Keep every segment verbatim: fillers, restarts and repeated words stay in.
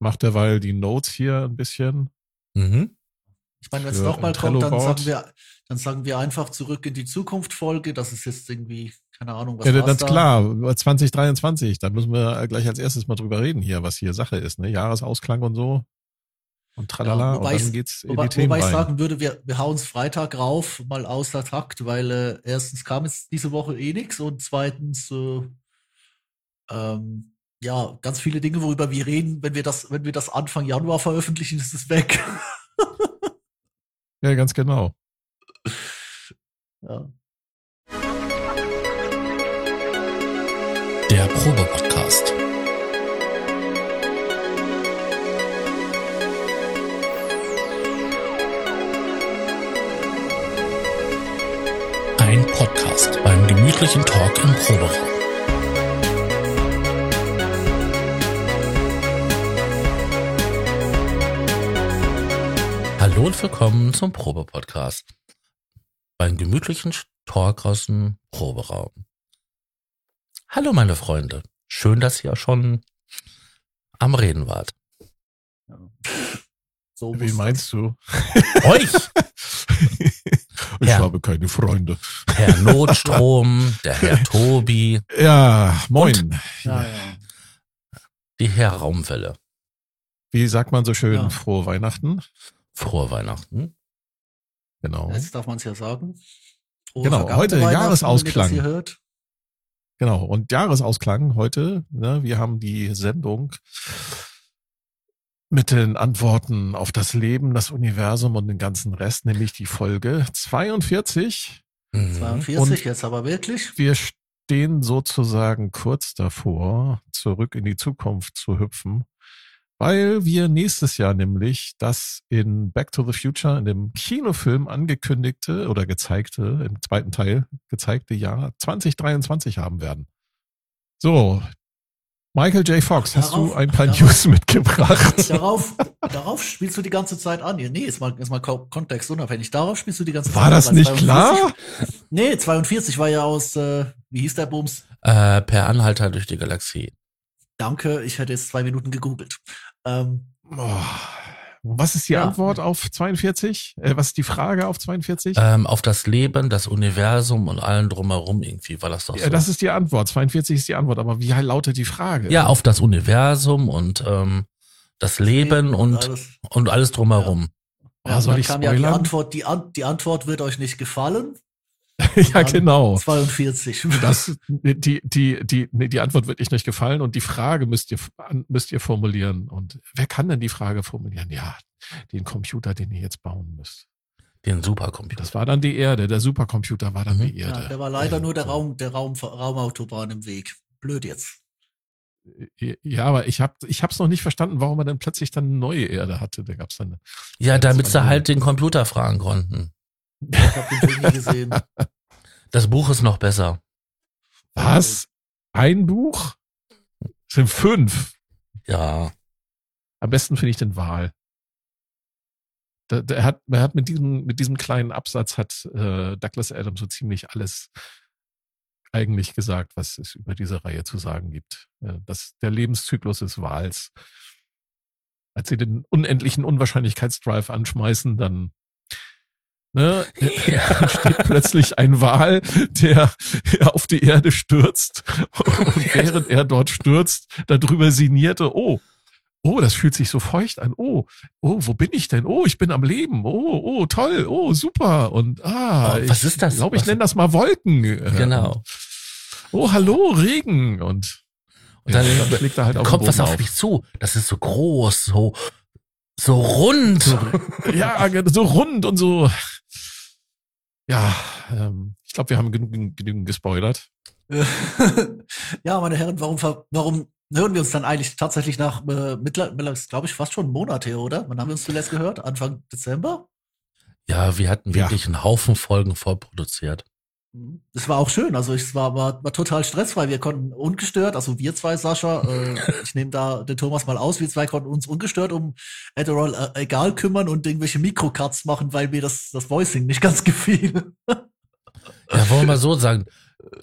mache derweil die Notes hier ein bisschen. Mhm. Ich meine, wenn es nochmal kommt, dann sagen, wir, dann sagen wir einfach zurück in die Zukunft-Folge. Das ist jetzt irgendwie, keine Ahnung, was ja, war's da? Klar, zwanzig dreiundzwanzig, da müssen wir gleich als erstes mal drüber reden hier, was hier Sache ist, ne? Jahresausklang und so. Und tralala, ja, und dann geht's in wobei, die Themen wobei ich rein. sagen würde, wir, wir hauen es Freitag rauf, mal außer Takt, weil äh, erstens kam jetzt diese Woche eh nichts und zweitens äh, ähm, ja, ganz viele Dinge, worüber wir reden, wenn wir das, wenn wir das Anfang Januar veröffentlichen, ist es weg. Ja, ganz genau. Ja. Der Probe-Podcast. Ein Podcast beim gemütlichen Talk im Proberaum. Hallo und willkommen zum Probe-Podcast. Beim gemütlichen Talk aus dem Proberaum. Hallo meine Freunde. Schön, dass ihr schon am Reden wart. Ja. So wie meinst du? Euch? Ich Herr, habe keine Freunde. Herr Notstrom, der Herr Tobi. Ja, moin. Ja, ja. Die Herr Raumwelle. Wie sagt man so schön? Ja. Frohe Weihnachten. Frohe Weihnachten. Genau. Jetzt darf man es ja sagen. Frohe genau, heute Jahresausklang. Wenn ihr das hier hört. Genau, und Jahresausklang heute. Ne, wir haben die Sendung mit den Antworten auf das Leben, das Universum und den ganzen Rest, nämlich die Folge zweiundvierzig. Mhm. zweiundvierzig, und jetzt aber wirklich. Wir stehen sozusagen kurz davor, zurück in die Zukunft zu hüpfen. Weil wir nächstes Jahr nämlich das in Back to the Future, in dem Kinofilm angekündigte oder gezeigte, im zweiten Teil gezeigte Jahr zwanzig dreiundzwanzig haben werden. So, Michael J. Fox, darauf, hast du ein paar darauf, News mitgebracht? Darauf, darauf spielst du die ganze Zeit an. Nee, ist mal, ist mal kontextunabhängig. Darauf spielst du die ganze Zeit an. War das nicht klar? Nee, zweiundvierzig war ja aus, äh, wie hieß der Bums? Äh, per Anhalter durch die Galaxie. Danke, ich hätte jetzt zwei Minuten gegoogelt. Ähm, oh, was ist die ja. Antwort auf zweiundvierzig? Äh, was ist die Frage auf zweiundvierzig? Ähm, auf das Leben, das Universum und allen drumherum irgendwie, war das doch so. Ja, das ist die Antwort, zweiundvierzig ist die Antwort, aber wie lautet die Frage? Ja, auf das Universum und ähm, das Leben ja, und, alles. und alles drumherum. Ja, ja, also soll ich spoilern? Ja, die, Antwort, die, An- die Antwort wird euch nicht gefallen. Ja, genau. zweiundvierzig. Das, die, die, die, nee, die Antwort wird euch nicht gefallen und die Frage müsst ihr, müsst ihr formulieren. Und wer kann denn die Frage formulieren? Ja, den Computer, den ihr jetzt bauen müsst. Den Supercomputer. Das war dann die Erde. Der Supercomputer war dann mhm. die Erde. Ja, der war leider ja, nur der, Raum, der Raum, Raumautobahn im Weg. Blöd jetzt. Ja, aber ich habe ich hab's noch nicht verstanden, warum er dann plötzlich dann eine neue Erde hatte. Da gab's dann eine, ja, damit sie halt den Computer fragen konnten. Ich habe den Film nie gesehen. Das Buch ist noch besser. Was? Ein Buch? Es sind fünf. Ja. Am besten finde ich den Wal. Der, der hat, der hat mit, diesem, mit diesem kleinen Absatz hat äh, Douglas Adams so ziemlich alles eigentlich gesagt, was es über diese Reihe zu sagen gibt. Äh, das, der Lebenszyklus des Wals. Als sie den unendlichen Unwahrscheinlichkeitsdrive anschmeißen, dann Ne? Ja. steht plötzlich ein Wal, der auf die Erde stürzt und während er dort stürzt, darüber sinnierte, oh, oh, das fühlt sich so feucht an, oh, oh, wo bin ich denn? Oh, ich bin am Leben, oh, oh, toll, oh, super und ah, oh, was ich ist das? glaube, ich was? nenne das mal Wolken. Genau. Oh, hallo, Regen und, und dann, ja, dann schlägt er halt auf den Boden auf. Kommt was auf mich zu, das ist so groß, so, so rund. So, ja, so rund und so. Ja, ähm, ich glaube, wir haben genügend, genügend gespoilert. Ja, meine Herren, warum, warum hören wir uns dann eigentlich tatsächlich nach äh, mittlerweile, glaube ich, fast schon einen Monat her, oder? Wann haben wir uns zuletzt gehört? Anfang Dezember? Ja, wir hatten wirklich ja. einen Haufen Folgen vorproduziert. Es war auch schön, also es war, war, war total stressfrei. Wir konnten ungestört, also wir zwei, Sascha, äh, ich nehme da den Thomas mal aus, wir zwei konnten uns ungestört um Adderall äh, egal kümmern und irgendwelche Mikrocuts machen, weil mir das, das Voicing nicht ganz gefiel. Ja, wollen wir mal so sagen,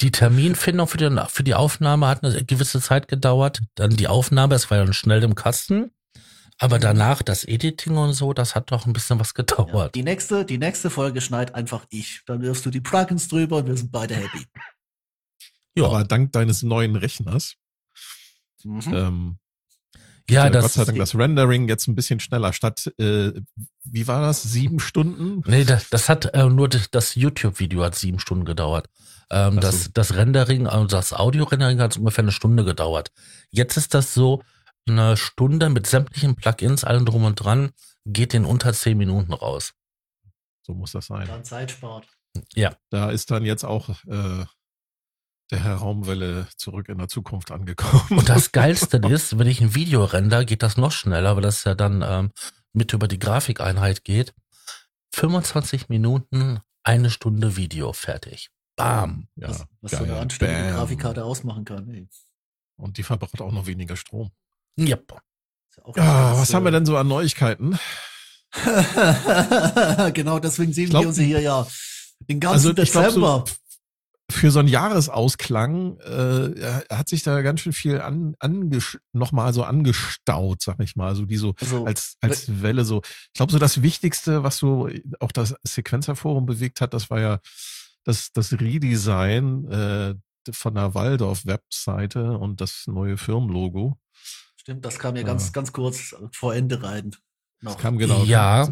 die Terminfindung für die, für die Aufnahme hat eine gewisse Zeit gedauert, dann die Aufnahme, es war dann schnell im Kasten. Aber danach das Editing und so, das hat doch ein bisschen was gedauert. Ja, die nächste, die nächste Folge schneid einfach ich. Dann wirfst du die Plugins drüber und wir sind beide happy. Ja. Aber dank deines neuen Rechners. Mhm. Ähm, ja, das Gott sei Dank das Rendering jetzt ein bisschen schneller. Statt, äh, wie war das? Sieben Stunden? Nee, das, das hat äh, nur das, das YouTube-Video hat sieben Stunden gedauert. Ähm, das, so. das Rendering, also das Audio-Rendering hat ungefähr eine Stunde gedauert. Jetzt ist das so, eine Stunde mit sämtlichen Plugins, allem drum und dran, geht in unter zehn Minuten raus. So muss das sein. Dann Zeit spart. Ja. Da ist dann jetzt auch äh, der Herr Raumwelle zurück in der Zukunft angekommen. Und das Geilste ist, wenn ich ein Video render, geht das noch schneller, weil das ja dann ähm, mit über die Grafikeinheit geht. fünfundzwanzig Minuten, eine Stunde Video, fertig. Bam. Ja, was was geil, so eine anständige bam. Grafikkarte ausmachen kann. Ey. Und die verbraucht auch noch weniger Strom. Ja. Ja, ja, was haben wir denn so an Neuigkeiten? Genau, deswegen sehen glaub, wir uns hier ja den ganzen also Dezember. Glaub, so für so einen Jahresausklang äh, hat sich da ganz schön viel an, anges- nochmal so angestaut, sag ich mal. So die so also, als, als Welle so. Ich glaube, so das Wichtigste, was so auch das Sequenzerforum bewegt hat, das war ja das, das Redesign äh, von der Waldorf-Webseite und das neue Firmenlogo. Stimmt, das kam ja ganz, ja. ganz kurz vor Ende rein. Noch. Das kam genau. Ja,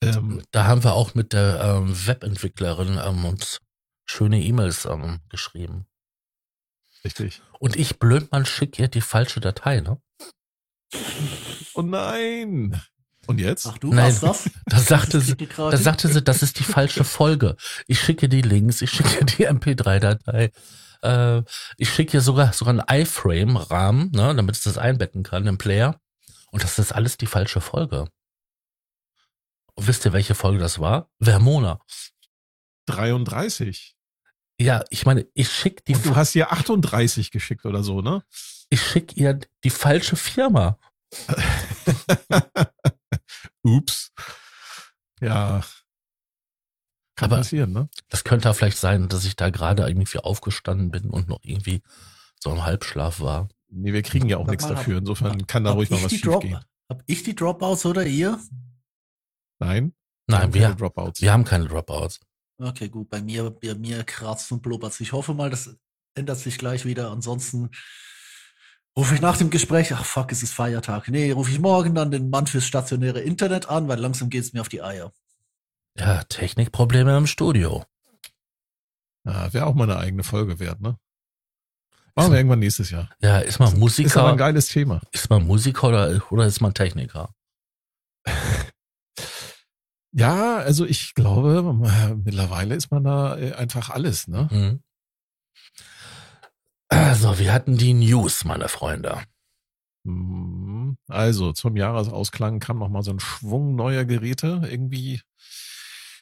ähm, da haben wir auch mit der ähm, Webentwicklerin ähm, uns schöne E-Mails ähm, geschrieben. Richtig. Und ich, Blödmann, schicke ihr die falsche Datei, ne? Oh nein! Und jetzt? Ach du, nein, was das? Da sagte, sie, da sagte sie, das ist die falsche Folge. Ich schicke die Links, ich schicke die M P drei Datei. Ich schicke hier sogar sogar einen iFrame-Rahmen, ne, damit es das einbetten kann im Player. Und das ist alles die falsche Folge. Und wisst ihr, welche Folge das war? Vermona. dreiunddreißig. Ja, ich meine, ich schicke die... Und du F- hast ihr achtunddreißig geschickt oder so, ne? Ich schicke ihr die falsche Firma. Ups. Ja... Kann aber passieren, ne? Das könnte vielleicht sein, dass ich da gerade irgendwie aufgestanden bin und noch irgendwie so im Halbschlaf war. Nee, wir kriegen ja auch nichts dafür. Insofern hab, kann da ruhig mal was schief gehen. Hab ich die Dropouts oder ihr? Nein. Nein, wir, wir, haben, Dropouts. wir haben keine Dropouts. Okay, gut. Bei mir, bei mir kratzt und blubbert. Ich hoffe mal, das ändert sich gleich wieder. Ansonsten rufe ich nach dem Gespräch, ach fuck, es ist Feiertag. Nee, rufe ich morgen dann den Mann fürs stationäre Internet an, weil langsam geht es mir auf die Eier. Ja, Technikprobleme im Studio. Ja, wäre auch mal eine eigene Folge wert, ne? Machen wir irgendwann nächstes Jahr. Ja, ist man Musiker. Ist aber ein geiles Thema. Ist man Musiker oder, oder ist man Techniker? Ja, also ich glaube, mittlerweile ist man da einfach alles, ne? Mhm. Also, wir hatten die News, meine Freunde. Also, zum Jahresausklang kam nochmal so ein Schwung neuer Geräte irgendwie.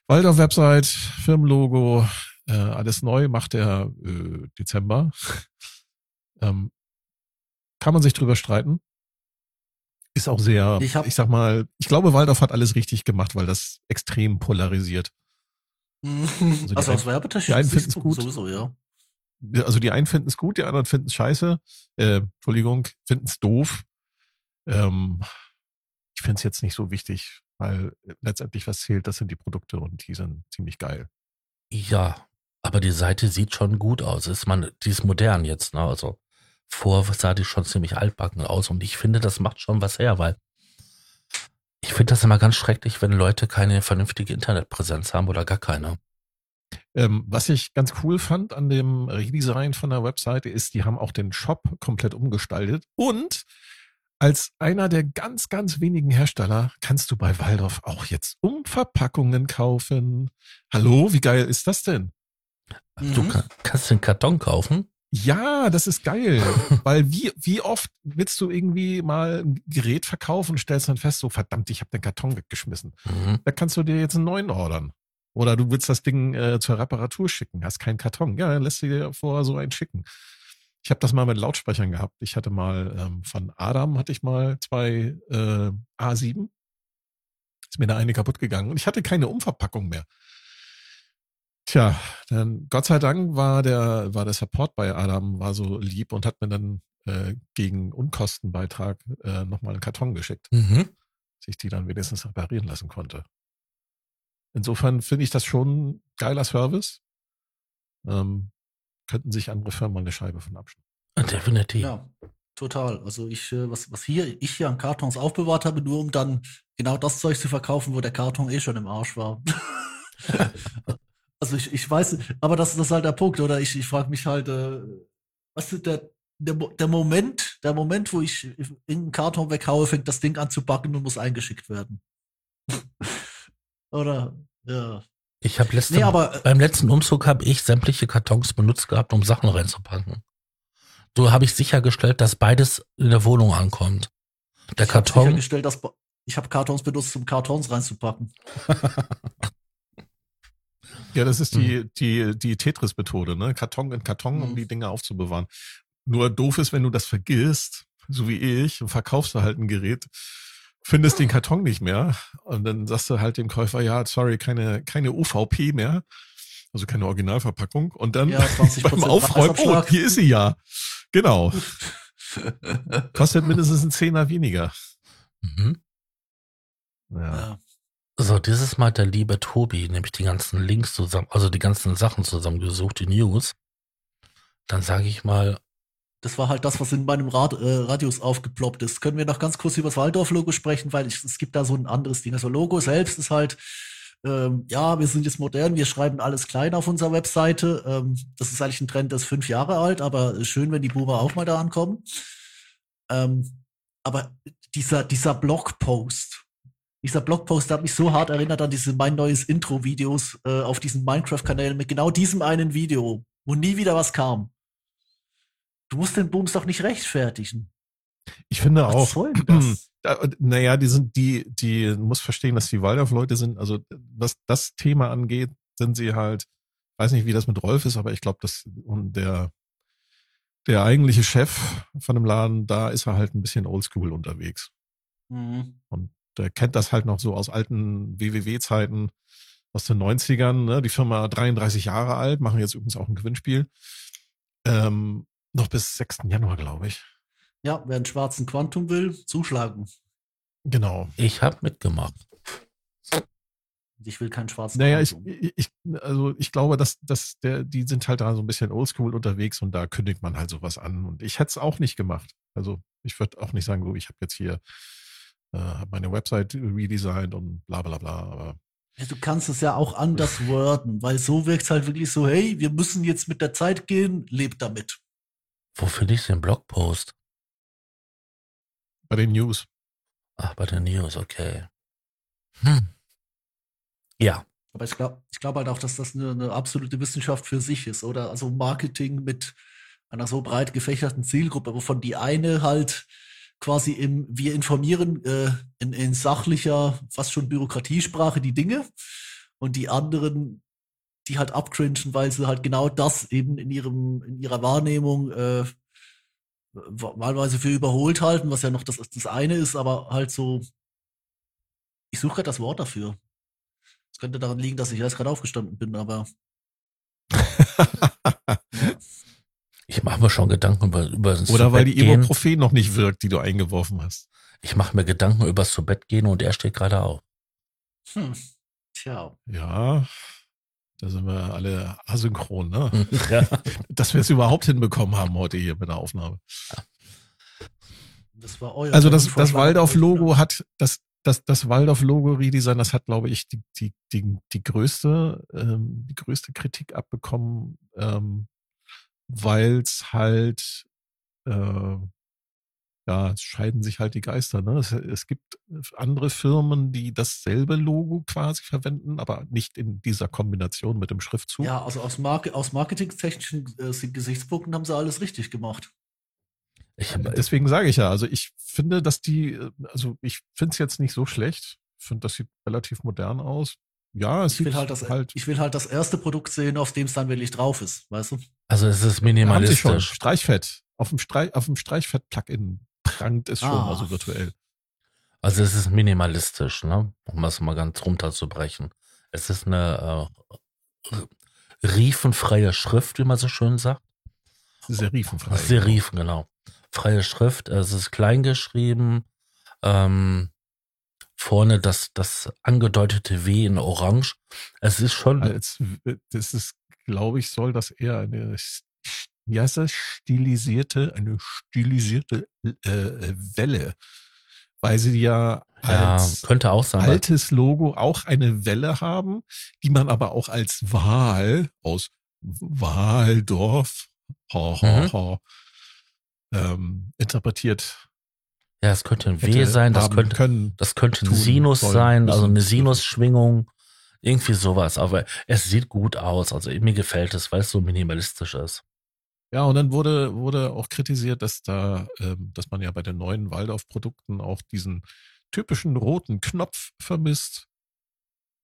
Waldorf-Website, Firmenlogo, äh, alles neu, macht der äh, Dezember. ähm, kann man sich drüber streiten. Ist auch sehr, ich, hab, ich sag mal, ich glaube, Waldorf hat alles richtig gemacht, weil das extrem polarisiert. Also, also aus Werbetechnik ist es gut. Sowieso, ja. Also die einen finden es gut, die anderen finden es scheiße. Äh, Entschuldigung, finden es doof. Ähm, ich finde es jetzt nicht so wichtig. Weil letztendlich was zählt, das sind die Produkte und die sind ziemlich geil. Ja, aber die Seite sieht schon gut aus. Ist man, die ist modern jetzt, ne? Also vor sah die schon ziemlich altbacken aus und ich finde, das macht schon was her, weil ich finde das immer ganz schrecklich, wenn Leute keine vernünftige Internetpräsenz haben oder gar keine. Ähm, was ich ganz cool fand an dem Redesign von der Webseite ist, die haben auch den Shop komplett umgestaltet und als einer der ganz, ganz wenigen Hersteller kannst du bei Waldorf auch jetzt Umverpackungen kaufen. Hallo, wie geil ist das denn? Mhm. Du kann, kannst den Karton kaufen? Ja, das ist geil. Weil wie, wie oft willst du irgendwie mal ein Gerät verkaufen und stellst dann fest, so verdammt, ich habe den Karton weggeschmissen. Mhm. Da kannst du dir jetzt einen neuen ordern. Oder du willst das Ding äh, zur Reparatur schicken, hast keinen Karton. Ja, dann lässt du dir vorher so einen schicken. Ich habe das mal mit Lautsprechern gehabt. Ich hatte mal ähm, von Adam hatte ich mal zwei äh, A sieben. Ist mir da eine kaputt gegangen und ich hatte keine Umverpackung mehr. Tja, dann Gott sei Dank war der war der Support bei Adam war so lieb und hat mir dann äh, gegen Unkostenbeitrag äh, nochmal einen Karton geschickt, mhm. dass ich die dann wenigstens reparieren lassen konnte. Insofern finde ich das schon ein geiler Service. Ähm, könnten sich andere Firmen mal eine Scheibe von abschneiden. Definitiv. Ja, total. Also ich, was, was hier, ich hier an Kartons aufbewahrt habe, nur um dann genau das Zeug zu verkaufen, wo der Karton eh schon im Arsch war. Also ich, ich weiß, aber das, das ist halt der Punkt, oder? Ich, ich frage mich halt, äh, weißt du, der, der, der Moment, der Moment, wo ich irgendeinen Karton weghaue, fängt das Ding an zu backen und muss eingeschickt werden. Oder, ja. Ich habe letzte, nee, aber, beim letzten Umzug habe ich sämtliche Kartons benutzt gehabt, um Sachen reinzupacken. So habe ich sichergestellt, dass beides in der Wohnung ankommt. Der ich Karton. Hab sichergestellt, dass ich habe Kartons benutzt, um Kartons reinzupacken. Ja, das ist die, die, die Tetris-Methode, ne? Karton in Karton, um mhm. die Dinge aufzubewahren. Nur doof ist, wenn du das vergisst, so wie ich, und verkaufst du halt ein Gerät, findest den Karton nicht mehr und dann sagst du halt dem Käufer, ja, sorry, keine, keine U V P mehr. Also keine Originalverpackung. Und dann ja, beim Aufräumen, oh, hier ist sie ja. Genau. Kostet mindestens einen Zehner weniger. Mhm. Ja. So, dieses Mal hat der liebe Tobi nämlich die ganzen Links zusammen, also die ganzen Sachen zusammengesucht, die News. Dann sage ich mal. Das war halt das, was in meinem Rad, äh, Radius aufgeploppt ist. Können wir noch ganz kurz über das Waldorf-Logo sprechen, weil ich, es gibt da so ein anderes Ding. Also Logo selbst ist halt, Ähm, ja, wir sind jetzt modern, wir schreiben alles klein auf unserer Webseite. Ähm, das ist eigentlich ein Trend, der ist fünf Jahre alt, aber schön, wenn die Boomer auch mal da ankommen. Ähm, aber dieser, dieser Blogpost, dieser Blogpost hat mich so hart erinnert an diese mein neues Intro-Videos äh, auf diesen Minecraft-Kanälen mit genau diesem einen Video, wo nie wieder was kam. Du musst den Booms doch nicht rechtfertigen. Ich finde was auch. Soll das? Naja, die sind, die, die, du musst verstehen, dass die Waldorf-Leute sind, also was das Thema angeht, sind sie halt, weiß nicht, wie das mit Rolf ist, aber ich glaube, dass und der, der eigentliche Chef von dem Laden, da ist er halt ein bisschen oldschool unterwegs. Mhm. Und der kennt das halt noch so aus alten W W W-Zeiten aus den neunzigern, ne? Die Firma dreiunddreißig Jahre alt, machen jetzt übrigens auch ein Gewinnspiel. Ähm, noch bis sechsten Januar, glaube ich. Ja, wer einen schwarzen Quantum will, zuschlagen. Genau. Ich habe mitgemacht. Ich will keinen schwarzen naja, Quantum. Naja, ich, ich, also ich glaube, dass, dass der, die sind halt da so ein bisschen oldschool unterwegs und da kündigt man halt sowas an. Und ich hätte es auch nicht gemacht. Also ich würde auch nicht sagen, so, ich habe jetzt hier äh, hab meine Website redesigned und bla bla bla. Aber ja, du kannst es ja auch anders worden, weil so wirkt es halt wirklich so, hey, wir müssen jetzt mit der Zeit gehen, lebt damit. Wo finde ich den Blogpost? Bei den News. Ach, bei den News, okay. Hm. Ja. Aber ich glaube ich glaub halt auch, dass das eine, eine absolute Wissenschaft für sich ist, oder? Also Marketing mit einer so breit gefächerten Zielgruppe, wovon die eine halt quasi im, wir informieren äh, in, in sachlicher, fast schon Bürokratiesprache die Dinge und die anderen, die halt abcringen, weil sie halt genau das eben in ihrem in ihrer Wahrnehmung äh, wahlweise für überholt halten, was ja noch das, das eine ist, aber halt so, ich suche gerade das Wort dafür. Es könnte daran liegen, dass ich erst gerade aufgestanden bin, aber ich mache mir schon Gedanken über, über das Oder weil die Ibuprofen noch nicht wirkt, die du eingeworfen hast. Ich mache mir Gedanken über das zu Bett gehen und er steht gerade auf. Hm, tja. Ja, da sind wir alle asynchron, ne? Ja. Dass wir es überhaupt hinbekommen haben heute hier mit der Aufnahme. Das war euer also das, das Waldorf-Logo hat, das, das, das Waldorf-Logo-Redesign, das hat, glaube ich, die, die, die, die, größte, ähm, die größte Kritik abbekommen, ähm, weil es halt, äh, ja, es scheiden sich halt die Geister, ne? Es, es gibt andere Firmen, die dasselbe Logo quasi verwenden, aber nicht in dieser Kombination mit dem Schriftzug. Ja, also aus, Marke, aus marketingtechnischen äh, Gesichtspunkten haben sie alles richtig gemacht. Ich, Deswegen sage ich ja, also ich finde, dass die, also ich finde es jetzt nicht so schlecht. Ich finde, das sieht relativ modern aus. Ja, es ich, will halt das, halt, ich will halt das erste Produkt sehen, auf dem es dann wirklich drauf ist, weißt du? Also es ist minimalistisch. Da haben sie schon Streichfett. Auf dem, Streich, auf dem Streichfett-Plugin prangt es schon, ah. also virtuell. Also es ist minimalistisch, ne? Um es mal ganz runterzubrechen. Es ist eine äh, riefenfreie Schrift, wie man so schön sagt. Serifenfrei. Serifen, genau. freie Schrift, es ist klein geschrieben, ähm, vorne das, das angedeutete W in Orange. Es ist schon. Als, das ist, glaube ich, soll das eher eine, wie heißt das, stilisierte, eine stilisierte äh, Welle, weil sie ja als ja, könnte auch sein, altes Logo auch eine Welle haben, die man aber auch als Wal aus Waldorf ho, ho, mhm. ho, ähm, interpretiert. Ja, es könnte ein W sein, das könnte, können, das könnte ein Sinus sollen, sein, also eine Sinusschwingung, irgendwie sowas. Aber es sieht gut aus, also mir gefällt es, weil es so minimalistisch ist. Ja, und dann wurde, wurde auch kritisiert, dass da, ähm, dass man ja bei den neuen Waldorf-Produkten auch diesen typischen roten Knopf vermisst.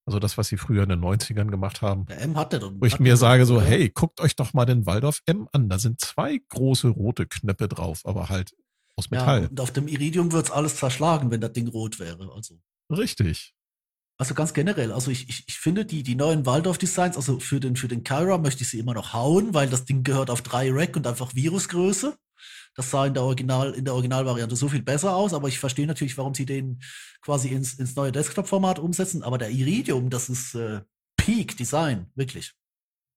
Also das, was sie früher in den neunzigern gemacht haben. Der M hatte dann. Wo ich mir sage so, hey, guckt euch doch mal den Waldorf M an. Da sind zwei große rote Knöpfe drauf, aber halt aus Metall. Ja, und auf dem Iridium wird's alles zerschlagen, wenn das Ding rot wäre. Also. Richtig. Also ganz generell, also ich, ich, ich finde die, die neuen Waldorf-Designs, also für den, für den Kyra möchte ich sie immer noch hauen, weil das Ding gehört auf drei Rack und einfach Virusgröße. Das sah in der Original, in der Originalvariante so viel besser aus, aber ich verstehe natürlich, warum sie den quasi ins, ins neue Desktop-Format umsetzen. Aber der Iridium, das ist äh, Peak-Design, wirklich.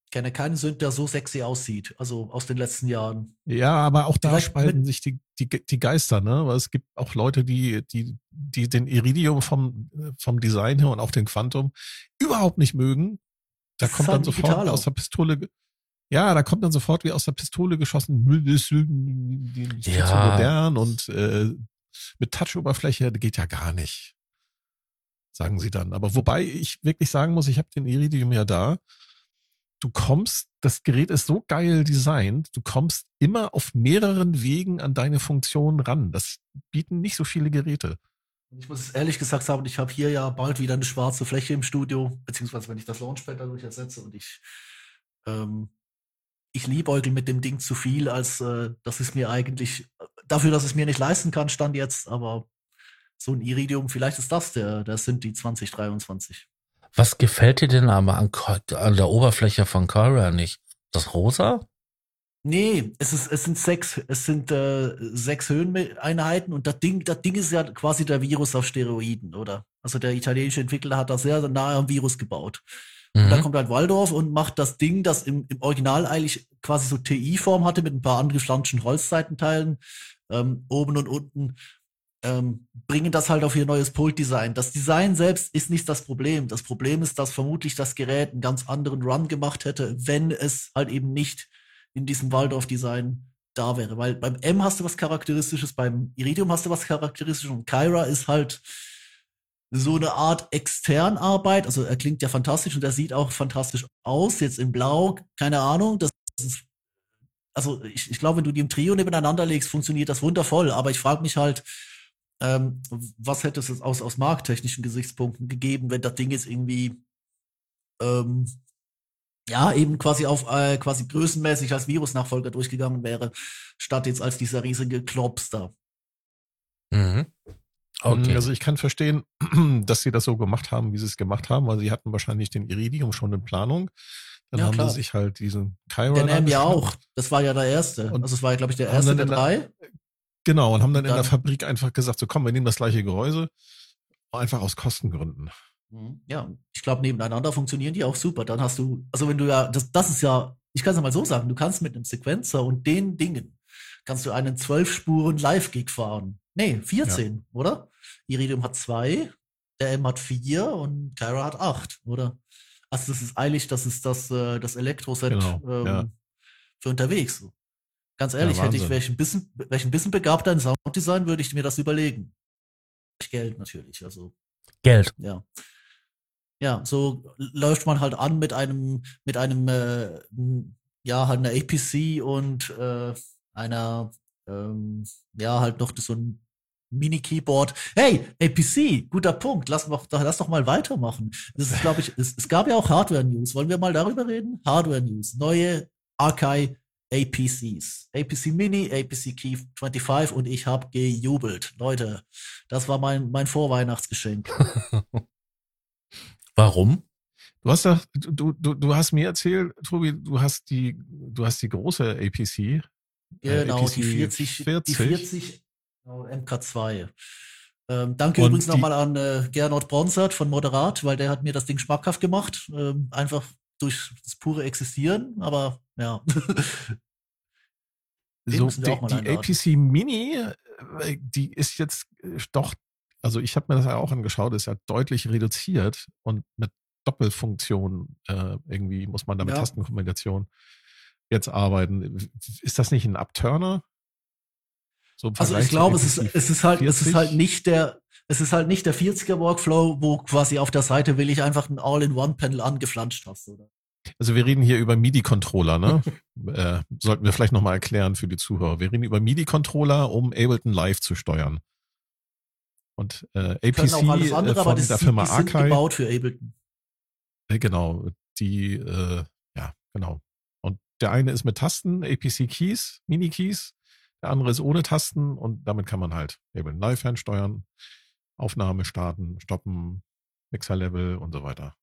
Ich kenne keinen Synth, der so sexy aussieht, also aus den letzten Jahren. Ja, aber auch da spalten sich die, die, die Geister, ne? Weil es gibt auch Leute, die, die, die den Iridium vom, vom Design her und auch den Quantum überhaupt nicht mögen. Da kommt dann sofort aus der Pistole. Ja, da kommt dann sofort wie aus der Pistole geschossen, Müll ist zu modern und äh, mit Touch-Oberfläche geht ja gar nicht, sagen sie dann. Aber wobei ich wirklich sagen muss, ich habe den Iridium ja da. Du kommst, das Gerät ist so geil designt, du kommst immer auf mehreren Wegen an deine Funktion ran. Das bieten nicht so viele Geräte. Ich muss es ehrlich gesagt sagen, ich habe hier ja bald wieder eine schwarze Fläche im Studio, beziehungsweise wenn ich das Launchpad dadurch ersetze und ich ähm, ich liebäugel mit dem Ding zu viel, als äh, dass es mir eigentlich, dafür, dass es mir nicht leisten kann, stand jetzt, aber so ein Iridium, vielleicht ist das der, das sind die zwanzig dreiundzwanzig. Was gefällt dir denn aber an, an der Oberfläche von Kyra nicht? Das Rosa? Nee, es ist, es sind sechs, es sind äh, sechs Höheneinheiten und das Ding, das Ding ist ja quasi der Virus auf Steroiden, oder? Also der italienische Entwickler hat das sehr nahe am Virus gebaut. Mhm. Und dann kommt halt Waldorf und macht das Ding, das im, im Original eigentlich quasi so T I-Form hatte mit ein paar angeflanschten Holzseitenteilen ähm, oben und unten. Bringen das halt auf ihr neues Pult-Design. Das Design selbst ist nicht das Problem. Das Problem ist, dass vermutlich das Gerät einen ganz anderen Run gemacht hätte, wenn es halt eben nicht in diesem Waldorf-Design da wäre. Weil beim M hast du was Charakteristisches, beim Iridium hast du was Charakteristisches und Kyra ist halt so eine Art Externarbeit. Also er klingt ja fantastisch und er sieht auch fantastisch aus. Jetzt in Blau, keine Ahnung. Das ist, also ich, ich glaube, wenn du die im Trio nebeneinander legst, funktioniert das wundervoll. Aber ich frage mich halt, Ähm, was hätte es jetzt aus, aus markttechnischen Gesichtspunkten gegeben, wenn das Ding jetzt irgendwie ähm, ja, eben quasi auf äh, quasi größenmäßig als Virusnachfolger durchgegangen wäre, statt jetzt als dieser riesige Klops da. Mhm. Okay. Also ich kann verstehen, dass sie das so gemacht haben, wie sie es gemacht haben, weil sie hatten wahrscheinlich den Iridium schon in Planung. Dann ja, haben klar. sie sich halt diesen Kyra. Den M ja auch. Das war ja der erste. Und also es war ja, glaube ich, der erste der drei. Genau, und haben dann, dann in der Fabrik einfach gesagt, so komm, wir nehmen das gleiche Gehäuse, einfach aus Kostengründen. Ja, ich glaube, nebeneinander funktionieren die auch super. Dann hast du, also wenn du ja, das, das ist ja, ich kann es ja mal so sagen, du kannst mit einem Sequencer und den Dingen, kannst du einen zwölf Spuren Live-Gig fahren. Nee, vierzehn, ja. Oder? Iridium hat zwei, der M hat vier und Kyra hat acht, oder? Also das ist eilig, das ist das, das Elektro-Set genau, ähm, ja. für unterwegs. Ganz ehrlich, ja, hätte ich welchen bisschen, welchen bisschen begabter in Sounddesign, würde ich mir das überlegen. Geld natürlich, also. Geld. Ja. Ja, so läuft man halt an mit einem, mit einem, äh, ja, halt einer A P C und äh, einer, ähm, ja, halt noch so ein Mini-Keyboard. Hey, A P C, guter Punkt, lass, mach, lass doch mal weitermachen. Das ist, glaube ich, es, es gab ja auch Hardware-News. Wollen wir mal darüber reden? Hardware-News, neue Archive. A P Cs. A P C Mini, A P C Key fünfundzwanzig und ich habe gejubelt. Leute, das war mein, mein Vorweihnachtsgeschenk. Warum? Du hast, doch, du, du, du hast mir erzählt, Tobi, du hast die, du hast die große A P C Genau, A P C die vierzig, vierzig? die vierzig genau, M K zwei. Ähm, danke und übrigens nochmal an äh, Gernot Bronsert von Moderat, weil der hat mir das Ding schmackhaft gemacht. Ähm, einfach durch das pure Existieren, aber ja. so, die die A P C Mini, äh, die ist jetzt doch, also ich habe mir das ja auch angeschaut, ist ja deutlich reduziert und eine Doppelfunktion äh, irgendwie muss man da mit ja. Tastenkombination jetzt arbeiten. Ist das nicht ein Upturner? So also ich glaube, es ist, es ist halt, es ist halt nicht der, es ist halt nicht der vierziger Workflow, wo quasi auf der Seite will ich einfach ein All-in-One-Panel angeflanscht hast, oder? Also wir reden hier über MIDI-Controller, ne? äh, sollten wir vielleicht nochmal erklären für die Zuhörer. Wir reden über MIDI-Controller, um Ableton Live zu steuern. Und äh, A P C auch alles andere, von aber das der Firma Akai. Die sind gebaut für Ableton. Äh, genau, die, äh, ja, genau. Und der eine ist mit Tasten, A P C-Keys, Mini-Keys. Der andere ist ohne Tasten und damit kann man halt Ableton Live fernsteuern, Aufnahme starten, stoppen, Mixer-Level und so weiter.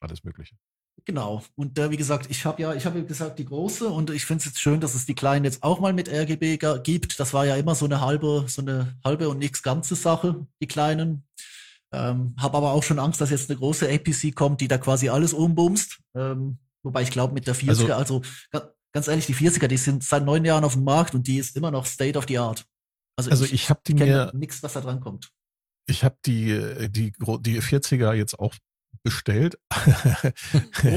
Alles Mögliche. Genau. Und äh, wie gesagt, ich habe ja, ich habe gesagt, die große und ich finde es jetzt schön, dass es die kleinen jetzt auch mal mit R G B g- gibt. Das war ja immer so eine halbe, so eine halbe und nichts ganze Sache, die kleinen. Ähm, habe aber auch schon Angst, dass jetzt eine große A P C kommt, die da quasi alles umbumst. Ähm, wobei ich glaube, mit der vierziger, also, also ganz ehrlich, die vierziger, die sind seit neun Jahren auf dem Markt und die ist immer noch State of the Art. Also, also ich, ich habe die mir nichts, was da dran kommt. Ich habe die, die, die vierziger jetzt auch bestellt.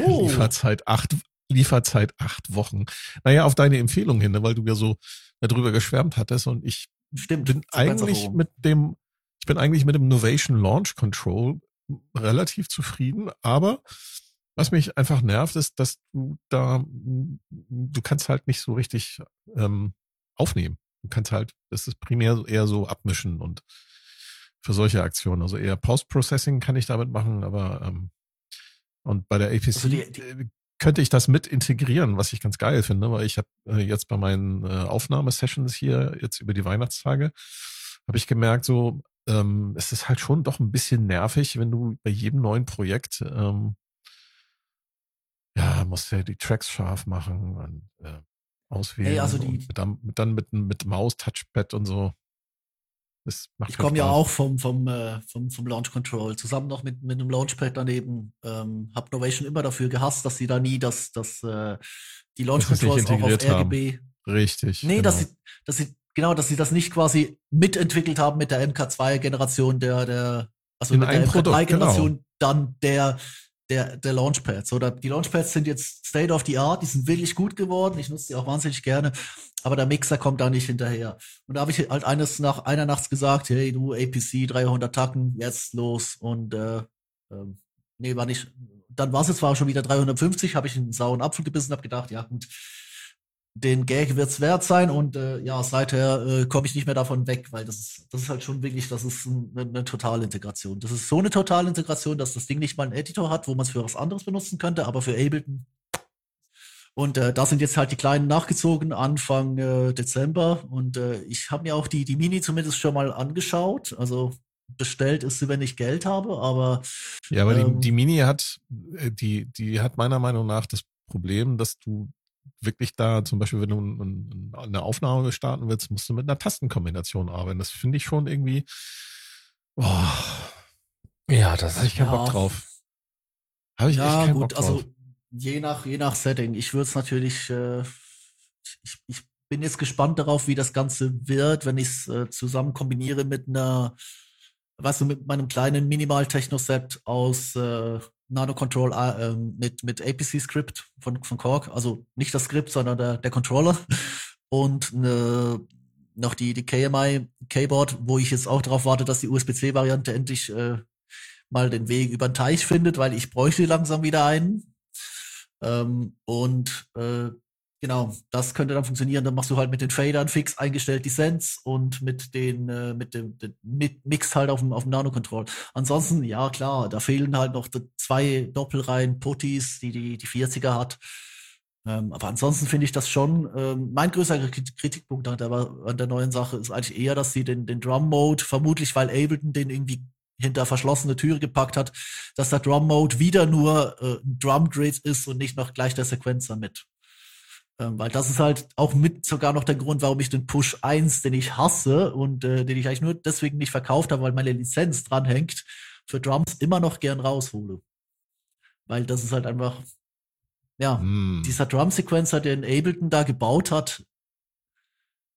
Oh. Lieferzeit acht, Lieferzeit acht Wochen. Naja, auf deine Empfehlung hin, weil du ja so darüber geschwärmt hattest und ich Stimmt, bin eigentlich mit dem, ich bin eigentlich mit dem Novation Launch Control relativ zufrieden, aber was mich einfach nervt, ist, dass du da, du kannst halt nicht so richtig ähm, aufnehmen. Du kannst halt, das ist primär eher so abmischen und für solche Aktionen. Also eher Post-Processing kann ich damit machen, aber ähm, und bei der A P C also die, die, könnte ich das mit integrieren, was ich ganz geil finde, weil ich habe äh, jetzt bei meinen äh, Aufnahmesessions hier jetzt über die Weihnachtstage, habe ich gemerkt, so ähm, es ist halt schon doch ein bisschen nervig, wenn du bei jedem neuen Projekt ähm, ja, musst ja die Tracks scharf machen und äh, auswählen. Hey, also die, und dann, dann mit, mit Maus, Touchpad und so. Das macht ich komme ja auch vom, vom, äh, vom, vom Launch Control. Zusammen noch mit, mit einem Launchpad daneben. Ähm, hab Novation immer dafür gehasst, dass sie da nie das, das, äh, die Launch Controls auch auf R G B. Haben. Richtig. Nee, genau. dass, sie, dass, sie, genau, dass sie das nicht quasi mitentwickelt haben mit der M K zwei Generation, der, der also in mit der M K drei Generation, genau. Dann der. Der, der Launchpads. Oder die Launchpads sind jetzt State of the Art, die sind wirklich gut geworden. Ich nutze die auch wahnsinnig gerne, aber der Mixer kommt da nicht hinterher. Und da habe ich halt eines nach einer Nachts gesagt, hey du A P C, dreihundert Tacken, jetzt los. Und äh, ähm, nee, war nicht. Dann war es jetzt war schon wieder dreihundertfünfzig, habe ich einen sauren Apfel gebissen, habe gedacht, ja gut, den Gag wird's wert sein. Und äh, ja, seither äh, komme ich nicht mehr davon weg, weil das ist, das ist halt schon wirklich, das ist ein, eine Totalintegration. Das ist so eine Totalintegration, dass das Ding nicht mal einen Editor hat, wo man es für was anderes benutzen könnte, aber für Ableton. Und äh, da sind jetzt halt die Kleinen nachgezogen, Anfang äh, Dezember. Und äh, ich habe mir auch die, die Mini zumindest schon mal angeschaut. Also bestellt ist sie, wenn ich Geld habe, aber ja, aber ähm, die, die Mini hat, die, die hat meiner Meinung nach das Problem, dass du wirklich da, zum Beispiel, wenn du eine Aufnahme starten willst, musst du mit einer Tastenkombination arbeiten. Das finde ich schon irgendwie. Oh, ja, das habe ich keinen ja. Bock drauf. Habe ich ja, echt keinen gut, Bock drauf. Also je nach, je nach Setting. Ich würde es natürlich. Äh, ich, ich bin jetzt gespannt darauf, wie das Ganze wird, wenn ich es äh, zusammen kombiniere mit einer, weißt du, mit meinem kleinen Minimal-Techno-Set aus. Äh, Nano Control äh, mit, mit A P C-Skript von, von Korg, also nicht das Skript, sondern der, der Controller und ne, noch die, die K M I-Keyboard, wo ich jetzt auch darauf warte, dass die U S B C Variante endlich äh, mal den Weg über den Teich findet, weil ich bräuchte langsam wieder einen. Ähm, und äh, genau, das könnte dann funktionieren. Dann machst du halt mit den Fadern fix eingestellt die Sends und mit den, äh, mit dem, den, mit Mix halt auf dem, auf dem Nano-Control. Ansonsten, ja klar, da fehlen halt noch zwei Doppelreihen Putties, die, die, die vierziger hat. Ähm, aber ansonsten finde ich das schon, ähm, mein größerer Kritikpunkt an der, an der neuen Sache ist eigentlich eher, dass sie den, den Drum-Mode, vermutlich weil Ableton den irgendwie hinter verschlossene Türe gepackt hat, dass der Drum-Mode wieder nur äh, ein Drum-Grid ist und nicht noch gleich der Sequencer mit. Ähm, weil das ist halt auch mit sogar noch der Grund, warum ich den Push eins, den ich hasse und äh, den ich eigentlich nur deswegen nicht verkauft habe, weil meine Lizenz dranhängt, für Drums immer noch gern raushole. Weil das ist halt einfach, ja, hm. dieser Drum-Sequencer, den Ableton da gebaut hat,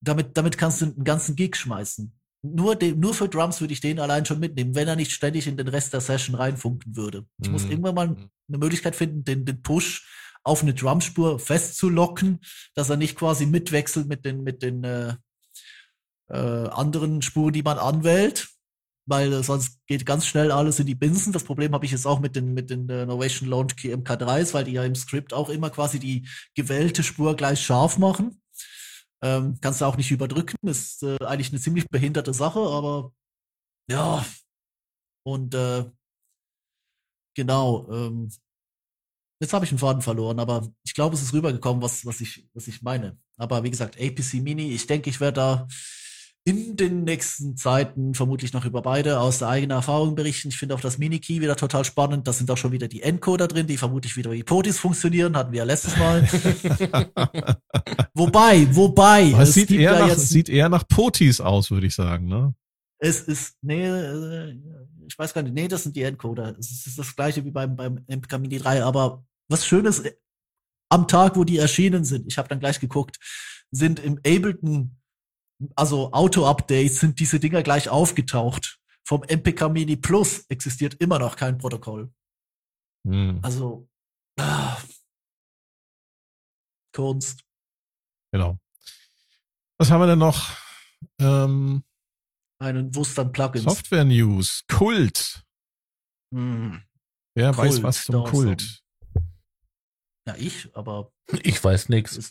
damit, damit kannst du einen ganzen Gig schmeißen. Nur, de, nur für Drums würde ich den allein schon mitnehmen, wenn er nicht ständig in den Rest der Session reinfunken würde. Ich mhm. muss irgendwann mal eine Möglichkeit finden, den, den Push auf eine Drumspur festzulocken, dass er nicht quasi mitwechselt mit den, mit den äh, äh, anderen Spuren, die man anwählt, weil äh, sonst geht ganz schnell alles in die Binsen. Das Problem habe ich jetzt auch mit den, mit den äh, Novation Launch M K dreis, weil die ja im Script auch immer quasi die gewählte Spur gleich scharf machen. Ähm, kannst du auch nicht überdrücken, ist äh, eigentlich eine ziemlich behinderte Sache, aber ja, und äh, genau, ähm, jetzt habe ich einen Faden verloren, aber ich glaube, es ist rübergekommen, was, was, ich, was ich meine. Aber wie gesagt, A P C Mini, ich denke, ich werde da in den nächsten Zeiten vermutlich noch über beide aus der eigenen Erfahrung berichten. Ich finde auch das Mini-Key wieder total spannend. Da sind auch schon wieder die Encoder drin, die vermutlich wieder wie Potis funktionieren. Hatten wir ja letztes Mal. wobei, wobei. Es, es sieht, eher nach, jetzt, sieht eher nach Potis aus, würde ich sagen, ne? Es ist, nee, ich weiß gar nicht, nee, das sind die Encoder. Es ist das gleiche wie beim, beim M K Mini drei. Aber was Schönes, am Tag, wo die erschienen sind, ich habe dann gleich geguckt, sind im Ableton, also Auto-Updates, sind diese Dinger gleich aufgetaucht. Vom M P K Mini Plus existiert immer noch kein Protokoll. Hm. Also ah, Kunst. Genau. Was haben wir denn noch? Ähm, Einen Wustern Plugins. Software News. Kult. Hm. Wer Kult, weiß was zum Kult? Na, ich, aber... Ich weiß nichts.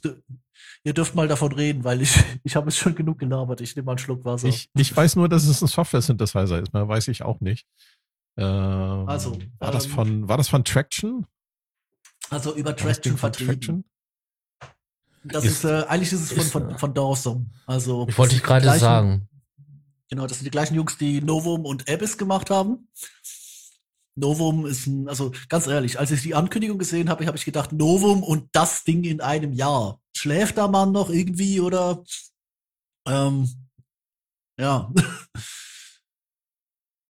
Ihr dürft mal davon reden, weil ich, ich habe es schon genug gelabert. Ich nehme mal einen Schluck Wasser. Ich, ich weiß nur, dass es ein Software-Synthesizer ist. Mehr weiß ich auch nicht. Ähm, also, war, ähm, das von, war das von Tracktion? Also über Tracktion vertrieben. Das ist, ist äh, eigentlich ist es von, ist, von, von Dorsum. Also ich wollte ich gerade gleichen, sagen. Genau, das sind die gleichen Jungs, die Novum und Abyss gemacht haben. Novum ist ein, also ganz ehrlich, als ich die Ankündigung gesehen habe, habe ich gedacht, Novum und das Ding in einem Jahr. Schläft der Mann noch irgendwie oder ähm, ja.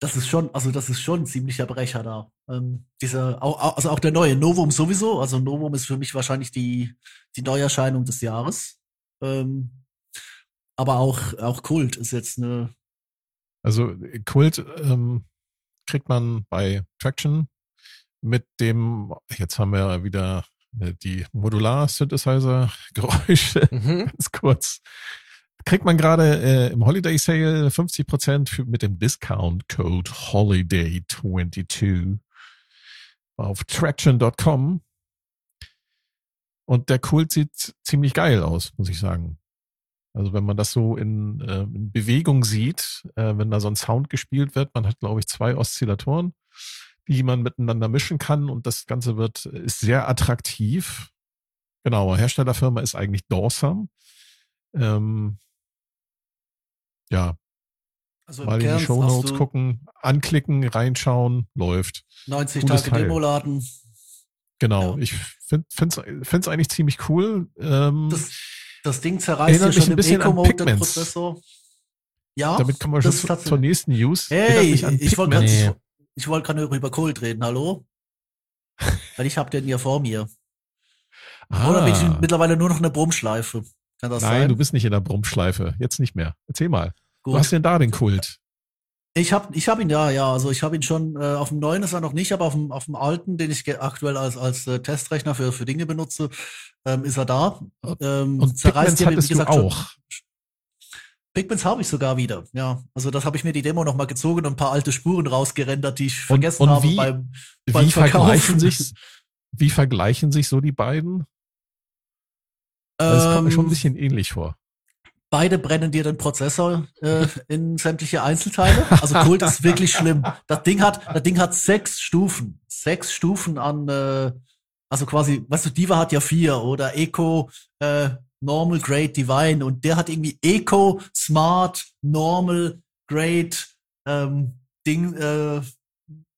Das ist schon, also das ist schon ein ziemlicher Brecher da. Ähm, dieser, auch, also auch der neue Novum sowieso, also Novum ist für mich wahrscheinlich die, die Neuerscheinung des Jahres. Ähm, aber auch, auch Kult ist jetzt eine. Also Kult, ähm, kriegt man bei Tracktion mit dem, jetzt haben wir wieder die Modular-Synthesizer-Geräusche, mhm. ganz kurz, kriegt man gerade äh, im Holiday-Sale fünfzig Prozent für, mit dem Discount-Code Holiday zweiundzwanzig auf Tracktion Punkt com und der Kult sieht ziemlich geil aus, muss ich sagen. Also wenn man das so in, äh, in Bewegung sieht, äh, wenn da so ein Sound gespielt wird, man hat, glaube ich, zwei Oszillatoren, die man miteinander mischen kann und das Ganze wird ist sehr attraktiv. Genau, Herstellerfirma ist eigentlich Dorsum. Ähm, ja, also mal in die Shownotes gucken, anklicken, reinschauen, läuft. neunzig Tage Demo laden. Genau, ja. Ich finde es eigentlich ziemlich cool. Ähm, das Das Ding zerreißt ja schon ein bisschen im Eco-Mode den Prozessor. Ja, damit kommen wir schon zu, zur nächsten News. Hey, ich wollte gerade nee. wollt über Kult reden, hallo? Weil ich habe den hier vor mir. Ah. Oder bin ich mittlerweile nur noch in der Brummschleife? Kann das Nein, sein? Nein, du bist nicht in der Brummschleife. Jetzt nicht mehr. Erzähl mal. Gut. Du hast denn da den Kult? Ich habe ich hab ihn ja, ja. Also ich habe ihn schon, äh, auf dem neuen ist er noch nicht, aber auf dem, auf dem alten, den ich aktuell als, als äh, Testrechner für, für Dinge benutze, ähm, ist er da. Ähm, und zerreißt den, wie gesagt, auch. Schon. Pigments habe ich sogar wieder, ja. Also das habe ich mir die Demo nochmal gezogen und ein paar alte Spuren rausgerendert, die ich und, vergessen und habe wie, beim, beim wie vergleichen sich Wie vergleichen sich so die beiden? Das ähm, kommt mir schon ein bisschen ähnlich vor. Beide brennen dir den Prozessor äh, in sämtliche Einzelteile. Also Kult ist wirklich schlimm. Das Ding hat, das Ding hat sechs Stufen. Sechs Stufen an, äh, also quasi, weißt du, Diva hat ja vier oder Eco, äh, Normal, Great, Divine. Und der hat irgendwie Eco, Smart, Normal, Great, ähm, Ding, äh,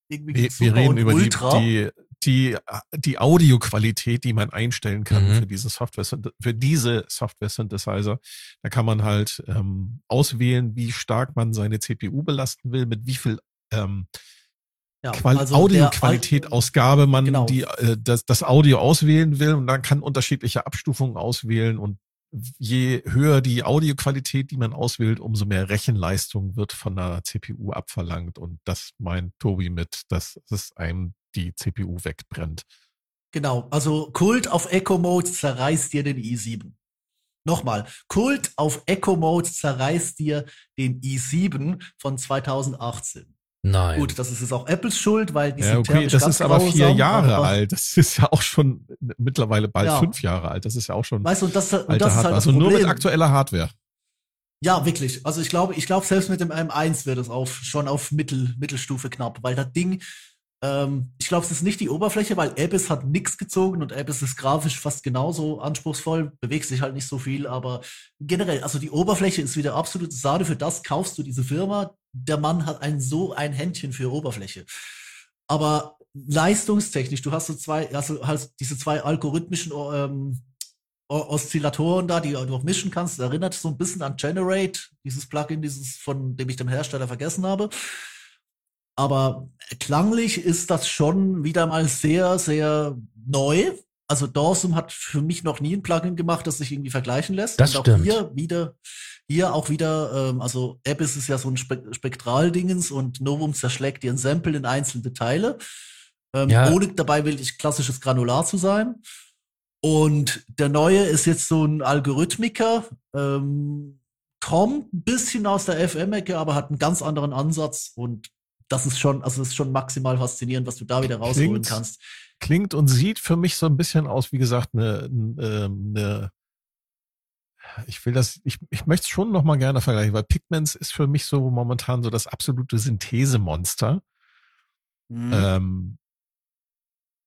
irgendwie. Wir, wir reden über Ultra. Die, die die, die Audioqualität, die man einstellen kann mhm. für diese Software, für diese Software-Synthesizer. Da kann man halt ähm, auswählen, wie stark man seine C P U belasten will, mit wie viel ähm, ja, also Audioqualität-Ausgabe man genau. die, äh, das, das Audio auswählen will. Und dann kann unterschiedliche Abstufungen auswählen. Und je höher die Audioqualität, die man auswählt, umso mehr Rechenleistung wird von der C P U abverlangt. Und das meint Tobi mit, dass es einem die C P U wegbrennt. Genau, also Kult auf Eco-Mode zerreißt dir den i sieben. Nochmal, Kult auf Eco-Mode zerreißt dir den i sieben von zweitausendachtzehn. Nein. Gut, das ist jetzt auch Apples Schuld, weil die ja, sind okay, das ist aber vier Jahre aber alt. Das ist ja auch schon mittlerweile bald ja. fünf Jahre alt. Das ist ja auch schon. Weißt du, und das, und das ist halt das also Problem. Nur mit aktueller Hardware. Ja, wirklich. Also ich glaube, ich glaube selbst mit dem M eins wird es auf schon auf Mittel, Mittelstufe knapp, weil das Ding. Ähm, ich glaube, es ist nicht die Oberfläche, weil Abyss hat nichts gezogen und Abyss ist grafisch fast genauso anspruchsvoll. Bewegt sich halt nicht so viel, aber generell, also die Oberfläche ist wieder absolute Sahne. Für das kaufst du diese Firma. Der Mann hat ein so ein Händchen für Oberfläche. Aber leistungstechnisch, du hast so zwei, also halt diese zwei algorithmischen ähm, Oszillatoren da, die du auch mischen kannst. Das erinnert so ein bisschen an Generate, dieses Plugin, dieses, von dem ich den Hersteller vergessen habe. Aber klanglich ist das schon wieder mal sehr, sehr neu. Also Dorsum hat für mich noch nie ein Plugin gemacht, das sich irgendwie vergleichen lässt. Das stimmt. Und auch hier wieder, hier auch wieder, ähm, also Abyss ist ja so ein Spe- Spektraldingens und Novum zerschlägt dir ein Sample in einzelne Teile. Ähm, ja. Ohne dabei wirklich klassisches Granular zu sein. Und der neue ist jetzt so ein Algorithmiker, ähm, kommt ein bisschen aus der F M-Ecke, aber hat einen ganz anderen Ansatz und das ist schon, also das ist schon maximal faszinierend, was du da wieder rausholen klingt, kannst. Klingt und sieht für mich so ein bisschen aus, wie gesagt, eine, eine ich will das, ich, ich möchte es schon nochmal gerne vergleichen, weil Pigments ist für mich so momentan so das absolute Synthesemonster. Mhm. Ähm,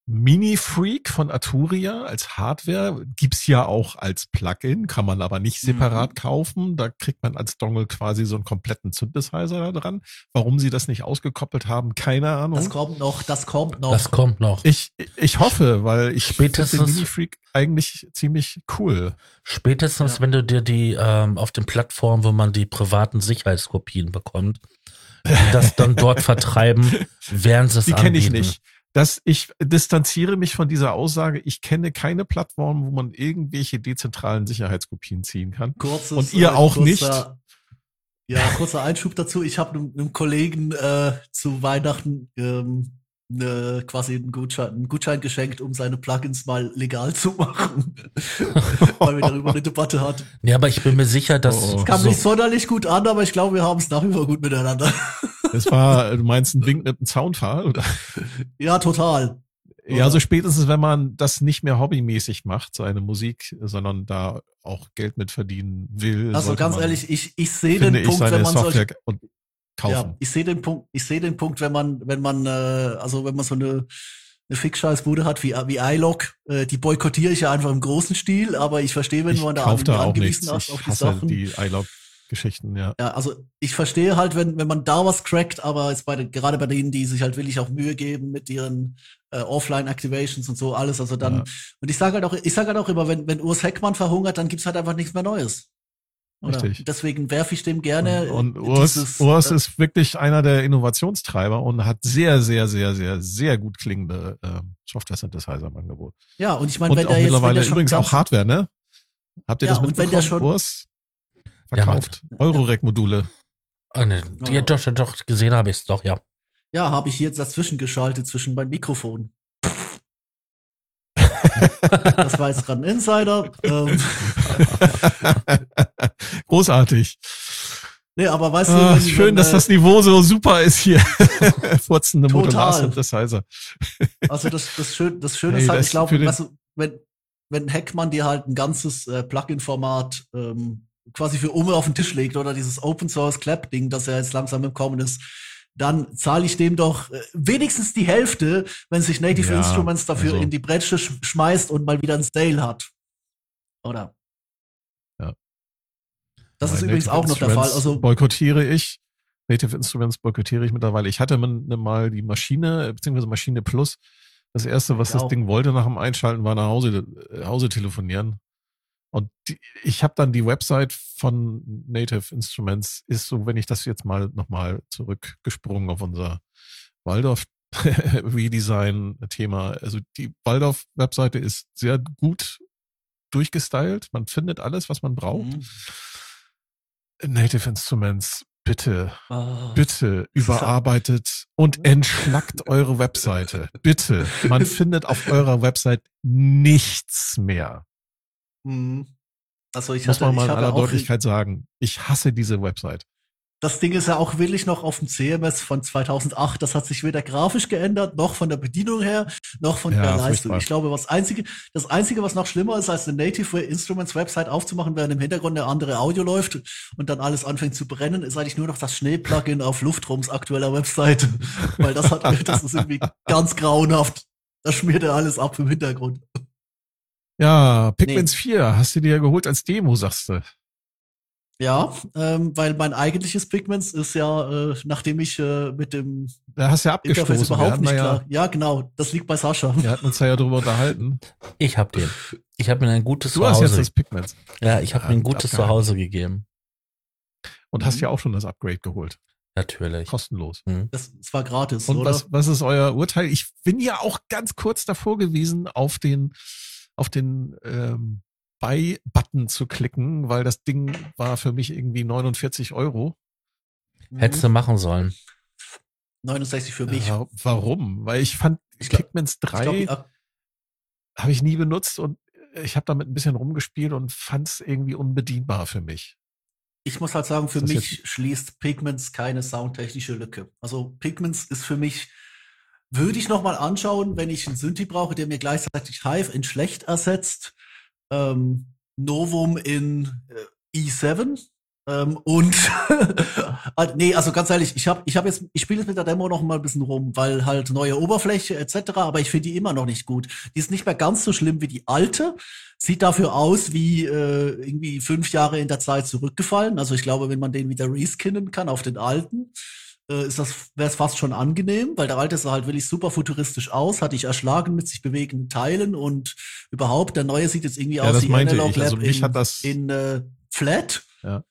Mini-Freak von Arturia als Hardware gibt's ja auch als Plugin, kann man aber nicht separat mhm. kaufen. Da kriegt man als Dongle quasi so einen kompletten Synthesizer da dran. Warum sie das nicht ausgekoppelt haben, keine Ahnung. Das kommt noch, das kommt noch. Das kommt noch. Ich, ich hoffe, weil ich spätestens finde den Mini-Freak eigentlich ziemlich cool. Spätestens, ja. wenn du dir die ähm, auf den Plattformen, wo man die privaten Sicherheitskopien bekommt, das dann dort vertreiben, werden sie es anbieten. Die kenne ich nicht. Dass ich distanziere mich von dieser Aussage, ich kenne keine Plattform, wo man irgendwelche dezentralen Sicherheitskopien ziehen kann. Kurzes, und ihr auch kurzer, nicht. Ja, kurzer Einschub dazu. Ich habe einem, einem Kollegen äh, zu Weihnachten ähm, ne, quasi einen Gutschein, einen Gutschein geschenkt, um seine Plugins mal legal zu machen. Weil wir darüber eine Debatte hatten. Ja, aber ich bin mir sicher, dass... Oh, oh. Es kam so. nicht sonderlich gut an, aber ich glaube, wir haben es nach wie vor gut miteinander. Das war, du meinst, ein Wink mit einem Zaunpfahl, oder? Ja, total. Oder? Ja, also spätestens, wenn man das nicht mehr hobbymäßig macht, seine Musik, sondern da auch Geld mit verdienen will. Also ganz man, ehrlich, ich, ich sehe den Punkt, wenn man solche, ja, ich sehe den Punkt, ich sehe den Punkt, wenn man, wenn man, äh, also wenn man so eine, eine Fick-Scheiß-Bude hat wie, wie iLog, äh, die boykottiere ich ja einfach im großen Stil, aber ich verstehe, wenn ich man da angewiesen ist auf die Sachen. Die iLog. Geschichten, ja. Ja, also ich verstehe halt, wenn wenn man da was crackt, aber jetzt bei den, gerade bei denen, die sich halt wirklich auch Mühe geben mit ihren äh, Offline-Activations und so alles, also dann ja. und ich sage halt auch, ich sage halt auch immer, wenn wenn Urs Heckmann verhungert, dann gibt's halt einfach nichts mehr Neues. Oder? Richtig. Deswegen werfe ich dem gerne. Und, und Urs, dieses, Urs äh, ist wirklich einer der Innovationstreiber und hat sehr, sehr, sehr, sehr, sehr gut klingende äh, Software-Synthesizer im Angebot. Ja, und ich meine, wenn der jetzt mittlerweile wenn der schon übrigens auch Hardware, ne? Habt ihr ja, das mitbekommen, Urs? Verkauft. Ja, Eurorec-Module. Ah, ne. Ja, doch, doch, gesehen habe ich es doch, ja. Ja, habe ich jetzt dazwischen geschaltet, zwischen meinem Mikrofon. Das war jetzt gerade ein Insider. Großartig. Nee, aber weißt du, ah, wenn, schön, wenn, dass äh, das Niveau so super ist hier. Furzende Modular-Synthesizer. Also das, das, Schön, das Schöne hey, ist halt, ich glaube, weißt du, wenn, wenn Heckmann dir halt ein ganzes äh, Plugin-Format ähm, quasi für Ome auf den Tisch legt oder dieses Open-Source-Clap-Ding, das ja jetzt langsam im Kommen ist, dann zahle ich dem doch wenigstens die Hälfte, wenn sich Native ja, Instruments dafür also. in die Bretsche sch- schmeißt und mal wieder ein Sale hat. Oder? Ja. Das Weil ist übrigens Native auch noch der Fall. Also boykottiere ich. Native Instruments boykottiere ich mittlerweile. Ich hatte mal die Maschine, beziehungsweise Maschine Plus, Das Erste, was ich das auch. Ding wollte nach dem Einschalten, war nach Hause, äh, Hause telefonieren. Und die, ich habe dann die Website von Native Instruments, ist so, wenn ich das jetzt mal nochmal zurückgesprungen auf unser Waldorf Redesign-Thema. Also die Waldorf-Webseite ist sehr gut durchgestylt. Man findet alles, was man braucht. Mhm. Native Instruments, bitte, oh. bitte überarbeitet und entschlackt eure Webseite. Bitte. Man findet auf eurer Website nichts mehr. Also ich hatte, muss man mal ich in aller Deutlichkeit sagen, ich hasse diese Website. Das Ding ist ja auch wirklich noch auf dem C M S von zweitausendacht. Das hat sich weder grafisch geändert, noch von der Bedienung her, noch von ja, der Leistung. Ich glaube, was einzige, das Einzige, was noch schlimmer ist, als eine Native Instruments Website aufzumachen, während im Hintergrund eine andere Audio läuft und dann alles anfängt zu brennen, ist eigentlich nur noch das Schnee-Plugin auf Luftrums aktueller Website. Weil das hat, das ist irgendwie ganz grauenhaft. Da schmiert er alles ab im Hintergrund. Ja, Pigments nee. vier hast du dir ja geholt als Demo, sagst du. Ja, ähm, weil mein eigentliches Pigments ist ja, äh, nachdem ich äh, mit dem da hast du ja abgestoßen. Interface überhaupt nicht klar. Ja, ja, genau. Das liegt bei Sascha. Wir hatten uns ja drüber unterhalten. Ich hab dir, ich hab mir ein gutes du Zuhause. Du hast jetzt das Pigments. Ja, ich hab ja, mir ein gutes abgehalten. Zuhause gegeben. Und mhm. hast ja auch schon das Upgrade geholt. Natürlich. Kostenlos. Mhm. Das, das war gratis, Und oder? Was, was ist euer Urteil? Ich bin ja auch ganz kurz davor gewesen, auf den auf den ähm, Buy-Button zu klicken, weil das Ding war für mich irgendwie neunundvierzig Euro. Hättest du machen sollen. neunundsechzig für mich. Äh, warum? Weil ich fand, ich glaub, Pigments drei ja. habe ich nie benutzt und ich habe damit ein bisschen rumgespielt und fand es irgendwie unbedienbar für mich. Ich muss halt sagen, für mich jetzt? Schließt Pigments keine soundtechnische Lücke. Also Pigments ist für mich... Würde ich nochmal anschauen, wenn ich einen Synthi brauche, der mir gleichzeitig Hive in schlecht ersetzt, ähm, Novum in äh, E sieben ähm, und nee, also ganz ehrlich, ich habe ich hab jetzt, ich spiele jetzt mit der Demo noch mal ein bisschen rum, weil halt neue Oberfläche et cetera, aber ich finde die immer noch nicht gut. Die ist nicht mehr ganz so schlimm wie die alte, sieht dafür aus wie äh, irgendwie fünf Jahre in der Zeit zurückgefallen. Also ich glaube, wenn man den wieder reskinnen kann auf den alten, ist das, wäre es fast schon angenehm, weil der alte sah halt wirklich super futuristisch aus, hatte ich erschlagen mit sich bewegenden Teilen und überhaupt, der neue sieht jetzt irgendwie ja, aus wie Analog Lab also mich in, hat das, in äh, Flat. Ja,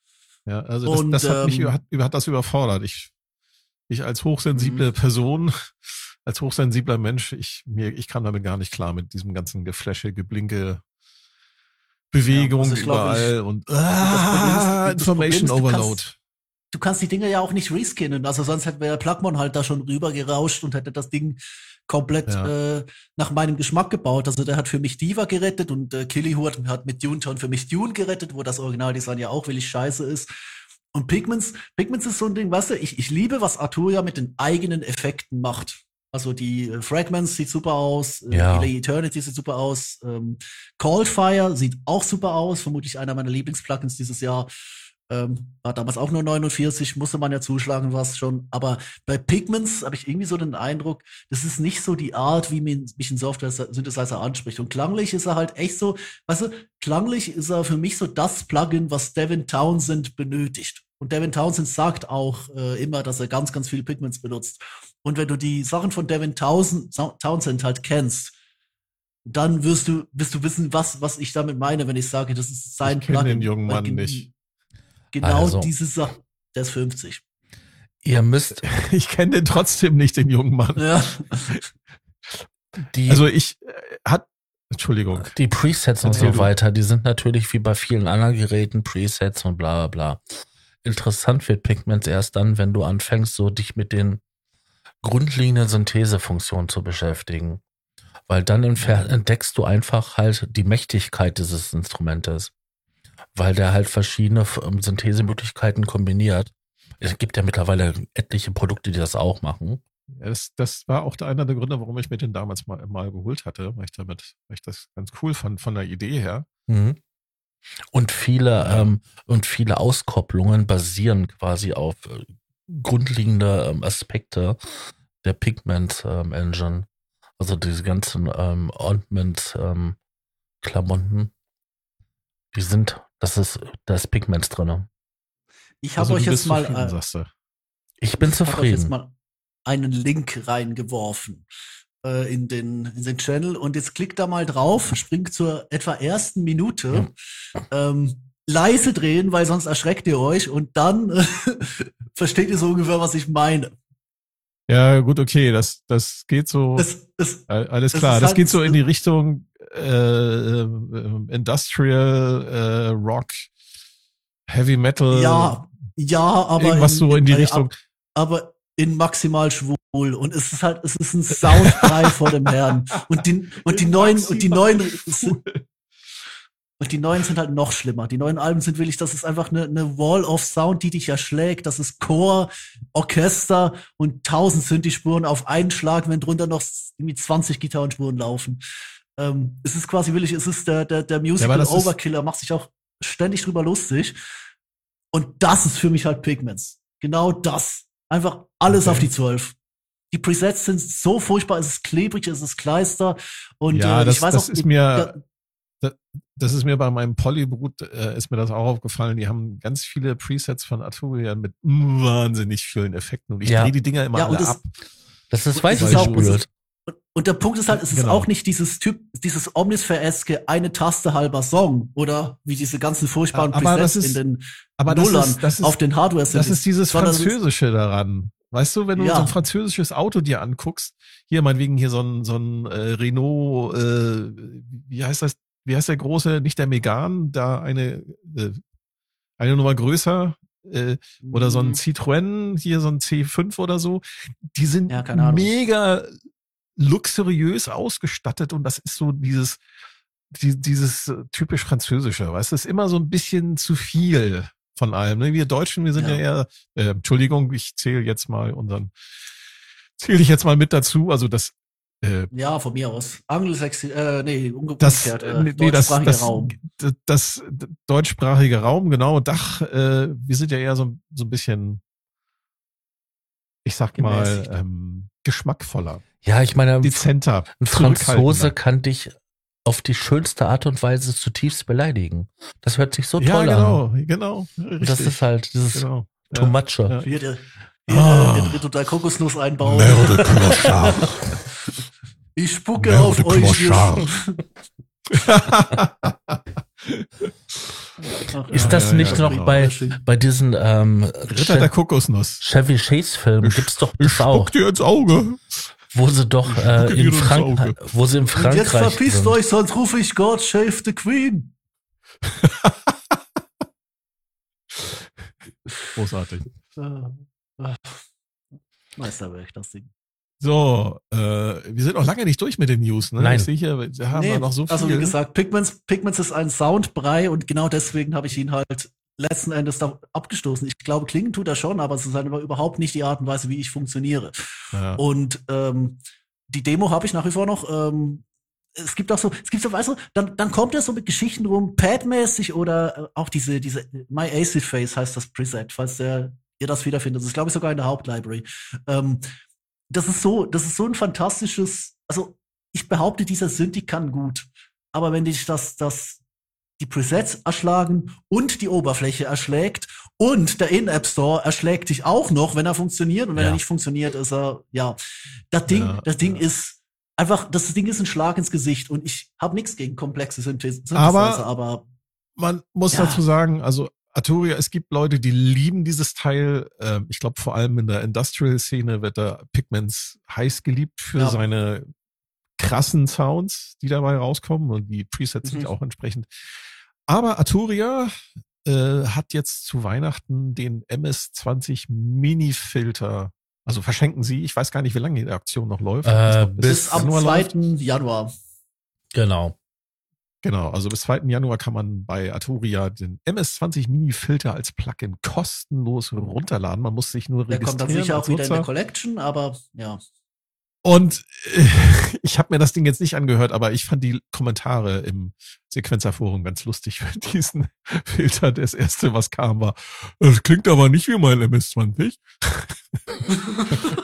ja also das, und, das hat mich hat, hat das überfordert. Ich, ich als hochsensible Person, als hochsensibler Mensch, ich, mir, ich kam damit gar nicht klar mit diesem ganzen Gefläsche, Geblinke, Bewegung ja, also überall glaub, ich, und ah, ist, Information ist, Overload. Du kannst die Dinger ja auch nicht reskinnen, also sonst hätte der Plugmon halt da schon rüber gerauscht und hätte das Ding komplett ja. äh, nach meinem Geschmack gebaut. Also der hat für mich Diva gerettet und äh, Killyhurt hat mit Duneton für mich Dune gerettet, wo das Originaldesign ja auch wirklich scheiße ist. Und Pigments, Pigments ist so ein Ding, weißt du, ich, ich liebe, was Arturia mit den eigenen Effekten macht. Also die äh, Fragments sieht super aus, äh, ja. Delay Eternity sieht super aus, ähm, Coldfire sieht auch super aus, vermutlich einer meiner Lieblingsplugins dieses Jahr. Ähm, war damals auch nur neunundvierzig, musste man ja zuschlagen, war es schon. Aber bei Pigments habe ich irgendwie so den Eindruck, das ist nicht so die Art, wie mich ein Software-Synthesizer anspricht. Und klanglich ist er halt echt so, weißt du, klanglich ist er für mich so das Plugin, was Devin Townsend benötigt. Und Devin Townsend sagt auch äh, immer, dass er ganz, ganz viele Pigments benutzt. Und wenn du die Sachen von Devin Townsend, Townsend halt kennst, dann wirst du, wirst du wissen, was, was ich damit meine, wenn ich sage, das ist sein Plugin. Ich kenne den jungen Mann nicht. Genau also, diese Sache, der ist fünfzig. Ihr müsst. Ich kenne den trotzdem nicht, den jungen Mann. Ja. Die, also ich äh, hat, Entschuldigung. Die Presets und so weiter, die sind natürlich wie bei vielen anderen Geräten Presets und bla bla bla. Interessant wird Pigments erst dann, wenn du anfängst, so dich mit den grundlegenden Synthesefunktionen zu beschäftigen. Weil dann entdeckst du einfach halt die Mächtigkeit dieses Instrumentes. Weil der halt verschiedene ähm, Synthesemöglichkeiten kombiniert. Es gibt ja mittlerweile etliche Produkte, die das auch machen. Ja, das, das war auch einer der Gründe, warum ich mir den damals mal, mal geholt hatte, weil ich, damit, weil ich das ganz cool fand von der Idee her. Mhm. Und viele ja. ähm, und viele Auskopplungen basieren quasi auf äh, grundlegende ähm, Aspekte der Pigment ähm, Engine. Also diese ganzen ähm, Ornament ähm, Klamotten, die sind... Das ist das Pigments drin. Ich habe also, euch jetzt mal. Äh, ich bin ich zufrieden. Ich habe jetzt mal einen Link reingeworfen. äh, in, den, in den Channel und jetzt klickt da mal drauf, springt zur etwa ersten Minute, ähm, leise drehen, weil sonst erschreckt ihr euch und dann äh, versteht ihr so ungefähr, was ich meine. Ja, gut, okay, das, das geht so, das, das, alles klar, das, halt, das geht so in die Richtung äh, Industrial, äh, Rock, Heavy Metal, ja, ja, aber irgendwas in, so in die in, Richtung. Aber in maximal schwul und es ist halt, es ist ein Soundbrei vor dem Herrn und die, und die neuen, und die neuen, und die neuen sind halt noch schlimmer. Die neuen Alben sind wirklich, das ist einfach eine, eine Wall of Sound, die dich erschlägt. Das ist Chor, Orchester und tausend Synthi-Spuren auf einen Schlag, wenn drunter noch irgendwie zwanzig Gitarrenspuren laufen. Ähm, es ist quasi wirklich, es ist der, der, der Musical ja, Overkiller, macht sich auch ständig drüber lustig. Und das ist für mich halt Pigments. Genau das. Einfach alles okay. Auf die zwölf. Die Presets sind so furchtbar, es ist klebrig, es ist Kleister. Und ja, äh, ich das, weiß das auch, ist mir... Ja, das ist mir bei meinem Polybrut, äh, ist mir das auch aufgefallen. Die haben ganz viele Presets von Arturia mit wahnsinnig vielen Effekten. Und ich ja. drehe die Dinger immer ja, alle das, ab. Das ist, weiß ich auch. Und, und der Punkt ist halt, es ist genau. auch nicht dieses Typ, dieses Omnisphere-eske, eine Taste halber Song, oder wie diese ganzen furchtbaren aber Presets das ist, in den aber das Nullern ist, das ist, auf den Hardware sind. Das ist dieses Sondern Französische daran. Weißt du, wenn du ja. so ein französisches Auto dir anguckst, hier meinetwegen hier so ein, so ein äh, Renault, äh, wie heißt das? Wie heißt der große, nicht der Megane, da eine äh, eine Nummer größer äh, oder so ein Citroën, hier so ein C fünf oder so. Die sind ja, mega luxuriös ausgestattet und das ist so dieses die, dieses typisch Französische, weißt du, ist immer so ein bisschen zu viel von allem. Ne? Wir Deutschen, wir sind ja, ja eher, äh, Entschuldigung, ich zähle jetzt mal unseren, zähle ich jetzt mal mit dazu, also das Äh, ja, von mir aus. Angelsächsisch, äh, nee, umgekehrt, äh, nee, deutschsprachiger das, das, Raum. Das, das, das deutschsprachige Raum, genau. Dach, äh, wir sind ja eher so, so ein bisschen, ich sag mal, ähm, geschmackvoller. Ja, ich meine, dezenter. Ein Franzose kann dich auf die schönste Art und Weise zutiefst beleidigen. Das hört sich so toll ja, genau, an. Genau, genau. Das ist halt dieses genau, ja, Tomatsche. Ja. Ja. Ja, oh. Den Ritter Kokosnuss einbauen. Ich spucke Merde auf euch. Ist das ja, ja, nicht ja, noch genau. bei, bei diesen ähm, Ritter Che- der Kokosnuss. Chevy Chase Filmen? Gibt's doch das ich auch. Ich spuck dir ins Auge. Wo sie doch äh, in, Frank- ins Auge. Wo sie in Frankreich. Und jetzt verpisst sind. Euch, sonst rufe ich God Save the Queen. Großartig. Meisterwerk, das Ding. So, äh, wir sind auch lange nicht durch mit den News, ne? Nein. Ich sehe hier, da haben nee, wir noch so viel. Also wie gesagt, Pigments, Pigments ist ein Soundbrei und genau deswegen habe ich ihn halt letzten Endes da abgestoßen. Ich glaube, klingen tut er schon, aber es ist halt überhaupt nicht die Art und Weise, wie ich funktioniere. Ja. Und ähm, die Demo habe ich nach wie vor noch. Ähm, es gibt auch so, es gibt so, weißt du, dann, dann kommt er so mit Geschichten rum, padmäßig oder auch diese, diese My Acid Face heißt das Preset, falls der, ihr das wiederfindet. Das ist, glaube ich, sogar in der Hauptlibrary. Ähm, Das ist so, das ist so ein fantastisches, also ich behaupte, dieser Synthi kann gut. Aber wenn dich das, das, die Presets erschlagen und die Oberfläche erschlägt und der In-App Store erschlägt dich auch noch, wenn er funktioniert und wenn ja. er nicht funktioniert, ist er, ja. Das Ding, ja, das Ding ja. ist einfach, das Ding ist ein Schlag ins Gesicht und ich habe nichts gegen komplexe Synthesizer, aber, aber man muss ja. dazu sagen, also Arturia, es gibt Leute, die lieben dieses Teil. Ich glaube, vor allem in der Industrial-Szene wird der Pigments heiß geliebt für ja. seine krassen Sounds, die dabei rauskommen und die Presets mhm. sind auch entsprechend. Aber Arturia äh, hat jetzt zu Weihnachten den M S zwanzig Mini-Filter, also verschenken sie, ich weiß gar nicht, wie lange die Aktion noch läuft. Äh, bis bis am zweiten Januar. Genau. Genau, also bis zweiten Januar kann man bei Arturia den M S zwanzig Mini-Filter als Plugin kostenlos runterladen. Man muss sich nur registrieren. Der kommt dann sicher auch wieder in der Collection, aber ja. Und äh, ich habe mir das Ding jetzt nicht angehört, aber ich fand die Kommentare im Sequenzerforum ganz lustig für diesen Filter. Das erste, was kam, war, das klingt aber nicht wie mein M S zwanzig.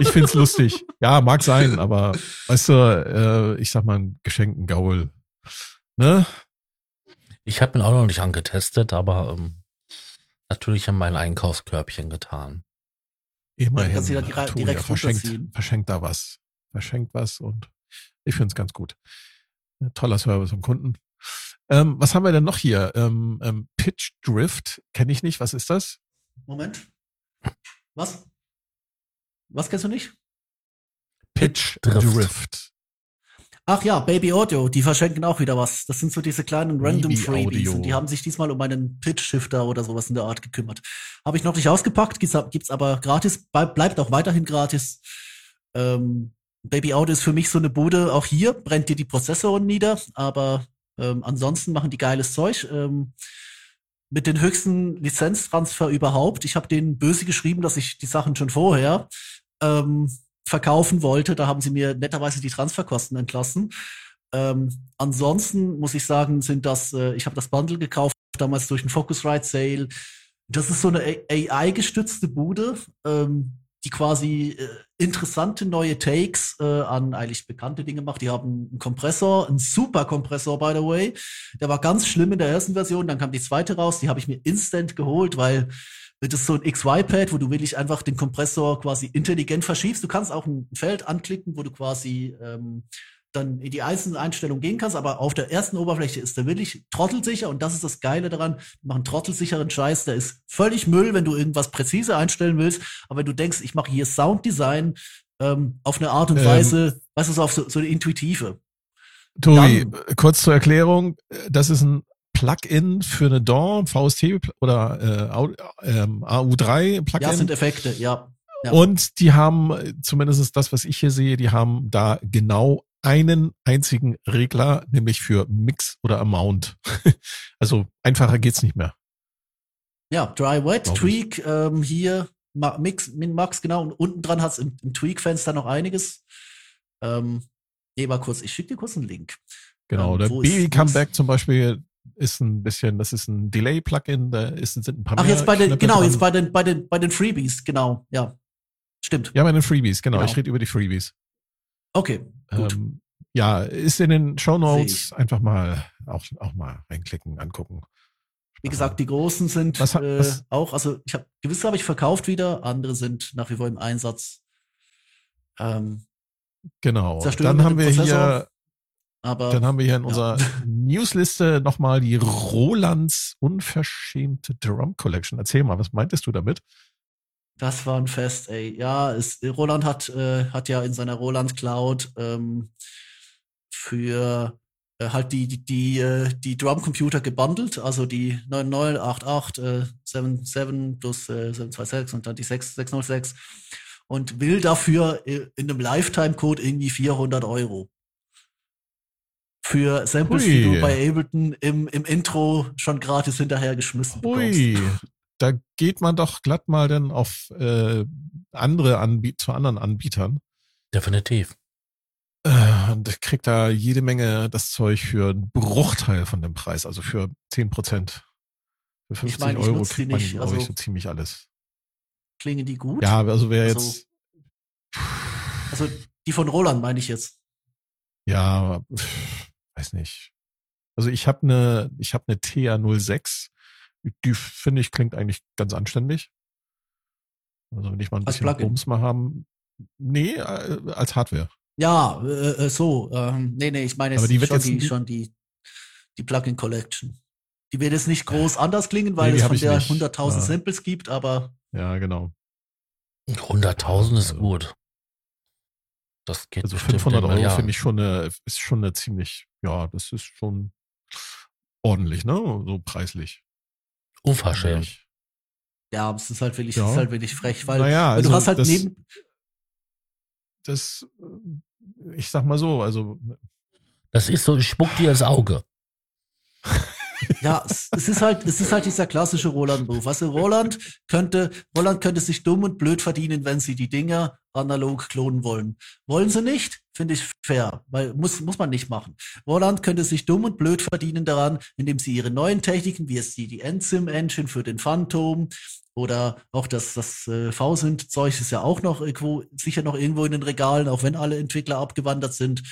Ich find's lustig. Ja, mag sein, aber weißt du, äh, ich sag mal, ein geschenkten Gaul. Ne? Ich habe ihn auch noch nicht angetestet, aber ähm, natürlich in mein Einkaufskörbchen getan. Immerhin, ja, direkt verschenkt, verschenkt da was. Verschenkt was und Ich finde es ganz gut. Toller Service vom Kunden. Ähm, was haben wir denn noch hier? Ähm, ähm, Pitch Drift kenne ich nicht. Was ist das? Moment. Was? Was kennst du nicht? Pitch Drift. Drift. Ach ja, Baby Audio, die verschenken auch wieder was. Das sind so diese kleinen Random Freebies und die haben sich diesmal um einen Pitch-Shifter oder sowas in der Art gekümmert. Habe ich noch nicht ausgepackt, gibt's aber gratis, bleibt auch weiterhin gratis. Ähm, Baby Audio ist für mich so eine Bude, auch hier brennt dir die Prozessoren nieder, aber ähm, ansonsten machen die geiles Zeug. Ähm, mit den höchsten Lizenztransfer überhaupt. Ich habe denen böse geschrieben, dass ich die Sachen schon vorher ähm, verkaufen wollte, da haben sie mir netterweise die Transferkosten entlassen. Ähm, ansonsten muss ich sagen, sind das, äh, ich habe das Bundle gekauft, damals durch einen Focusrite-Sale. Das ist so eine A I-gestützte Bude, ähm, die quasi äh, interessante neue Takes äh, an eigentlich bekannte Dinge macht. Die haben einen Kompressor, einen Super-Kompressor, by the way. Der war ganz schlimm in der ersten Version, dann kam die zweite raus, die habe ich mir instant geholt, weil das ist so ein X Y-Pad, wo du wirklich einfach den Kompressor quasi intelligent verschiebst. Du kannst auch ein Feld anklicken, wo du quasi ähm, dann in die einzelnen Einstellungen gehen kannst. Aber auf der ersten Oberfläche ist der wirklich trottelsicher. Und das ist das Geile daran. Die machen trottelsicheren Scheiß. Der ist völlig Müll, wenn du irgendwas präzise einstellen willst. Aber wenn du denkst, ich mache hier Sounddesign ähm, auf eine Art und ähm, Weise, weißt du, so auf so, so eine intuitive. Tobi, dann, kurz zur Erklärung. Das ist ein Plugin für eine D A W, V S T oder äh, A U drei Plugin. Ja, sind Effekte, ja. ja. Und die haben, zumindest das, was ich hier sehe, die haben da genau einen einzigen Regler, nämlich für Mix oder Amount. Also einfacher geht's nicht mehr. Ja, Dry, Wet, Warum? Tweak, ähm, hier Mix, Min, Max, genau. Und unten dran hat's im, im Tweak-Fenster noch einiges. Ähm, Eber kurz, ich schicke dir kurz einen Link. Genau, ähm, der Baby Comeback Mix? Zum Beispiel ist ein bisschen, das ist ein Delay-Plugin, da ist, sind ein paar Ach, mehr jetzt bei den, Schnippel genau, dran. Jetzt bei den, bei den, bei den Freebies, genau, ja. Stimmt. Ja, bei den Freebies, genau. genau. Ich rede über die Freebies. Okay, gut. Ähm, ja, ist in den Shownotes, einfach mal, auch, auch mal reinklicken, angucken. Wie gesagt, die großen sind was, äh, was? auch, also ich habe gewisse habe ich verkauft wieder, andere sind nach wie vor im Einsatz. Ähm, genau. Dann haben wir hier Aber, Dann haben wir hier in ja. unserer Newsliste nochmal die Rolands unverschämte Drum Collection. Erzähl mal, was meintest du damit? Das war ein Fest, ey. Ja, es, Roland hat, äh, hat ja in seiner Roland Cloud ähm, für äh, halt die, die, die, äh, die Drum Computer gebundelt, also die neun neun acht acht, äh, siebenundsiebzig plus äh, sieben zwei sechs und dann die sechs sechs null sechs und will dafür äh, in einem Lifetime-Code irgendwie vierhundert Euro. Für Samples, Ui. die du bei Ableton im, im Intro schon gratis hinterher geschmissen bekommst. Ui, da geht man doch glatt mal dann auf äh, andere Anbieter, zu anderen Anbietern. Definitiv. Äh, und kriegt da jede Menge das Zeug für einen Bruchteil von dem Preis, also für zehn Prozent. Für fünfzehn ich mein, ich Euro kriegt man nicht, also so ziemlich alles. Klingen die gut? Ja, also wer also, jetzt... Also die von Roland meine ich jetzt. Ja, pff. Weiß nicht. Also ich habe eine, ich habe eine T A null sechs. Die finde ich klingt eigentlich ganz anständig. Also wenn ich mal ein als bisschen Bums mal haben. Nee, als Hardware. Ja, äh, so. Ähm, nee, nee, ich meine jetzt, die schon, jetzt die, schon die, die Plugin Collection. Die wird jetzt nicht groß anders klingen, weil nee, es von der hunderttausend ja. Samples gibt, aber. Ja, genau. hunderttausend ist gut. Das geht also fünfhundert Euro finde ich schon eine, ist schon eine ziemlich, ja, das ist schon ordentlich, ne? So preislich. Unverschämt. Ja, es ist halt wirklich, ja. ist halt wirklich frech, weil, naja, weil also du hast halt das, neben. Das, ich sag mal so, also. Das ist so, ich spuck dir ins Auge. Ja, es, es ist halt, es ist halt dieser klassische Roland-Move. Weißt du, Roland könnte, Roland könnte sich dumm und blöd verdienen, wenn sie die Dinger analog klonen wollen. Wollen sie nicht? Finde ich fair, weil muss, muss man nicht machen. Roland könnte sich dumm und blöd verdienen daran, indem sie ihre neuen Techniken, wie es die, die N-Sim-Engine für den Phantom oder auch das, das äh, V-Synth-Zeug ist ja auch noch irgendwo, sicher noch irgendwo in den Regalen, auch wenn alle Entwickler abgewandert sind.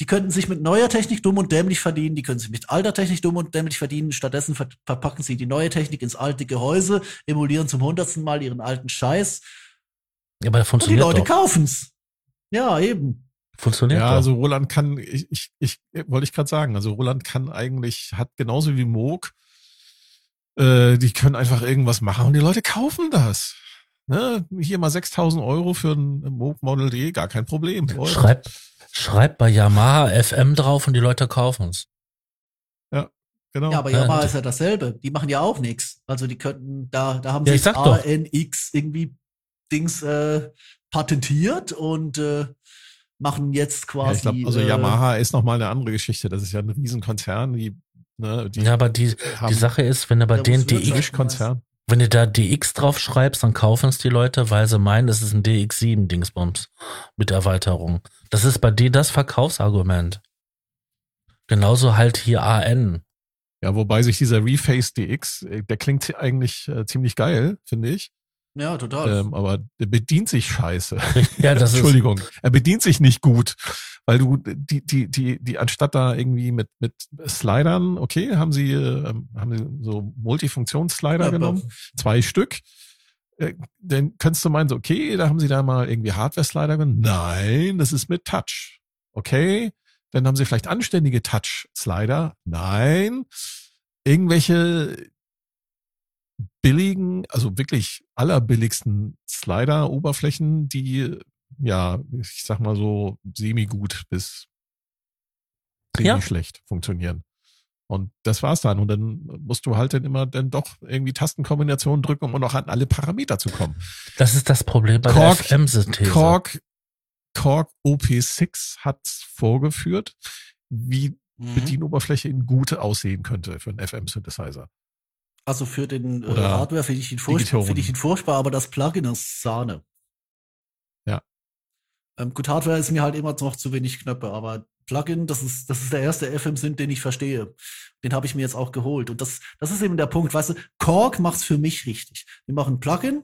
Die könnten sich mit neuer Technik dumm und dämlich verdienen, die können sich mit alter Technik dumm und dämlich verdienen, stattdessen ver- verpacken sie die neue Technik ins alte Gehäuse, emulieren zum hundertsten Mal ihren alten Scheiß. Ja, aber und die Leute doch. Kaufen's. Ja, eben. Funktioniert. Ja, doch. Also Roland kann, ich, ich, ich wollte ich gerade sagen, also Roland kann eigentlich, hat genauso wie Moog, äh, die können einfach irgendwas machen und die Leute kaufen das. Ne? Hier mal sechstausend Euro für ein Moog Model D, gar kein Problem. Schreibt schreib bei Yamaha F M drauf und die Leute kaufen es. Ja, genau. Ja, aber Yamaha ja, ist ja dasselbe. Die machen ja auch nichts. Also die könnten, da, da haben ja, sie A N X irgendwie Dings äh, patentiert und äh, machen jetzt quasi. Ja, ich glaube, also äh, Yamaha ist nochmal eine andere Geschichte. Das ist ja ein Riesenkonzern. Die, ne, die ja, aber die, die Sache ist, wenn du bei denen D X-Konzern, wenn du da D X drauf schreibst, dann kaufen es die Leute, weil sie meinen, das ist ein D X sieben Dingsbums mit Erweiterung. Das ist bei denen das Verkaufsargument. Genauso halt hier A N. Ja, wobei sich dieser Reface D X, der klingt eigentlich äh, ziemlich geil, finde ich. Ja, total. Ähm, aber er bedient sich scheiße. Ja, das Entschuldigung. Ist er bedient sich nicht gut. Weil du, die, die, die, die, anstatt da irgendwie mit, mit Slidern, okay, haben sie, äh, haben sie so Multifunktions-Slider ja, genommen. Buff. Zwei Stück. Äh, dann könntest du meinen, so, okay, da haben sie da mal irgendwie Hardware-Slider genommen. Nein, das ist mit Touch. Okay. Dann haben sie vielleicht anständige Touch-Slider. Nein. Irgendwelche billigen, also wirklich allerbilligsten Slider-Oberflächen, die, ja, ich sag mal so, semi-gut bis semi-schlecht ja. funktionieren. Und das war's dann. Und dann musst du halt dann immer dann doch irgendwie Tastenkombinationen drücken, um noch an alle Parameter zu kommen. Das ist das Problem bei Korg, der F M-Synthese. Korg, Korg O P sechs hat's vorgeführt, wie mhm. Bedienoberfläche in gut aussehen könnte für einen F M-Synthesizer. Also für den äh, Hardware finde ich ihn furchtbar, finde ich ihn furchtbar, aber das Plugin ist Sahne. Ja. Ähm, gut, Hardware ist mir halt immer noch zu wenig Knöpfe, aber Plugin, das ist, das ist der erste F M-Synth, den ich verstehe. Den habe ich mir jetzt auch geholt. Und das, das ist eben der Punkt, weißt du, Korg macht's für mich richtig. Die machen Plugin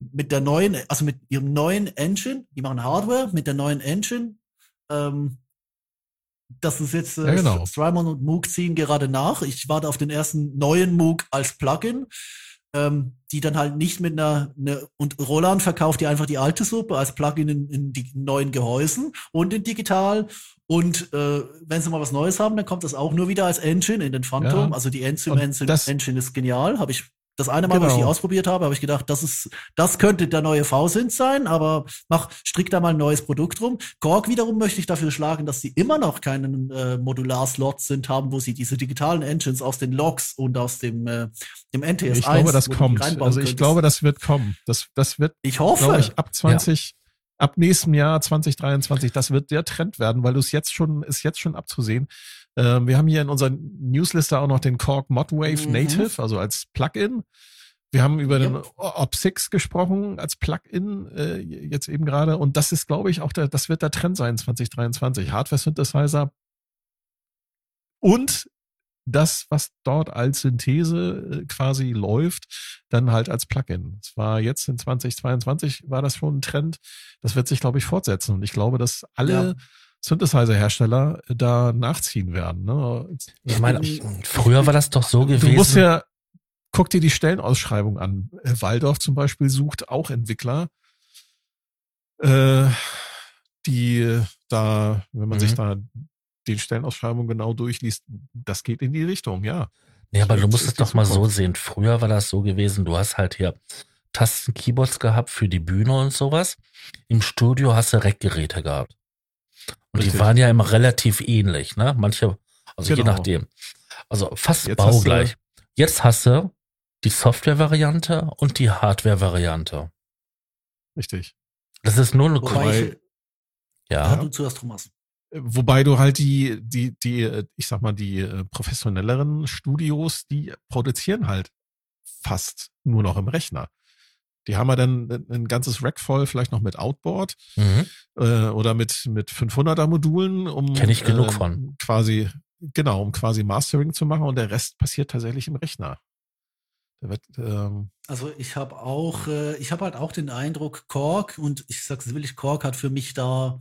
mit der neuen, also mit ihrem neuen Engine, die machen Hardware mit der neuen Engine, ähm, das ist jetzt, äh, ja, genau. Strymon und Moog ziehen gerade nach. Ich warte auf den ersten neuen Moog als Plugin, ähm, die dann halt nicht mit einer, eine, und Roland verkauft dir einfach die alte Suppe als Plugin in, in die neuen Gehäusen und in digital. Und äh, wenn sie mal was Neues haben, dann kommt das auch nur wieder als Engine in den Phantom. Ja. Also die Engine ist genial. Habe ich das eine Mal, genau. wo ich die ausprobiert habe, habe ich gedacht, das ist, das könnte der neue V-Synth sein, aber mach, strick da mal ein neues Produkt rum. Korg wiederum möchte ich dafür schlagen, dass sie immer noch keinen äh, Modular-Slot-Synth haben, wo sie diese digitalen Engines aus den Logs und aus dem, äh, dem N T S eins. Ich glaube, das kommt. Also ich könntest. glaube, das wird kommen. Das, das wird, ich hoffe, ich, ab zwanzig, ja. ab nächstem Jahr zwanzig dreiundzwanzig, das wird der Trend werden, weil du es jetzt schon, ist jetzt schon abzusehen. Wir haben hier in unserer Newsletter auch noch den Korg Modwave mhm. Native, also als Plugin. Wir haben über yep. den O P sechs gesprochen als Plugin äh, jetzt eben gerade. Und das ist, glaube ich, auch der, das wird der Trend sein zwanzig dreiundzwanzig. Hardware-Synthesizer und das, was dort als Synthese quasi läuft, dann halt als Plugin. Es war jetzt in zwanzig zweiundzwanzig war das schon ein Trend. Das wird sich, glaube ich, fortsetzen. Und ich glaube, dass alle... Ja. Synthesizer-Hersteller da nachziehen werden. Ne? Ich meine, früher war das doch so gewesen. Du musst ja, guck dir die Stellenausschreibung an. Waldorf zum Beispiel sucht auch Entwickler, äh, die da, wenn man mhm. sich da die Stellenausschreibung genau durchliest, das geht in die Richtung, ja. Ja, aber du musst es doch mal so sehen. Früher war das so gewesen, du hast halt hier Tasten-Keyboards gehabt für die Bühne und sowas. Im Studio hast du Rackgeräte gehabt. Und Richtig. Die waren ja immer relativ ähnlich, ne? Manche, also genau. je nachdem. Also fast jetzt baugleich. Hast du, jetzt hast du die Software-Variante und die Hardware-Variante. Richtig. Das ist nur eine Wobei, ja. du zuerst Thomas. Wobei du halt die, die, die, ich sag mal, die professionelleren Studios, die produzieren halt fast nur noch im Rechner. Die haben ja dann ein ganzes Rack voll, vielleicht noch mit Outboard mhm. äh, oder mit, mit fünfhunderter Modulen, um Kenn ich genug äh, von. quasi, genau, um quasi Mastering zu machen, und der Rest passiert tatsächlich im Rechner. Der wird, ähm also ich habe auch, äh, ich habe halt auch den Eindruck, Korg, und ich sag's wirklich, Korg hat für mich da,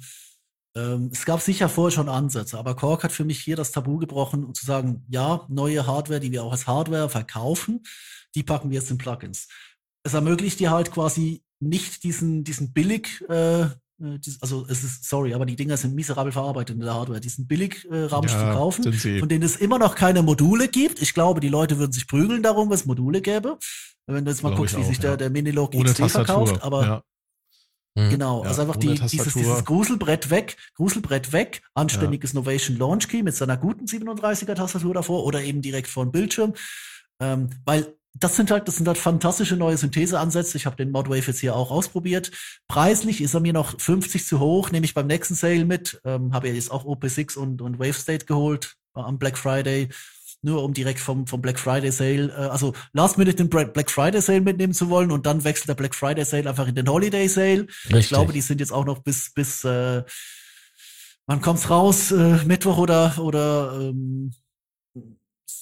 ähm, es gab sicher vorher schon Ansätze, aber Korg hat für mich hier das Tabu gebrochen, um zu sagen, ja, neue Hardware, die wir auch als Hardware verkaufen, die packen wir jetzt in Plugins. Es ermöglicht dir halt quasi nicht diesen, diesen billig äh, Äh, die, also es ist, sorry, aber die Dinger sind miserabel verarbeitet in der Hardware. Die sind billig, äh, rabisch ja, zu kaufen, von denen es immer noch keine Module gibt. Ich glaube, die Leute würden sich prügeln darum, wenn es Module gäbe. Wenn du jetzt mal guckst, wie sich ja. der, der Minilog X D verkauft, aber ja. Genau, ja, also einfach die, dieses, dieses Gruselbrett weg, Gruselbrett weg, anständiges ja. Novation Launch Key mit seiner guten siebenunddreißiger Tastatur davor oder eben direkt vor dem Bildschirm, ähm, weil das sind halt, das sind halt fantastische neue Syntheseansätze. Ich habe den Modwave jetzt hier auch ausprobiert. Preislich ist er mir noch fünfzig zu hoch, nehme ich beim nächsten Sale mit, ähm, habe ja jetzt auch O P sechs und, und Wave State geholt äh, am Black Friday. Nur um direkt vom, vom Black Friday Sale, äh, also last minute den Black Friday Sale mitnehmen zu wollen und dann wechselt der Black Friday Sale einfach in den Holiday Sale. Richtig. Ich glaube, die sind jetzt auch noch bis, bis äh, wann kommt's raus? Äh, Mittwoch oder, oder ähm,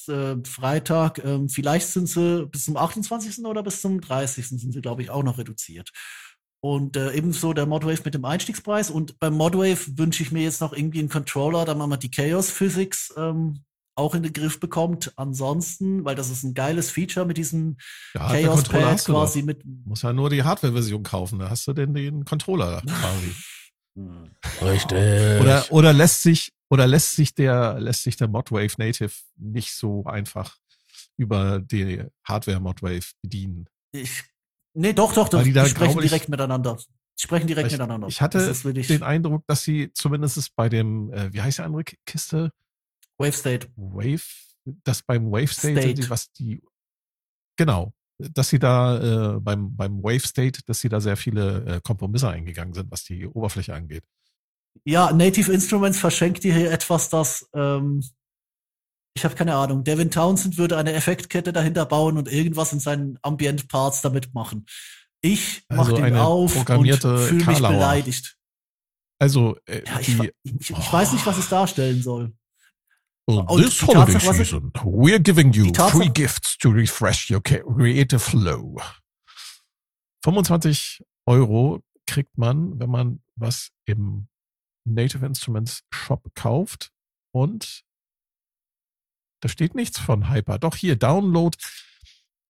äh, Freitag. Äh, vielleicht sind sie bis zum achtundzwanzigsten oder bis zum dreißigsten sind sie, glaube ich, auch noch reduziert. Und äh, ebenso der Modwave mit dem Einstiegspreis. Und beim Modwave wünsche ich mir jetzt noch irgendwie einen Controller, da man mal die Chaos Physics ähm, auch in den Griff bekommt. Ansonsten, weil das ist ein geiles Feature mit diesem ja, Chaos-Pad quasi mit. Muss ja nur die Hardware-Version kaufen, da hast du denn den Controller quasi. Richtig. Oder, oder lässt sich, oder lässt sich der, lässt sich der Modwave Native nicht so einfach über die Hardware-Modwave bedienen? Ich, nee, doch, doch, doch. Die, die sprechen direkt ich, miteinander. Die sprechen direkt ich, miteinander. Ich hatte das ist den Eindruck, dass sie zumindest bei dem, äh, wie heißt die andere Kiste? Wave State. Wave, dass beim Wave State, State. Die, was die, genau, dass sie da äh, beim, beim Wave State, dass sie da sehr viele äh, Kompromisse eingegangen sind, was die Oberfläche angeht. Ja, Native Instruments verschenkt dir hier etwas, das, ähm, ich habe keine Ahnung, Devin Townsend würde eine Effektkette dahinter bauen und irgendwas in seinen Ambient Parts damit machen. Ich mache also den auf und fühle mich beleidigt. Also, äh, ja, ich, die, ich, ich oh. weiß nicht, was es darstellen soll. Und this holiday Tatsache, season, we're giving you free gifts to refresh your creative flow. fünfundzwanzig Euro kriegt man, wenn man was im Native Instruments Shop kauft. Und da steht nichts von Hyper. Doch hier, Download.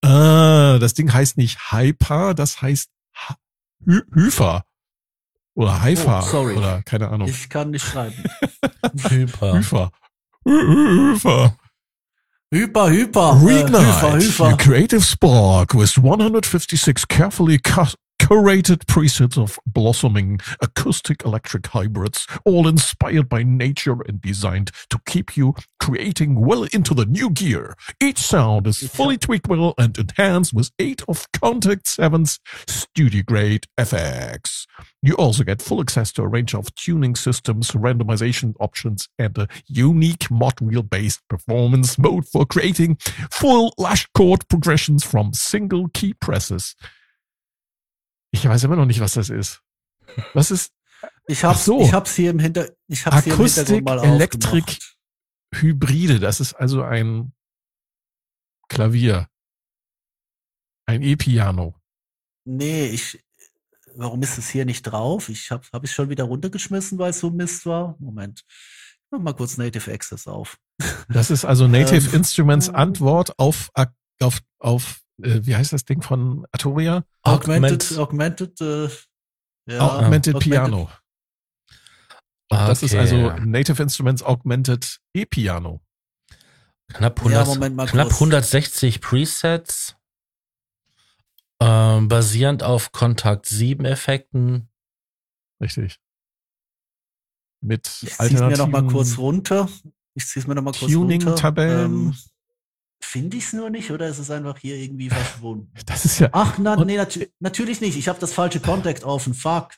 Ah, das Ding heißt nicht Hyper, das heißt Hyper. Oder Hyper. Oh, sorry. Oder keine Ahnung. Ich kann nicht schreiben. Hyper. Hyper. Hyper. Hyper, Hyper. Reignite Hyper, Hyper. Creative spark with one hundred fifty-six carefully cu- curated presets of blossoming acoustic electric hybrids, all inspired by nature and designed to keep you creating well into the new gear. Each sound is fully tweakable and enhanced with eight of Kontakt seven's studio-grade F X. You also get full access to a range of tuning systems, randomization options, and a unique modwheel-based performance mode for creating full lush chord progressions from single key presses. Ich weiß immer noch nicht, was das ist. Was ist? Ich hab's, so. ich hab's hier im Hinter, ich hab's Akustik, hier im Hintergrund mal aufgemacht. Elektrik, Hybride, das ist also ein Klavier. Ein E-Piano. Nee, ich, warum ist es hier nicht drauf? Ich habe hab ich schon wieder runtergeschmissen, weil es so Mist war. Moment. Ich mach mal kurz Native Access auf. Das ist also Native ähm, Instruments Antwort auf, auf, auf, äh, wie heißt das Ding von Arturia? Augmented, Augmented, äh, ja, Augmented, Augmented Piano. Okay. Das ist also Native Instruments Augmented E-Piano. Knapp, hundert, ja, knapp hundertsechzig Presets. Ähm, basierend auf Kontakt sieben Effekten. Richtig. Mit ich zieh's mir noch mal kurz runter. Ich zieh's mir noch mal kurz Tuning, runter. Tuning-Tabellen. Ähm, Finde ich es nur nicht, oder ist es einfach hier irgendwie verschwunden? Das ist ja. Ach, na, nee, nat- natürlich nicht. Ich habe das falsche Kontakt offen. Fuck.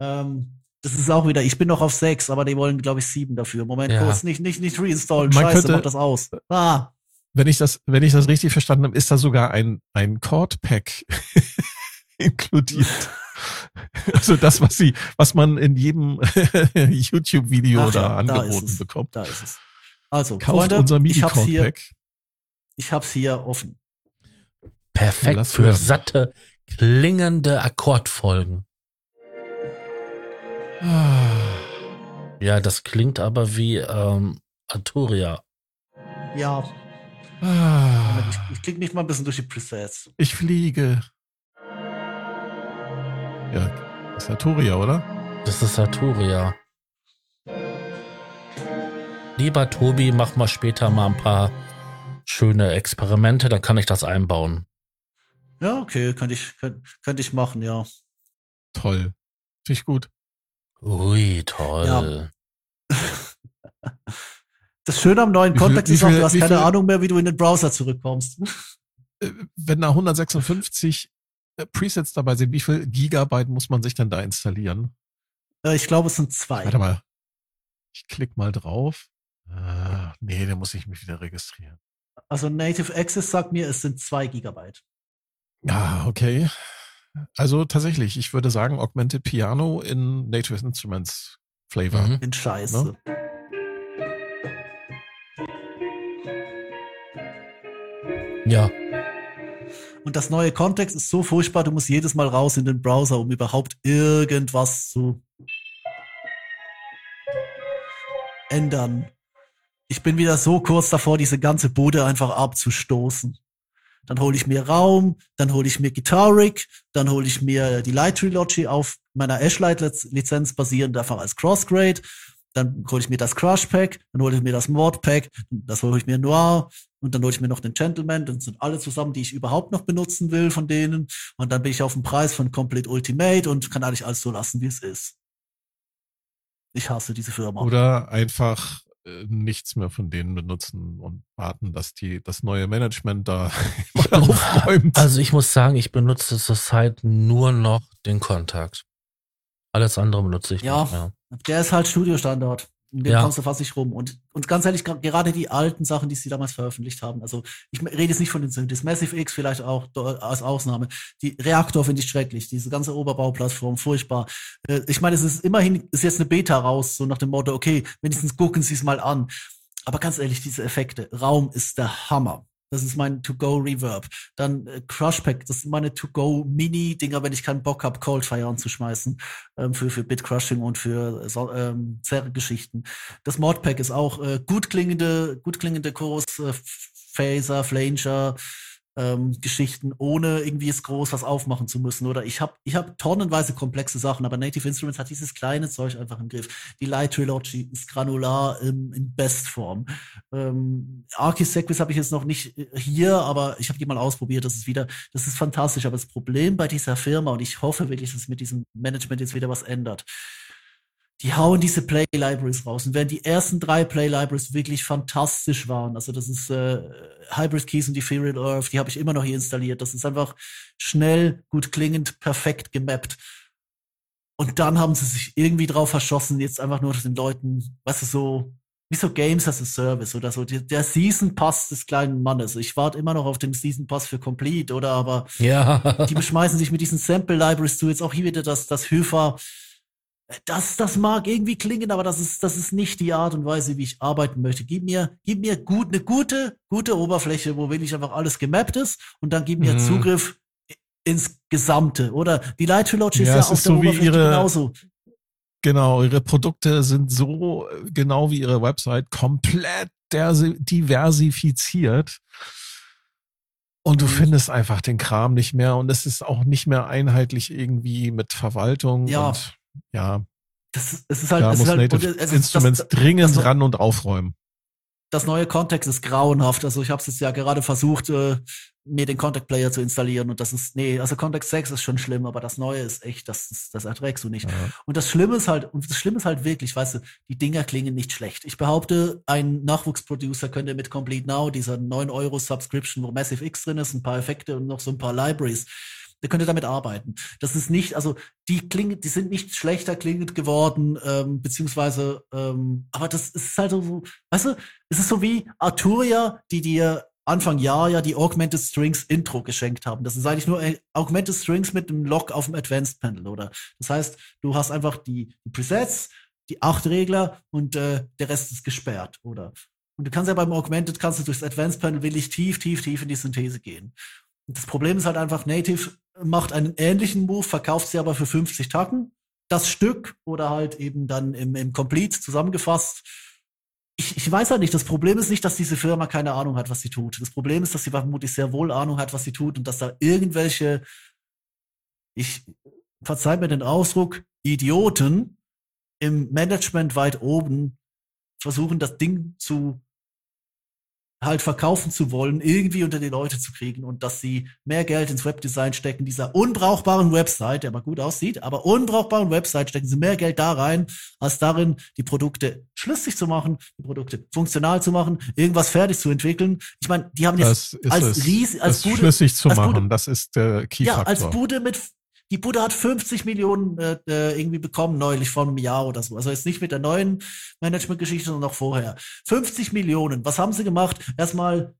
Ähm, das ist auch wieder, ich bin noch auf sechs, aber die wollen, glaube ich, sieben dafür. Moment, ja. kurz, nicht, nicht, nicht reinstallen. Man Scheiße, mach das aus. Ah. Wenn ich das, wenn ich das richtig verstanden habe, ist da sogar ein, ein Chord-Pack inkludiert. Also das, was sie, was man in jedem YouTube-Video Ach, da ja, angeboten da bekommt. Da ist es. Also, kauft Freunde, unser MIDI-Chord-Pack. Ich hab's hier offen. Perfekt Lass für hören. Satte, klingende Akkordfolgen. Ah. Ja, das klingt aber wie ähm, Arturia. Ja. Ah. Ich, ich klicke mich mal ein bisschen durch die Presets. Ich fliege. Ja, das ist Arturia, oder? Das ist Arturia. Lieber Tobi, mach mal später mal ein paar schöne Experimente, dann kann ich das einbauen. Ja, okay, könnte ich, könnte, könnte ich machen, ja. Toll. Finde ich gut. Ui, toll. Ja. Das Schöne am neuen Kontakt ist auch, du hast keine viel, Ahnung mehr, wie du in den Browser zurückkommst. Wenn da hundertsechsundfünfzig Presets dabei sind, wie viel Gigabyte muss man sich denn da installieren? Ich glaube, es sind zwei. Warte mal. Ich klicke mal drauf. Ah, nee, da muss ich mich wieder registrieren. Also Native Access sagt mir, es sind zwei Gigabyte. Ah, okay. Also tatsächlich, ich würde sagen, Augmented Piano in Native Instruments Flavor. Mhm. In Scheiße. Ne? Ja. Und das neue Kontakt ist so furchtbar, du musst jedes Mal raus in den Browser, um überhaupt irgendwas zu ändern. Ich bin wieder so kurz davor, diese ganze Bude einfach abzustoßen. Dann hole ich mir Raum, dann hole ich mir Guitaric, dann hole ich mir die Light Trilogy auf meiner Ashlight-Lizenz basierend einfach als Crossgrade. Dann hole ich mir das Crush Pack, dann hole ich mir das Mod Pack, das hole ich mir Noir und dann hole ich mir noch den Gentleman. Dann sind alle zusammen, die ich überhaupt noch benutzen will von denen. Und dann bin ich auf dem Preis von Complete Ultimate und kann eigentlich alles so lassen, wie es ist. Ich hasse diese Firma. Oder einfach äh, nichts mehr von denen benutzen und warten, dass die das neue Management da mal aufräumt. Also ich muss sagen, ich benutze zurzeit nur noch den Kontakt. Alles andere benutze ich ja. nicht mehr. Der ist halt Studio-Standard. Den ja. kommst du fast nicht rum. Und, und ganz ehrlich, gerade die alten Sachen, die sie damals veröffentlicht haben, also ich rede jetzt nicht von den Synthes, Massive X vielleicht auch als Ausnahme. Die Reaktor finde ich schrecklich. Diese ganze Oberbauplattform, furchtbar. Ich meine, es ist immerhin, ist jetzt eine Beta raus, so nach dem Motto, okay, wenigstens gucken sie es mal an. Aber ganz ehrlich, diese Effekte. Raum ist der Hammer. Das ist mein To-Go-Reverb. Dann äh, Crush Pack, das sind meine To-Go-Mini-Dinger, wenn ich keinen Bock habe, Coldfire anzuschmeißen ähm, für, für Bit-Crushing und für ähm, Zerre-Geschichten. Das Mod-Pack ist auch äh, gut klingende, gut klingende Chorus, äh, Phaser, Flanger, ähm, Geschichten, ohne irgendwie es groß was aufmachen zu müssen. Oder ich habe ich hab tonnenweise komplexe Sachen, aber Native Instruments hat dieses kleine Zeug einfach im Griff. Die Light Trilogy ist granular ähm, in Bestform. Ähm, Archisequis habe ich jetzt noch nicht hier, aber ich habe die mal ausprobiert. Das ist wieder, das ist fantastisch. Aber das Problem bei dieser Firma, und ich hoffe wirklich, dass mit diesem Management jetzt wieder was ändert, die hauen diese Play-Libraries raus. Und während die ersten drei Play-Libraries wirklich fantastisch waren, also das ist äh, Hybrid Keys und Ethereal Earth, die habe ich immer noch hier installiert. Das ist einfach schnell, gut klingend, perfekt gemappt. Und dann haben sie sich irgendwie drauf verschossen, jetzt einfach nur den Leuten, weißt du, so wie so Games as a Service oder so. Der Season Pass des kleinen Mannes. Ich warte immer noch auf den Season Pass für Complete, oder? Aber ja. Die beschmeißen sich mit diesen Sample-Libraries zu. Jetzt auch hier wieder das, das Höfer. Das, das mag irgendwie klingen, aber das ist, das ist nicht die Art und Weise, wie ich arbeiten möchte. Gib mir, gib mir gut, eine gute, gute Oberfläche, wo wirklich einfach alles gemappt ist, und dann gib mir mm. Zugriff ins Gesamte, oder? Die Light Trilogy ist ja, ja auf der so Oberfläche ihre, genauso. Genau, ihre Produkte sind so, genau wie ihre Website, komplett diversifiziert. Und du findest einfach den Kram nicht mehr, und es ist auch nicht mehr einheitlich irgendwie mit Verwaltung. Ja. Und ja, das, es ist halt, da es muss halt, Native also Instruments das, das, dringend das, ran und aufräumen. Das neue Kontakt ist grauenhaft. Also ich habe es jetzt ja gerade versucht, äh, mir den Kontakt Player zu installieren, und das ist, nee, also Kontakt sechs ist schon schlimm, aber das neue ist echt, das, das, das erträgst du nicht. Ja. Und das Schlimme ist halt, und das Schlimme ist halt wirklich, weißt du, die Dinger klingen nicht schlecht. Ich behaupte, ein Nachwuchsproducer könnte mit Complete Now, dieser neun Euro Subscription, wo Massive X drin ist, ein paar Effekte und noch so ein paar Libraries, ihr könnt damit arbeiten. Das ist nicht, also die klingen, die sind nicht schlechter klingend geworden, ähm, beziehungsweise, ähm, aber das ist halt so, weißt du, es ist so wie Arturia, die dir Anfang Jahr ja die Augmented Strings Intro geschenkt haben. Das ist eigentlich nur äh, Augmented Strings mit einem Lock auf dem Advanced Panel, oder? Das heißt, du hast einfach die, die Presets, die acht Regler, und äh, der Rest ist gesperrt, oder? Und du kannst ja beim Augmented, kannst du durchs Advanced Panel willig tief, tief, tief in die Synthese gehen. Das Problem ist halt einfach, Native macht einen ähnlichen Move, verkauft sie aber für fünfzig Tacken, das Stück, oder halt eben dann im, im Complete zusammengefasst. Ich, ich weiß halt nicht, das Problem ist nicht, dass diese Firma keine Ahnung hat, was sie tut. Das Problem ist, dass sie vermutlich sehr wohl Ahnung hat, was sie tut, und dass da irgendwelche, ich verzeiht mir den Ausdruck, Idioten im Management weit oben versuchen, das Ding zu halt verkaufen zu wollen, irgendwie unter die Leute zu kriegen und dass sie mehr Geld ins Webdesign stecken, dieser unbrauchbaren Website, der mal gut aussieht, aber unbrauchbaren Website stecken sie mehr Geld da rein, als darin, die Produkte schlüssig zu machen, die Produkte funktional zu machen, irgendwas fertig zu entwickeln. Ich meine, die haben jetzt als riesig, als Bude, schlüssig zu machen, das ist der Key-Faktor. Ja, als Bude mit, die Bude hat fünfzig Millionen äh, irgendwie bekommen, neulich vor einem Jahr oder so. Also jetzt nicht mit der neuen Management-Geschichte, sondern noch vorher. fünfzig Millionen. Was haben sie gemacht? Erstmal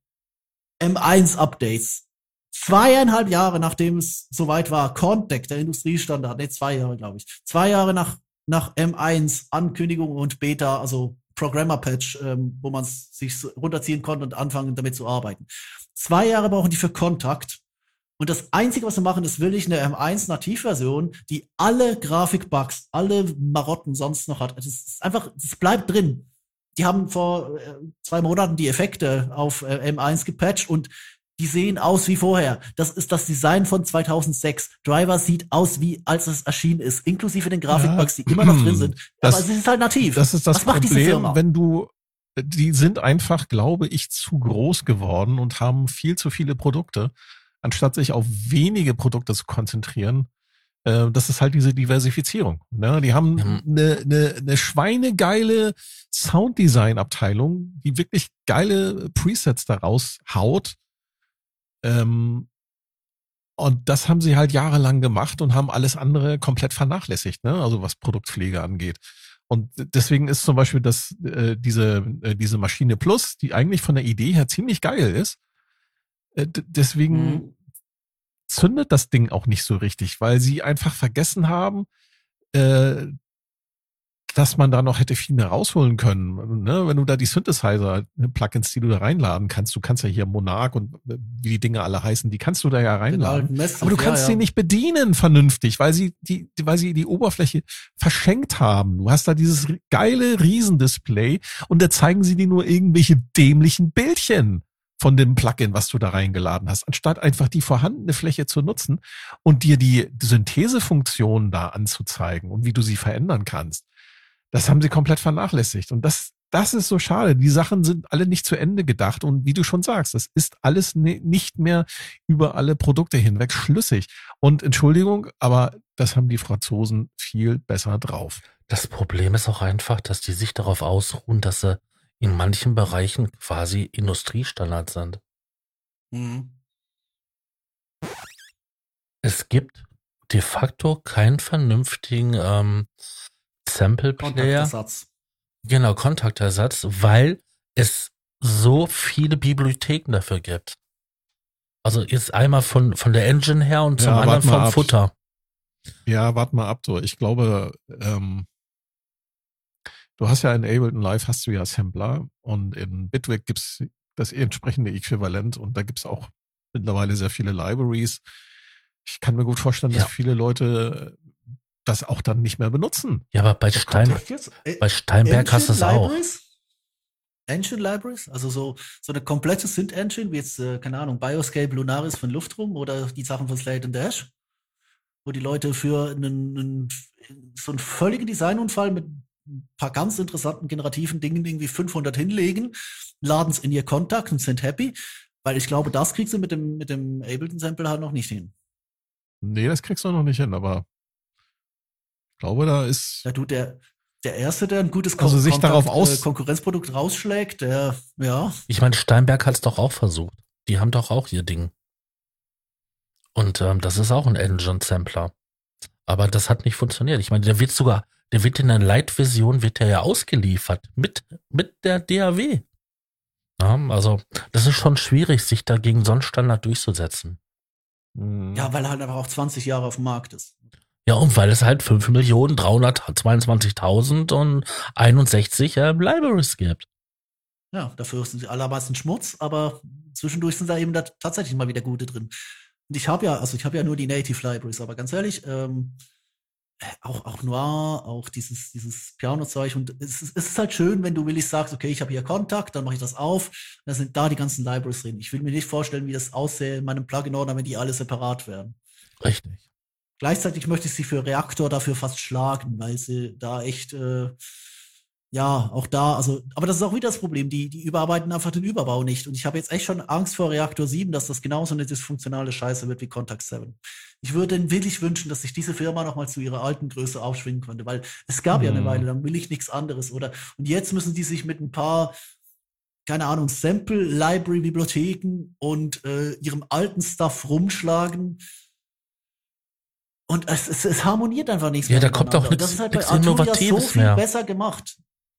M eins Updates. Zweieinhalb Jahre, nachdem es soweit war, Kontakt, der Industriestandard, ne, zwei Jahre, glaube ich. Zwei Jahre nach, nach M eins Ankündigung und Beta, also Programmer-Patch, ähm, wo man es sich runterziehen konnte und anfangen, damit zu arbeiten. Zwei Jahre brauchen die für Kontakt. Und das Einzige, was wir machen, ist wirklich eine M eins Nativversion, die alle Grafikbugs, alle Marotten sonst noch hat. Es ist einfach, es bleibt drin. Die haben vor zwei Monaten die Effekte auf M eins gepatcht und die sehen aus wie vorher. Das ist das Design von zweitausendsechs. Driver sieht aus, wie als es erschienen ist, inklusive den Grafikbugs, ja, die immer noch drin sind. Das, aber es ist halt nativ. Das ist das was macht Problem, diese Firma? Wenn du die sind einfach, glaube ich, zu groß geworden und haben viel zu viele Produkte, anstatt sich auf wenige Produkte zu konzentrieren. äh, das ist halt diese Diversifizierung. Ne? Die haben eine mhm. ne, ne schweinegeile Sounddesign-Abteilung, die wirklich geile Presets daraus haut. Ähm, und das haben sie halt jahrelang gemacht und haben alles andere komplett vernachlässigt, ne? Also was Produktpflege angeht. Und deswegen ist zum Beispiel das, äh, diese, äh, diese Maschine Plus, die eigentlich von der Idee her ziemlich geil ist, deswegen mhm. zündet das Ding auch nicht so richtig, weil sie einfach vergessen haben, äh, dass man da noch hätte viel mehr rausholen können. Ne? Wenn du da die Synthesizer-Plugins, die du da reinladen kannst, du kannst ja hier Monarch und wie die Dinge alle heißen, die kannst du da ja reinladen. Message, aber du kannst sie ja, ja. nicht bedienen vernünftig, weil sie die, weil sie die Oberfläche verschenkt haben. Du hast da dieses geile Riesendisplay und da zeigen sie dir nur irgendwelche dämlichen Bildchen von dem Plugin, was du da reingeladen hast, anstatt einfach die vorhandene Fläche zu nutzen und dir die Synthesefunktion da anzuzeigen und wie du sie verändern kannst. Das haben sie komplett vernachlässigt. Und das, das ist so schade. Die Sachen sind alle nicht zu Ende gedacht. Und wie du schon sagst, das ist alles nicht mehr über alle Produkte hinweg schlüssig. Und Entschuldigung, aber das haben die Franzosen viel besser drauf. Das Problem ist auch einfach, dass die sich darauf ausruhen, dass sie in manchen Bereichen quasi Industriestandards sind. Mhm. Es gibt de facto keinen vernünftigen ähm, Sample-Player. Kontaktersatz. Genau, Kontaktersatz, weil es so viele Bibliotheken dafür gibt. Also jetzt einmal von, von der Engine her und zum ja, anderen vom ab. Futter. Ja, warte mal ab, du. Ich glaube, ähm du hast ja in Ableton Live hast du ja Sampler und in Bitwig gibt's das entsprechende Äquivalent und da gibt's auch mittlerweile sehr viele Libraries. Ich kann mir gut vorstellen, ja. dass viele Leute das auch dann nicht mehr benutzen. Ja, aber bei, Stein, bei Steinberg Ancient hast du es auch. Engine Libraries, also so, so eine komplette Synth-Engine, wie jetzt, äh, keine Ahnung, Bioscape, Lunaris von Luftrum oder die Sachen von Slate and Dash, wo die Leute für einen, einen, so einen völligen Designunfall mit ein paar ganz interessanten, generativen Dingen irgendwie fünfhundert hinlegen, laden es in ihr Kontakt und sind happy, weil ich glaube, das kriegst du mit dem, mit dem Ableton-Sample halt noch nicht hin. Nee, das kriegst du noch nicht hin, aber ich glaube, da ist... Ja, du, der, der Erste, der ein gutes Kon- also sich Kontakt, darauf aus- äh, Konkurrenzprodukt rausschlägt, der, ja... Ich meine, Steinberg hat es doch auch versucht. Die haben doch auch ihr Ding. Und ähm, das ist auch ein Engine-Sampler. Aber das hat nicht funktioniert. Ich meine, der wird sogar... Der wird in der Light-Version wird der ja ausgeliefert mit, mit der D A W. Ja, also das ist schon schwierig, sich da gegen so einen Standard durchzusetzen. Ja, weil er halt einfach auch zwanzig Jahre auf dem Markt ist. Ja, und weil es halt fünf Millionen dreihundertzweiundzwanzigtausendeinundsechzig äh, Libraries gibt. Ja, dafür sind sie allermeisten Schmutz, aber zwischendurch sind da eben da tatsächlich mal wieder gute drin. Und ich habe ja, also ich habe ja nur die Native Libraries, aber ganz ehrlich, ähm, Auch, auch Noir, auch dieses, dieses Piano-Zeug. Und es ist, es ist halt schön, wenn du willig sagst, okay, ich habe hier Kontakt, dann mache ich das auf. Da sind da die ganzen Libraries drin. Ich will mir nicht vorstellen, wie das aussähe in meinem Plugin-Ordner, wenn die alle separat wären. Richtig. Gleichzeitig möchte ich sie für Reaktor dafür fast schlagen, weil sie da echt, äh, ja, auch da, also, aber das ist auch wieder das Problem, die, die überarbeiten einfach den Überbau nicht. Und ich habe jetzt echt schon Angst vor Reaktor sieben, dass das genauso eine dysfunktionale Scheiße wird wie Kontakt sieben. Ich würde denen wirklich wünschen, dass sich diese Firma nochmal zu ihrer alten Größe aufschwingen konnte, weil es gab mhm. ja eine Weile, dann will ich nichts anderes, oder? Und jetzt müssen die sich mit ein paar, keine Ahnung, Sample-Library-Bibliotheken und äh, ihrem alten Stuff rumschlagen. Und es, es, es harmoniert einfach nichts ja, mehr. Ja, da kommt auch nichts. Das ist halt bei Arturia so viel mehr. besser gemacht.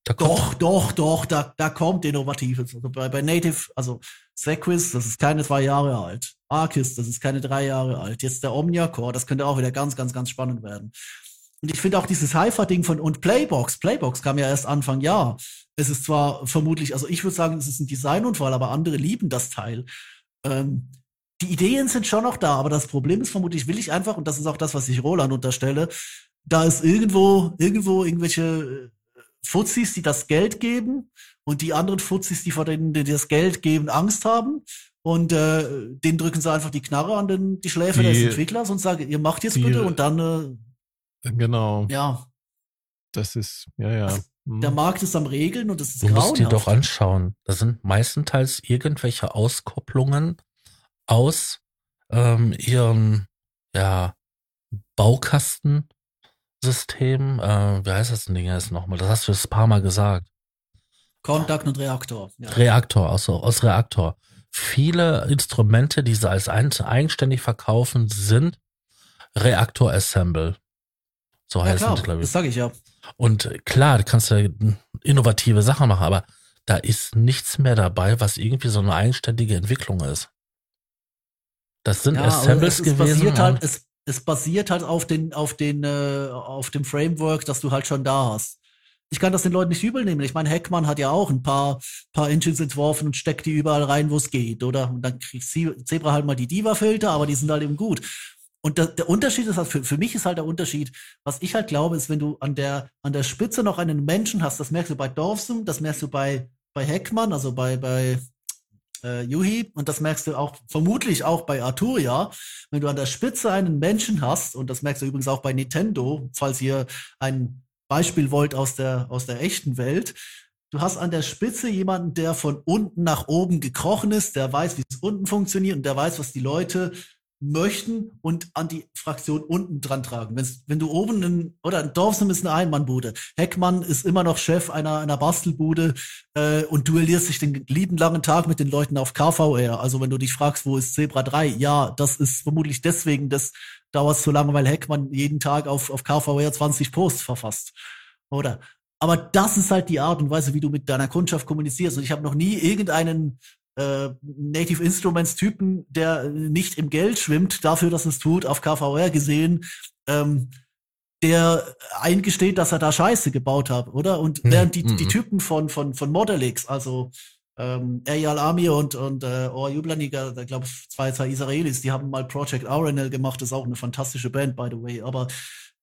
Da doch, doch, doch, da, da kommt Innovatives. Also bei, bei Native, also Sequis, das ist keine zwei Jahre alt. Arcis, das ist keine drei Jahre alt. Jetzt der Omnia-Core, das könnte auch wieder ganz, ganz, ganz spannend werden. Und ich finde auch dieses Hi-Fi-Ding von, und Playbox, Playbox kam ja erst Anfang Jahr. Es ist zwar vermutlich, also ich würde sagen, es ist ein Designunfall, aber andere lieben das Teil. Ähm, Die Ideen sind schon noch da, aber das Problem ist vermutlich, will ich einfach, und das ist auch das, was ich Roland unterstelle, da ist irgendwo, irgendwo irgendwelche Fuzzis, die das Geld geben und die anderen Fuzzis, die vor denen, die das Geld geben, Angst haben und äh, denen drücken sie einfach die Knarre an den, die Schläfe die, des Entwicklers und sagen, ihr macht jetzt die, bitte und dann äh, genau. Ja. Das ist, ja, ja. Also, der Markt ist am Regeln und es ist grauenhaft. Du musst dir doch anschauen. Das sind meistenteils irgendwelche Auskopplungen aus ähm, ihrem ja, Baukastensystem, äh, wie heißt das Ding jetzt nochmal? Das hast du das paar Mal gesagt. Kontakt und Reaktor. Ja. Reaktor, aus, aus Reaktor. Viele Instrumente, die sie als ein, eigenständig verkaufen, sind Reaktor Assemble. So ja, heißt es, glaube ich. Das sage ich ja. Und klar, du kannst ja innovative Sachen machen, aber da ist nichts mehr dabei, was irgendwie so eine eigenständige Entwicklung ist. Das sind ja, Assembles es, es gewesen. Basiert halt, es, es basiert halt auf, den, auf, den, äh, auf dem Framework, das du halt schon da hast. Ich kann das den Leuten nicht übel nehmen. Ich meine, Heckmann hat ja auch ein paar, paar Engines entworfen und steckt die überall rein, wo es geht, oder? Und dann kriegt Zebra halt mal die Diva-Filter, aber die sind halt eben gut. Und da, der Unterschied ist halt, für, für mich ist halt der Unterschied, was ich halt glaube, ist, wenn du an der, an der Spitze noch einen Menschen hast, das merkst du bei Dorsum, das merkst du bei, bei Heckmann, also bei, bei Uh, Yuhi, und das merkst du auch vermutlich auch bei Arturia, wenn du an der Spitze einen Menschen hast, und das merkst du übrigens auch bei Nintendo, falls ihr ein Beispiel wollt aus der, aus der echten Welt, du hast an der Spitze jemanden, der von unten nach oben gekrochen ist, der weiß, wie es unten funktioniert und der weiß, was die Leute möchten und an die Fraktion unten dran tragen. Wenn's, wenn du oben, in, oder in Dorfsum ist eine Einmannbude, Heckmann ist immer noch Chef einer, einer Bastelbude äh, und duellierst dich den lieben langen Tag mit den Leuten auf K V R. Also wenn du dich fragst, wo ist Zebra drei? Ja, das ist vermutlich deswegen, das dauert so lange, weil Heckmann jeden Tag auf, auf K V R zwanzig Posts verfasst. Oder? Aber das ist halt die Art und Weise, wie du mit deiner Kundschaft kommunizierst. Und ich habe noch nie irgendeinen Äh, Native Instruments Typen, der nicht im Geld schwimmt, dafür, dass es tut, auf K V R gesehen, ähm, der eingesteht, dass er da Scheiße gebaut hat, oder? Und hm. während die, die Typen von, von, von Modelix, also ähm, Eyal Ami und, und äh, Or Yublaniga, da glaube ich, zwei, zwei Israelis, die haben mal Project R N L gemacht, das ist auch eine fantastische Band, by the way, aber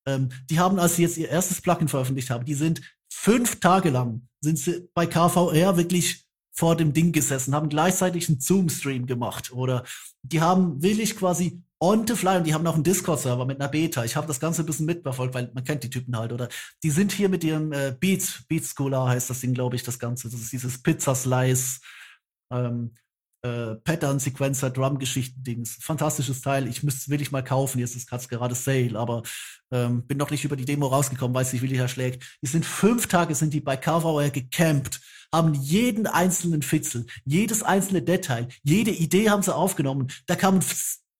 ähm, die haben, als sie jetzt ihr erstes Plugin veröffentlicht haben, die sind fünf Tage lang, sind sie bei K V R wirklich vor dem Ding gesessen, haben gleichzeitig einen Zoom-Stream gemacht, oder die haben wirklich quasi on the fly, und die haben auch einen Discord-Server mit einer Beta. Ich habe das Ganze ein bisschen mitverfolgt, weil man kennt die Typen halt, oder? Die sind hier mit ihrem äh, Beats, Beats Scholar heißt das Ding, glaube ich, das Ganze. Das ist dieses Pizza-Slice, ähm, äh, Pattern-Sequencer, Drum-Geschichten-Dings. Fantastisches Teil. Ich müsste es wirklich mal kaufen. Jetzt ist gerade Sale, aber ähm, bin noch nicht über die Demo rausgekommen, weil es sich wirklich erschlägt. Die sind fünf Tage, sind die bei K V R gecampt, haben jeden einzelnen Fitzel, jedes einzelne Detail, jede Idee haben sie aufgenommen. Da kamen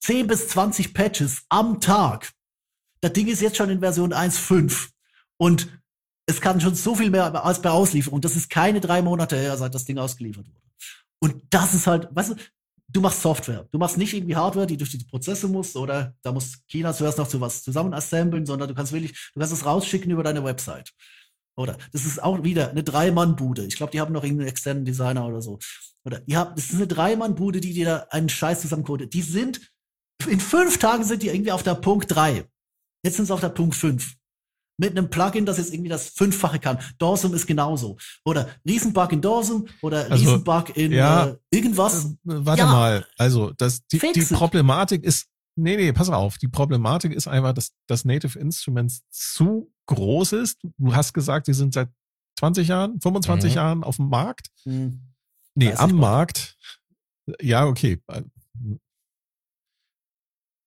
zehn bis zwanzig Patches am Tag. Das Ding ist jetzt schon in Version eins Punkt fünf. Und es kann schon so viel mehr als bei Auslieferung. Das ist keine drei Monate her, seit das Ding ausgeliefert wurde. Und das ist halt, weißt du, du machst Software. Du machst nicht irgendwie Hardware, die durch die Prozesse muss, oder da muss China zuerst noch zu was zusammen assemblen, sondern du kannst wirklich, du kannst es rausschicken über deine Website. Oder das ist auch wieder eine Drei-Mann-Bude. Ich glaube, die haben noch irgendeinen externen Designer oder so. Oder ihr habt, das ist eine Drei-Mann-Bude, die dir da einen Scheiß zusammenkotet. Die sind, in fünf Tagen sind die irgendwie auf der Punkt drei. Jetzt sind sie auf der Punkt fünf. Mit einem Plugin, das jetzt irgendwie das Fünffache kann. Dorsum ist genauso. Oder Riesenbug in Dorsum oder also, Riesenbug in ja, äh, irgendwas. Warte ja. mal. Also, das, die, die Problematik ist Nee, nee, pass auf. Die Problematik ist einfach, dass das Native Instruments zu groß ist. Du hast gesagt, die sind seit zwanzig Jahren, fünfundzwanzig mhm. Jahren auf dem Markt. Mhm. Nee, weiß am Markt. Ja, okay.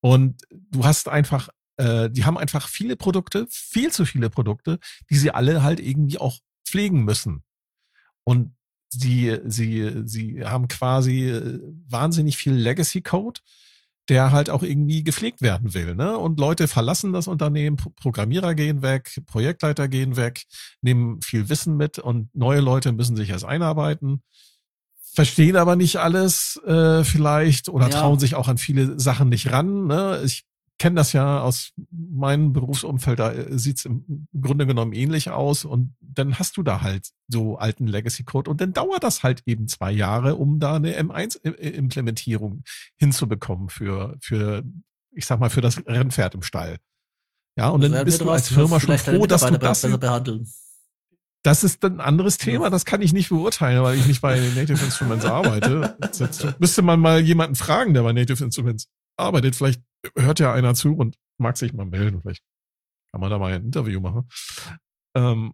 Und du hast einfach, äh, die haben einfach viele Produkte, viel zu viele Produkte, die sie alle halt irgendwie auch pflegen müssen. Und sie, sie, sie haben quasi wahnsinnig viel Legacy-Code, der halt auch irgendwie gepflegt werden will, ne? Und Leute verlassen das Unternehmen, Programmierer gehen weg, Projektleiter gehen weg, nehmen viel Wissen mit und neue Leute müssen sich erst einarbeiten, verstehen aber nicht alles äh, vielleicht oder ja. trauen sich auch an viele Sachen nicht ran, ne? Ich kenne das ja aus meinem Berufsumfeld, da sieht's im Grunde genommen ähnlich aus und dann hast du da halt so alten Legacy-Code und dann dauert das halt eben zwei Jahre, um da eine M eins Implementierung hinzubekommen für, für ich sag mal, für das Rennpferd im Stall. Ja, und also dann bist du als Firma schon froh, dass du das... behandeln. Das ist ein anderes Thema, das kann ich nicht beurteilen, weil ich nicht bei Native Instruments arbeite. Jetzt müsste man mal jemanden fragen, der bei Native Instruments arbeitet, vielleicht hört ja einer zu und mag sich mal melden. Vielleicht kann man da mal ein Interview machen. Ähm,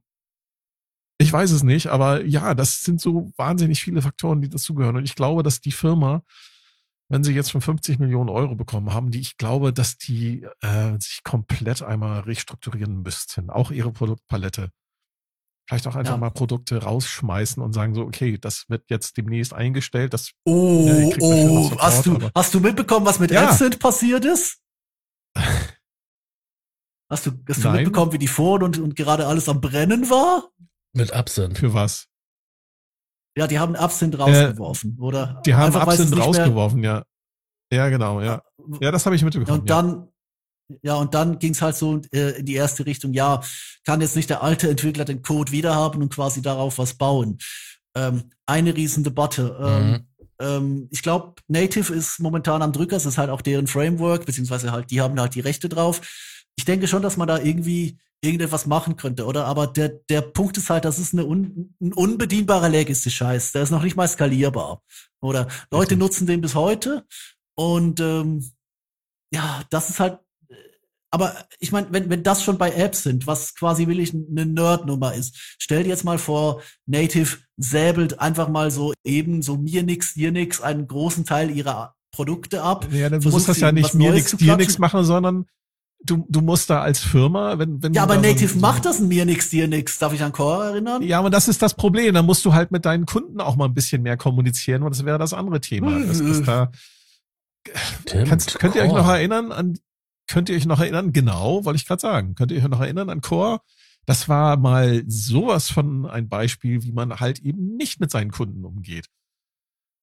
ich weiß es nicht, aber ja, das sind so wahnsinnig viele Faktoren, die dazugehören. Und ich glaube, dass die Firma, wenn sie jetzt schon fünfzig Millionen Euro bekommen haben, die ich glaube, dass die äh, sich komplett einmal restrukturieren müssten. Auch ihre Produktpalette. Vielleicht auch einfach ja. mal Produkte rausschmeißen und sagen so, okay, das wird jetzt demnächst eingestellt. Das, oh, äh, oh, Support, hast du, hast du mitbekommen, was mit ja. Accent passiert ist? Hast du, hast du mitbekommen, wie die Foren und, und gerade alles am Brennen war? Mit Absinthe. Für was? Ja, die haben Absinthe rausgeworfen, äh, oder? Die haben Absinthe rausgeworfen, mehr... ja. Ja, genau, ja. Ja, das habe ich mitbekommen. Und dann, ja. Ja, und dann ging es halt so äh, in die erste Richtung, ja, kann jetzt nicht der alte Entwickler den Code wiederhaben und quasi darauf was bauen. Ähm, eine riesen Debatte. Ähm, mhm. ähm, ich glaube, Native ist momentan am Drücker, es ist halt auch deren Framework, beziehungsweise halt, die haben halt die Rechte drauf. Ich denke schon, dass man da irgendwie irgendetwas machen könnte, oder? Aber der, der Punkt ist halt, das ist eine un, ein unbedienbarer Legacy-Scheiß. Der ist noch nicht mal skalierbar. Oder Leute nutzen den bis heute und ähm, ja, das ist halt. Aber ich meine, wenn wenn das schon bei Apps sind, was quasi wirklich eine Nerdnummer ist, stell dir jetzt mal vor, Native säbelt einfach mal so eben so mir nix, dir nix einen großen Teil ihrer Produkte ab. Ja, dann musst das ja nicht mir Neues nix, dir nix machen, sondern du du musst da als Firma, wenn wenn ja, aber Native so macht das ein mir nix, dir nix. Darf ich an Korg erinnern? Ja, aber das ist das Problem. Da musst du halt mit deinen Kunden auch mal ein bisschen mehr kommunizieren, und das wäre das andere Thema. Das ist da. Stimmt, kannst, könnt ihr euch noch erinnern an Könnt ihr euch noch erinnern? Genau, wollte ich gerade sagen. Könnt ihr euch noch erinnern an Korg? Das war mal sowas von ein Beispiel, wie man halt eben nicht mit seinen Kunden umgeht.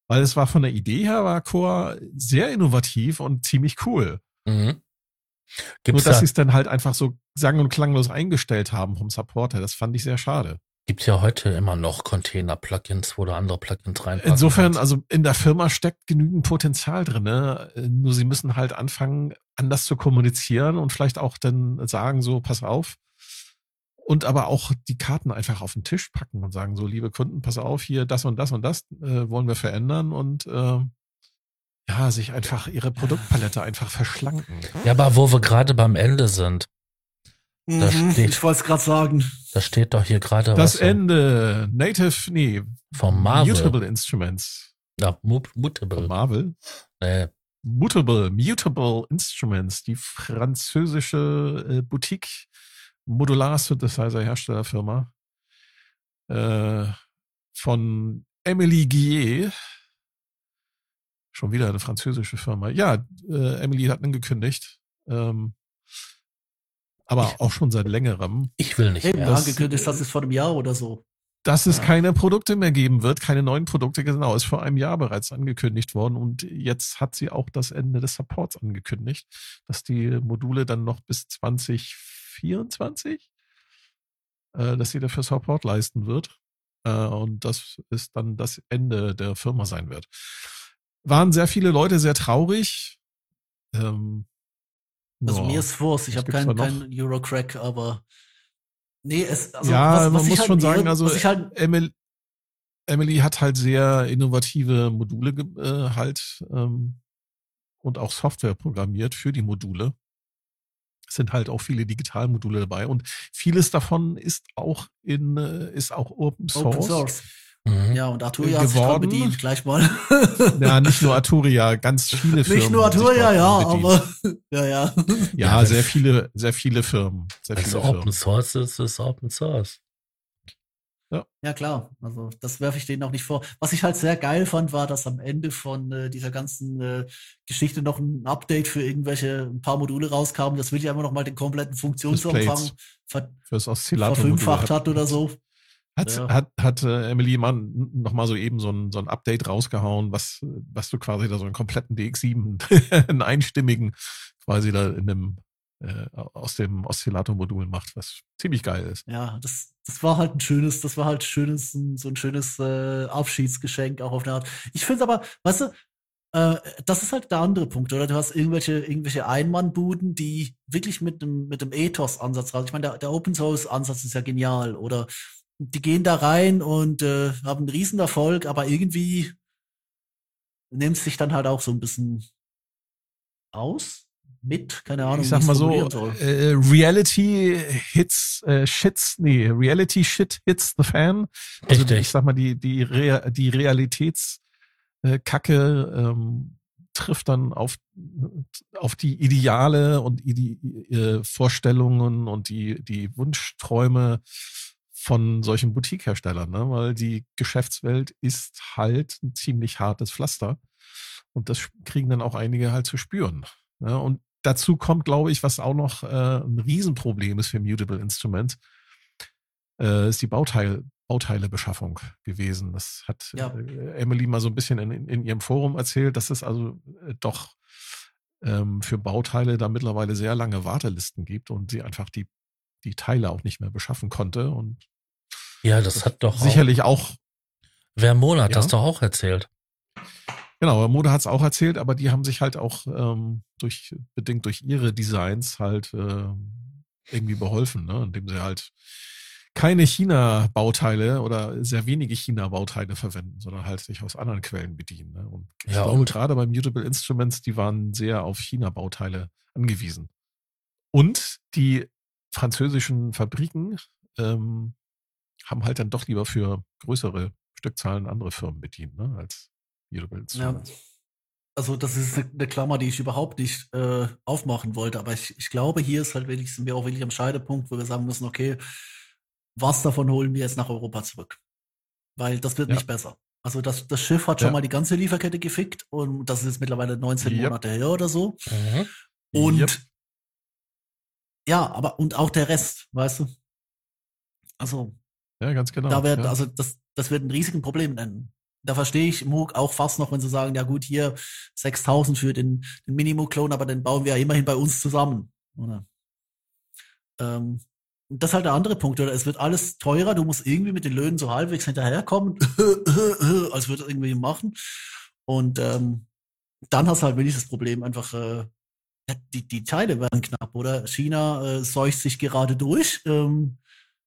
Weil es war von der Idee her, war Korg sehr innovativ und ziemlich cool. Mhm. Gibt's Nur, dass da, sie es dann halt einfach so sang- und klanglos eingestellt haben vom Supporter. Das fand ich sehr schade. Gibt es ja heute immer noch Container-Plugins, wo du andere Plugins reinpacken. Insofern, kannst. Also in der Firma steckt genügend Potenzial drin. Ne? Nur sie müssen halt anfangen, anders zu kommunizieren und vielleicht auch dann sagen so, pass auf, und aber auch die Karten einfach auf den Tisch packen und sagen so, liebe Kunden, pass auf, hier das und das und das äh, wollen wir verändern und äh, ja, sich einfach ihre Produktpalette einfach verschlanken. Ja, aber wo wir gerade beim Ende sind. Mhm, da steht, ich wollte es gerade sagen. Da steht doch hier gerade was. Das Ende, von, Native, nee, von Marvel. Mutable Instruments. Ja, Mutable. Von Marvel? Nee. Mutable, Mutable Instruments, die französische äh, Boutique, Modular-Synthesizer-Herstellerfirma äh, von Emily Guillet, schon wieder eine französische Firma. Ja, äh, Emily hat angekündigt, ähm, aber ich, auch schon seit längerem. Ich will nicht mehr. Angekündigt, das ist vor einem Jahr oder so. Dass es keine Produkte mehr geben wird, keine neuen Produkte, genau, ist vor einem Jahr bereits angekündigt worden und jetzt hat sie auch das Ende des Supports angekündigt, dass die Module dann noch bis zwanzig vierundzwanzig, äh, dass sie dafür Support leisten wird äh, und das ist dann das Ende der Firma sein wird. Waren sehr viele Leute sehr traurig. Ähm, also boah, mir ist Wurst, ich habe keinen kein Eurocrack, aber... Nee, es, also ja, was, was man muss halt schon sagen, also halt Emily, Emily hat halt sehr innovative Module äh, halt ähm, und auch Software programmiert für die Module. Es sind halt auch viele Digitalmodule dabei und vieles davon ist auch in ist auch Open Source. Open Source. Mhm. Ja, und Arturia hat sich dran bedient, gleich mal. Ja, nicht nur Arturia, ganz viele Firmen. Nicht nur Arturia, ja, bedient. aber ja, ja. Ja, sehr viele, sehr viele Firmen. Sehr also viele Open Firmen. Source ist, ist Open Source. Ja. Ja, klar. Also das werfe ich denen auch nicht vor. Was ich halt sehr geil fand, war, dass am Ende von äh, dieser ganzen äh, Geschichte noch ein Update für irgendwelche ein paar Module rauskam. Das will ich einfach nochmal den kompletten Funktionsumfang ver- verfünffacht hat oder so. Hat, ja. hat, hat äh, Emily Mann nochmal so eben so ein, so ein Update rausgehauen, was, was du quasi da so einen kompletten D X sieben, einen einstimmigen quasi da in einem aus dem Oszillator-Modul macht, was ziemlich geil ist. Ja, das, das war halt ein schönes, das war halt schönes, so ein schönes äh, Abschiedsgeschenk auch auf eine Art. Ich finde aber, weißt du, äh, das ist halt der andere Punkt, oder? Du hast irgendwelche, irgendwelche Einmannbuden, die wirklich mit einem mit einem Ethos-Ansatz raus. Ich meine, der, der Open-Source-Ansatz ist ja genial, oder? Die gehen da rein und äh, haben einen riesen Erfolg, aber irgendwie nimmt es sich dann halt auch so ein bisschen aus. Mit, keine Ahnung, ich sag mal so, äh, Reality Hits, äh, Shits, nee, Reality Shit hits the Fan. Also Echt, die, ich sag mal, die, die, Rea- die Realitätskacke ähm, trifft dann auf, auf die Ideale und die äh, Vorstellungen und die, die Wunschträume von solchen Boutique-Herstellern, ne? Weil die Geschäftswelt ist halt ein ziemlich hartes Pflaster und das kriegen dann auch einige halt zu spüren. Ja, und dazu kommt, glaube ich, was auch noch äh, ein Riesenproblem ist für Mutable Instruments, äh, ist die Bauteil, Bauteilebeschaffung gewesen. Das hat ja. äh, Emily mal so ein bisschen in, in ihrem Forum erzählt, dass es also äh, doch ähm, für Bauteile da mittlerweile sehr lange Wartelisten gibt und sie einfach die, die Teile auch nicht mehr beschaffen konnte. Und ja, das, das hat doch sicherlich auch. auch Wer Monat, ja? Das doch auch erzählt. Genau, Mode hat es auch erzählt, aber die haben sich halt auch ähm, durch bedingt durch ihre Designs halt äh, irgendwie beholfen, ne? Indem sie halt keine China-Bauteile oder sehr wenige China-Bauteile verwenden, sondern halt sich aus anderen Quellen bedienen. Ne? Und ich ja, glaube, und gerade bei Mutable Instruments, die waren sehr auf China-Bauteile angewiesen. Und die französischen Fabriken ähm, haben halt dann doch lieber für größere Stückzahlen andere Firmen bedient, ne? Als Ja. Also das ist eine Klammer, die ich überhaupt nicht äh, aufmachen wollte, aber ich, ich glaube, hier ist halt wirklich, sind wir auch wirklich am Scheidepunkt, wo wir sagen müssen, okay, was davon holen wir jetzt nach Europa zurück? Weil das wird ja. nicht besser. Also das, das Schiff hat ja. schon mal die ganze Lieferkette gefickt und das ist jetzt mittlerweile neunzehn yep. Monate her oder so. Mhm. Und yep. ja, aber und auch der Rest, weißt du? Also ja, ganz genau. Da wird, ja. also das, das wird ein riesiges Problem nennen. Da verstehe ich Moog auch fast noch, wenn sie sagen, ja gut, hier sechstausend für den, den Minimo-Klon, aber den bauen wir ja immerhin bei uns zusammen. Oder? Ähm, das ist halt der andere Punkt, oder? Es wird alles teurer, du musst irgendwie mit den Löhnen so halbwegs hinterherkommen, als würde das irgendwie machen. Und ähm, dann hast du halt wenigstens das Problem, einfach äh, die, die Teile werden knapp, oder? China äh, seucht sich gerade durch, ähm,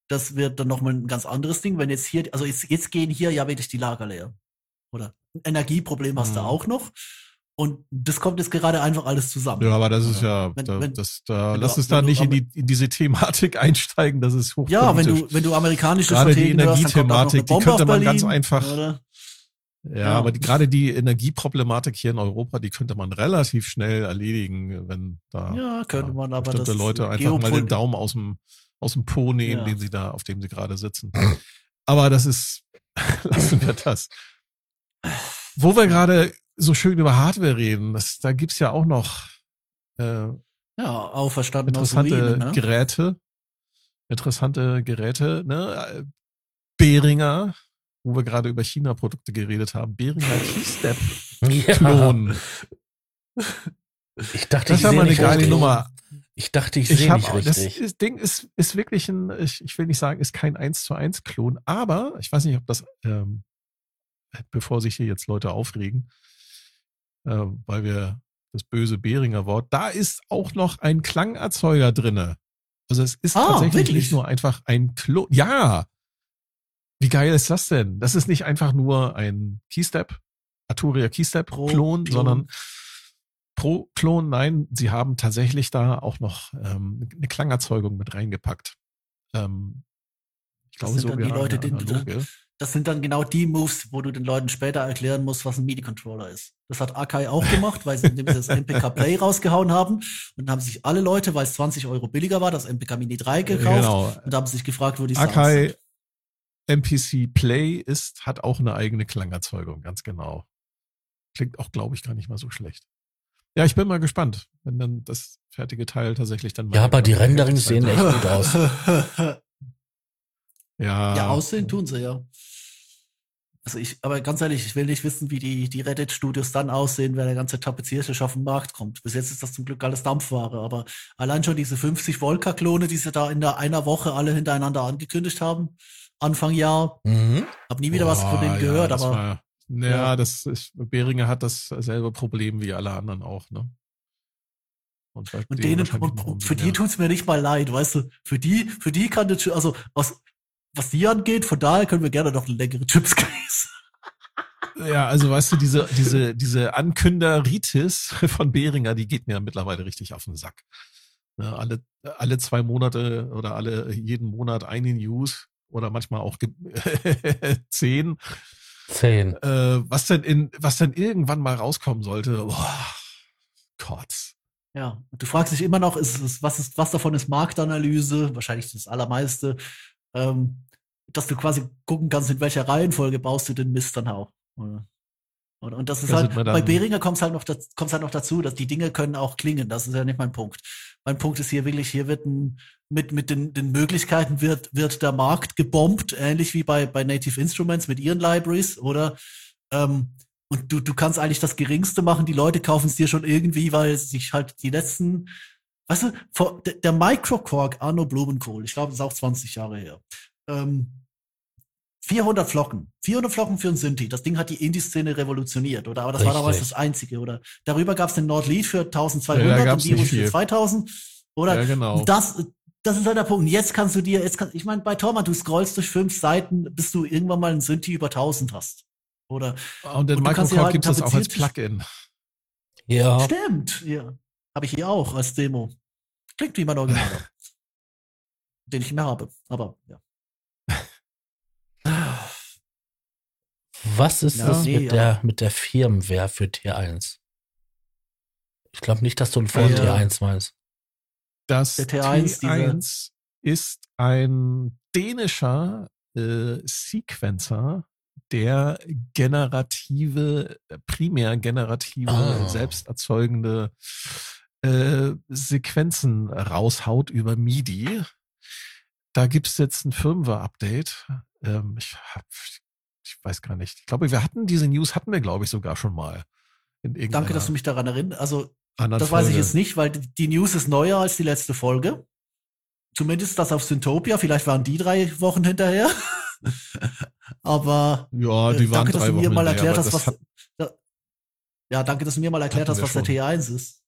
das wird dann nochmal ein ganz anderes Ding, wenn jetzt hier, also jetzt, jetzt gehen hier ja wirklich die Lager leer. Oder ein Energieproblem hast mhm. du auch noch. Und das kommt jetzt gerade einfach alles zusammen. Ja, aber das ist ja, wenn, da, wenn, das, da, wenn lass du, es da nicht du, in, die, in diese Thematik einsteigen, das ist hochpolitisch. Ja, wenn du, wenn du amerikanische gerade Strategen die Energiethematik, die könnte man Berlin, ganz einfach, oder? Ja, ja, aber die, gerade die Energieproblematik hier in Europa, die könnte man relativ schnell erledigen, wenn da ja, könnte man, aber bestimmte das Leute einfach Geopol- mal den Daumen aus dem aus dem Po nehmen, ja. den sie da, auf dem sie gerade sitzen. Aber das ist, lassen wir das. Wo wir gerade so schön über Hardware reden, das, da gibt's ja auch noch äh, ja, auferstanden interessante Ruinen, ne? Geräte, interessante Geräte, ne? Behringer, wo wir gerade über China-Produkte geredet haben, Behringer Keystep Klon. Ja. Ich dachte, das ich war mal eine geile richtig. Nummer. Ich dachte, ich sehe nicht richtig. Das Ding ist, ist wirklich ein, ich, ich will nicht sagen, ist kein eins zu eins Klon, aber ich weiß nicht, ob das, ähm, bevor sich hier jetzt Leute aufregen, äh, weil wir das böse Behringer Wort, da ist auch noch ein Klangerzeuger drinne. Also es ist ah, tatsächlich wirklich? Nicht nur einfach ein Klon. Ja! Wie geil ist das denn? Das ist nicht einfach nur ein Keystep, Arturia Keystep Klon, sondern Pro Klon, nein, sie haben tatsächlich da auch noch ähm, eine Klangerzeugung mit reingepackt. Ähm, ich glaube, das sind dann die Leute, denen du da, das sind dann genau die Moves, wo du den Leuten später erklären musst, was ein MIDI-Controller ist. Das hat Akai auch gemacht, weil sie nämlich das M P K Play rausgehauen haben und haben sich alle Leute, weil es zwanzig Euro billiger war, das M P K Mini drei gekauft, genau, und haben sich gefragt, wo die Sounds sind. M P C Play ist, hat auch eine eigene Klangerzeugung, ganz genau. Klingt auch, glaube ich, gar nicht mal so schlecht. Ja, ich bin mal gespannt, wenn dann das fertige Teil tatsächlich dann... Ja, aber die Renderings sehen echt gut aus. Ja. Ja, aussehen tun sie, ja. Also ich, aber ganz ehrlich, ich will nicht wissen, wie die, die Reddit-Studios dann aussehen, wenn der ganze tapezierte Schaff auf den Markt kommt. Bis jetzt ist das zum Glück alles Dampfware, aber allein schon diese fünfzig Volca-Klone, die sie da in der, einer Woche alle hintereinander angekündigt haben, Anfang Jahr, mhm. hab nie wieder Boah, was von denen gehört, ja, aber... War, ja, ja, das ist, Behringer hat dasselbe Problem wie alle anderen auch, ne? Und, und denen, und, und für die ja. tut's mir nicht mal leid, weißt du, für die, für die kann das, also, aus, was die angeht, von daher können wir gerne noch eine längere Chips-Case. Ja, also weißt du, diese, diese, diese Ankünderitis von Behringer, die geht mir mittlerweile richtig auf den Sack. Ne, alle, alle zwei Monate oder alle, jeden Monat eine News oder manchmal auch zehn. Zehn. Äh, was denn in, was denn irgendwann mal rauskommen sollte, boah, Kotz. Ja, und du fragst dich immer noch, ist es, was ist, was davon ist Marktanalyse? Wahrscheinlich das Allermeiste. Ähm, dass du quasi gucken kannst, in welcher Reihenfolge baust du den Mist dann auch. Oder? Und, und das ist da halt, bei Behringer kommt es halt, halt noch dazu, dass die Dinge können auch klingen. Das ist ja nicht mein Punkt. Mein Punkt ist hier wirklich, hier wird ein, mit, mit den, den Möglichkeiten wird, wird der Markt gebombt, ähnlich wie bei, bei Native Instruments mit ihren Libraries, oder? Ähm, und du, du kannst eigentlich das Geringste machen, die Leute kaufen es dir schon irgendwie, weil sich halt die letzten... Weißt du, der Microkorg Arno Blumenkohl, ich glaube, das ist auch zwanzig Jahre her, ähm, vierhundert Flocken, vierhundert Flocken für ein Synthi, das Ding hat die Indie-Szene revolutioniert, oder? Aber das Richtig. war damals das Einzige, oder? Darüber gab es den Nordlead für zwölfhundert, ja, und Virus für zweitausend, oder? Ja, genau. Das, das ist halt der Punkt. Jetzt kannst du dir, jetzt kannst, ich meine, bei Tormann, du scrollst durch fünf Seiten, bis du irgendwann mal einen Synthi über tausend hast, oder? Und den Microkorg halt gibt es auch als Plugin. Ja. Stimmt, ja. Habe ich hier auch als Demo. Klingt wie mein Original. Den ich mehr habe. Aber, ja. Was ist ja, das nee, mit, ja. der, mit der Firmware für T eins? Ich glaube nicht, dass du ein von äh, T eins meinst. Das der T eins, T eins ist ein dänischer äh, Sequencer, der generative, primär generative, ah. selbsterzeugende Äh, Sequenzen raushaut über MIDI. Da gibt es jetzt ein Firmware-Update. Ähm, ich, hab, ich weiß gar nicht. Ich glaube, wir hatten diese News, hatten wir, glaube ich, sogar schon mal. In Danke, dass du mich daran erinnerst. Also, das Folge. weiß ich jetzt nicht, weil die News ist neuer als die letzte Folge. Zumindest das auf Syntopia. Vielleicht waren die drei Wochen hinterher. Aber ja, die äh, waren danke, drei dass du mir Wochen mal erklärt hast, was. Hat, ja, danke, dass du mir mal erklärt hast, was schon. Der T eins ist.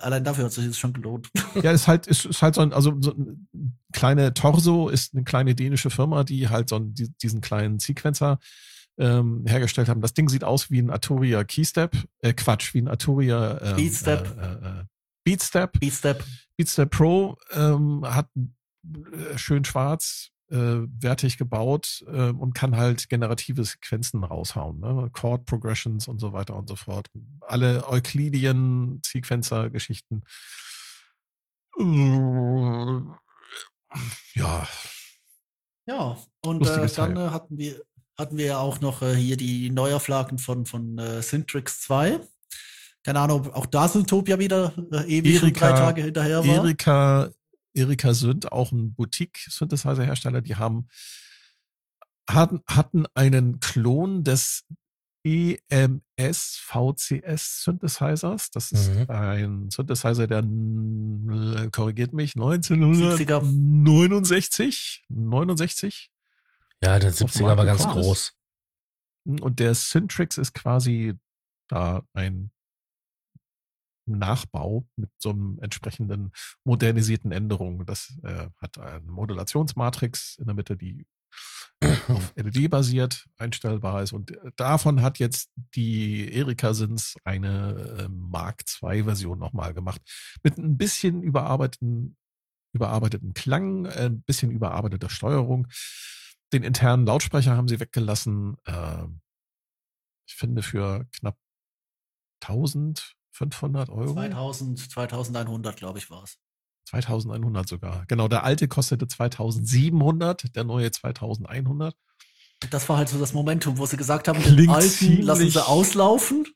Allein dafür hat sich das schon gelohnt. Ja, ist halt, ist, ist halt so ein, also so ein kleine Torso ist eine kleine dänische Firma, die halt so einen, diesen kleinen Sequencer ähm, hergestellt haben. Das Ding sieht aus wie ein Arturia Keystep, äh, Quatsch, wie ein Arturia ähm, Beatstep. Äh, äh, Beatstep. Beatstep. Beatstep Pro ähm, hat äh, schön schwarz, äh, wertig gebaut äh, und kann halt generative Sequenzen raushauen, ne? Chord Progressions und so weiter und so fort. Alle Euclidean Sequencer Geschichten. Ja. Ja, und äh, dann äh, hatten wir hatten wir ja auch noch äh, hier die Neuauflagen von von äh, Syntrix zwei. Keine Ahnung, auch da Syntopia wieder äh, ewig Erika, schon drei Tage hinterher war. Erika Erika Synth, auch ein Boutique-Synthesizer-Hersteller, die haben, hatten, hatten einen Klon des E M S V C S-Synthesizers. Das ist mhm. ein Synthesizer, der, korrigiert mich, neunzehnhundertneunundsechzig Ja, der siebziger war ganz groß. Und der Syntrix ist quasi da ein Nachbau mit so einem entsprechenden modernisierten Änderung. Das äh, hat eine Modulationsmatrix in der Mitte, die auf L E D basiert einstellbar ist. Und davon hat jetzt die Erika Sins eine Mark zwei Version nochmal gemacht. Mit ein bisschen überarbeiteten, überarbeiteten Klang, ein bisschen überarbeiteter Steuerung. Den internen Lautsprecher haben sie weggelassen. Ich finde für knapp eintausendfünfhundert Euro. zweitausend, zweitausendeinhundert, glaube ich, war es. zweitausendeinhundert sogar. Genau, der alte kostete zweitausendsiebenhundert, der neue zweitausendeinhundert. Das war halt so das Momentum, wo sie gesagt haben, klingt den alten lassen sie auslaufen,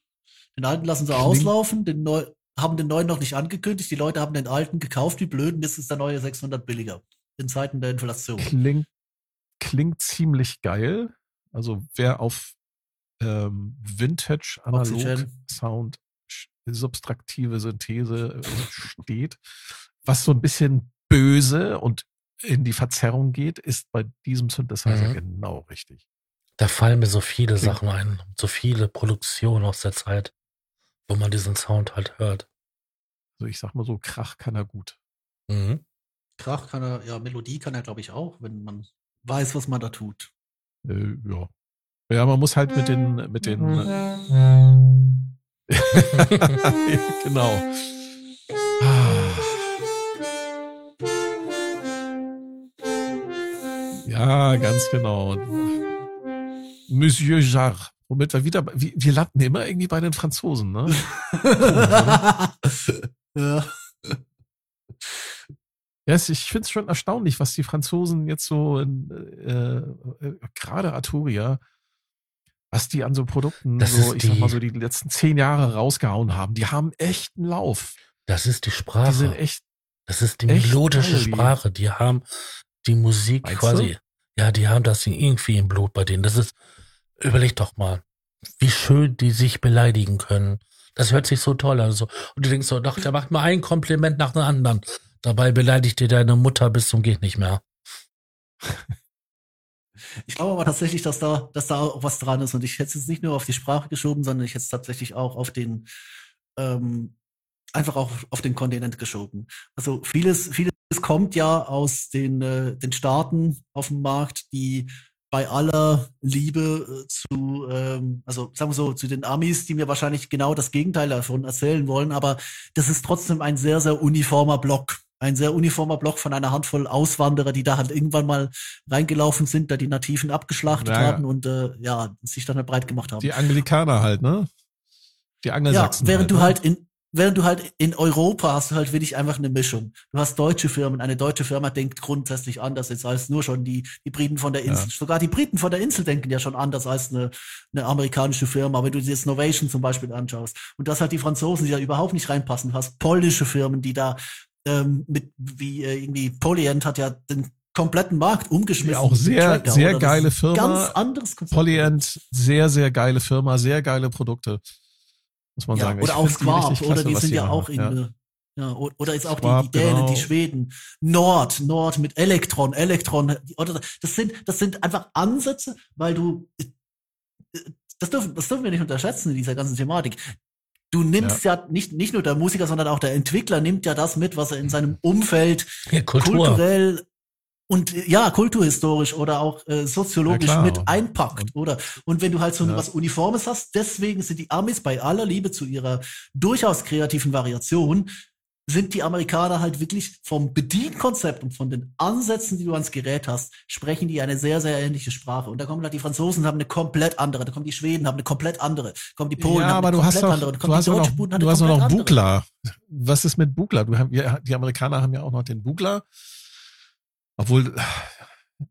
den alten lassen sie klingt auslaufen, den neu, haben den neuen noch nicht angekündigt, die Leute haben den alten gekauft, die Blöden, jetzt ist der neue sechshundert billiger. In Zeiten der Inflation. Klingt, klingt ziemlich geil. Also wer auf ähm, Vintage Analog Oxygen. Sound subtraktive Synthese steht, was so ein bisschen böse und in die Verzerrung geht, ist bei diesem Synthesizer mhm. genau richtig. Da fallen mir so viele Klingt. Sachen ein, so viele Produktionen aus der Zeit, wo man diesen Sound halt hört. Also ich sag mal so, Krach kann er gut. Mhm. Krach kann er, ja, Melodie kann er, glaube ich, auch, wenn man weiß, was man da tut. Äh, ja. Ja, man muss halt mit den, mit den genau. Ja, ganz genau. Monsieur Jarre. Womit wir wieder, wir, wir landen immer irgendwie bei den Franzosen, ne? Ja. Yes, ich finde es schon erstaunlich, was die Franzosen jetzt so, in, äh, äh, gerade Arturia, was die an so Produkten, das so, ich die, sag mal so, die letzten zehn Jahre rausgehauen haben. Die haben echten Lauf. Das ist die Sprache. Die sind echt. Das ist die melodische Sprache. Die haben die Musik Meinst quasi. Du? Ja, die haben das irgendwie im Blut bei denen. Das ist, überleg doch mal, wie schön die sich beleidigen können. Das hört sich so toll an. Also, und du denkst so, doch, der macht mal ein Kompliment nach dem anderen. Dabei beleidigt dir deine Mutter bis zum geht nicht mehr. Ich glaube aber tatsächlich, dass da, dass da auch was dran ist. Und ich hätte es jetzt nicht nur auf die Sprache geschoben, sondern ich hätte es tatsächlich auch auf den, ähm, einfach auch auf den Kontinent geschoben. Also vieles, vieles kommt ja aus den, äh, den Staaten auf dem Markt, die bei aller Liebe zu, ähm, also sagen wir so, zu den Amis, die mir wahrscheinlich genau das Gegenteil davon erzählen wollen, aber das ist trotzdem ein sehr, sehr uniformer Block. Ein sehr uniformer Block von einer Handvoll Auswanderer, die da halt irgendwann mal reingelaufen sind, da die Nativen abgeschlachtet ja, ja. haben und äh, ja, sich dann halt breit gemacht haben. Die Anglikaner halt, ne? Die Angelsachsen. Ja, während halt, du ne? halt in Während du halt in Europa hast, du halt wirklich einfach eine Mischung. Du hast deutsche Firmen. Eine deutsche Firma denkt grundsätzlich anders jetzt als nur schon die, die Briten von der Insel. Ja. Sogar die Briten von der Insel denken ja schon anders als eine, eine amerikanische Firma. Wenn du dir das Novation zum Beispiel anschaust. Und das halt die Franzosen, die da überhaupt nicht reinpassen. Du hast polnische Firmen, die da ähm, mit, wie äh, irgendwie Polyend hat ja den kompletten Markt umgeschmissen. Ja, auch sehr, Tracker, sehr geile Firma. Ganz anderes Konzept. Polyend, sehr, sehr geile Firma, sehr geile Produkte. Muss man ja, sagen. Oder ich auch Squab, oder die sind ja auch in, ja. Ja, oder ist auch Squab, die, die Dänen, genau. Die Schweden, Nord, Nord mit Elektron, Elektron, oder das sind, das sind einfach Ansätze, weil du, das dürfen, das dürfen wir nicht unterschätzen in dieser ganzen Thematik. Du nimmst ja, ja nicht, nicht nur der Musiker, sondern auch der Entwickler nimmt ja das mit, was er in seinem Umfeld ja, kulturell und ja, kulturhistorisch oder auch äh, soziologisch ja, mit einpackt, oder? Und wenn du halt so ja. was Uniformes hast, deswegen sind die Amis bei aller Liebe zu ihrer durchaus kreativen Variation, sind die Amerikaner halt wirklich vom Bedienkonzept und von den Ansätzen, die du ans Gerät hast, sprechen die eine sehr, sehr ähnliche Sprache. Und da kommen halt die Franzosen, haben eine komplett andere, da kommen die Schweden, haben eine komplett andere, kommen die Polen, ja, haben aber eine du komplett hast andere, auch, kommen die Deutschen, haben eine du hast noch andere. Bugler. Was ist mit Bugler? Du, wir, die Amerikaner haben ja auch noch den Bugler. Obwohl,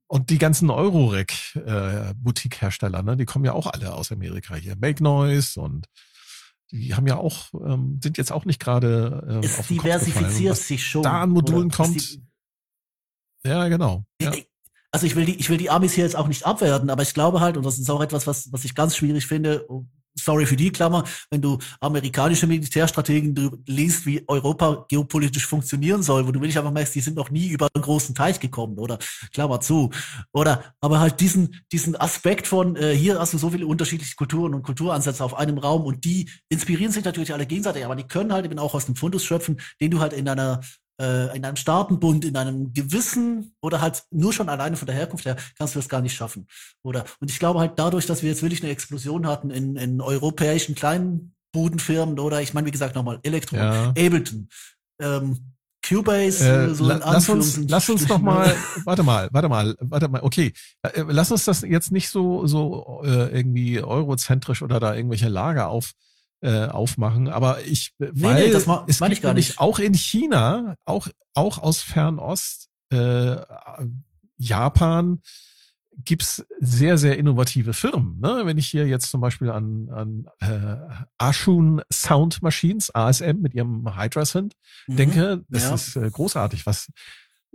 und die ganzen Eurorec-Boutique-Hersteller, äh, ne, die kommen ja auch alle aus Amerika hier. Make Noise und die haben ja auch, ähm, sind jetzt auch nicht gerade äh, auf den Kopf gefallen. Was sich schon. Da an Modulen kommt. Ja, genau. Ja. Also ich will die, ich will die Amis hier jetzt auch nicht abwerten, aber ich glaube halt, und das ist auch etwas, was, was ich ganz schwierig finde, sorry für die Klammer, wenn du amerikanische Militärstrategen liest, wie Europa geopolitisch funktionieren soll, wo du wirklich einfach merkst, die sind noch nie über einen großen Teich gekommen, oder? Klammer zu. Oder, aber halt diesen, diesen Aspekt von, äh, hier hast du so viele unterschiedliche Kulturen und Kulturansätze auf einem Raum und die inspirieren sich natürlich alle gegenseitig, aber die können halt eben auch aus dem Fundus schöpfen, den du halt in einer äh, in einem Staatenbund, in einem gewissen oder halt nur schon alleine von der Herkunft her, kannst du das gar nicht schaffen. Oder? Und ich glaube halt dadurch, dass wir jetzt wirklich eine Explosion hatten in, in europäischen kleinen Budenfirmen oder ich meine, wie gesagt, nochmal Elektron, ja. Ableton, ähm, Cubase, äh, so in lass uns, lass uns doch mal, warte mal, warte mal, warte mal, okay, lass uns das jetzt nicht so so äh, irgendwie eurozentrisch oder da irgendwelche Lager auf äh, aufmachen, aber ich, nee, weil nee, das ma- es meine ich gar nicht. Auch in China, auch auch aus Fernost, äh, Japan, gibt's sehr, sehr innovative Firmen. Ne? Wenn ich hier jetzt zum Beispiel an, an äh, Ashun Sound Machines, A S M, mit ihrem Hydra-Synth mhm. denke, das ja. ist äh, großartig, was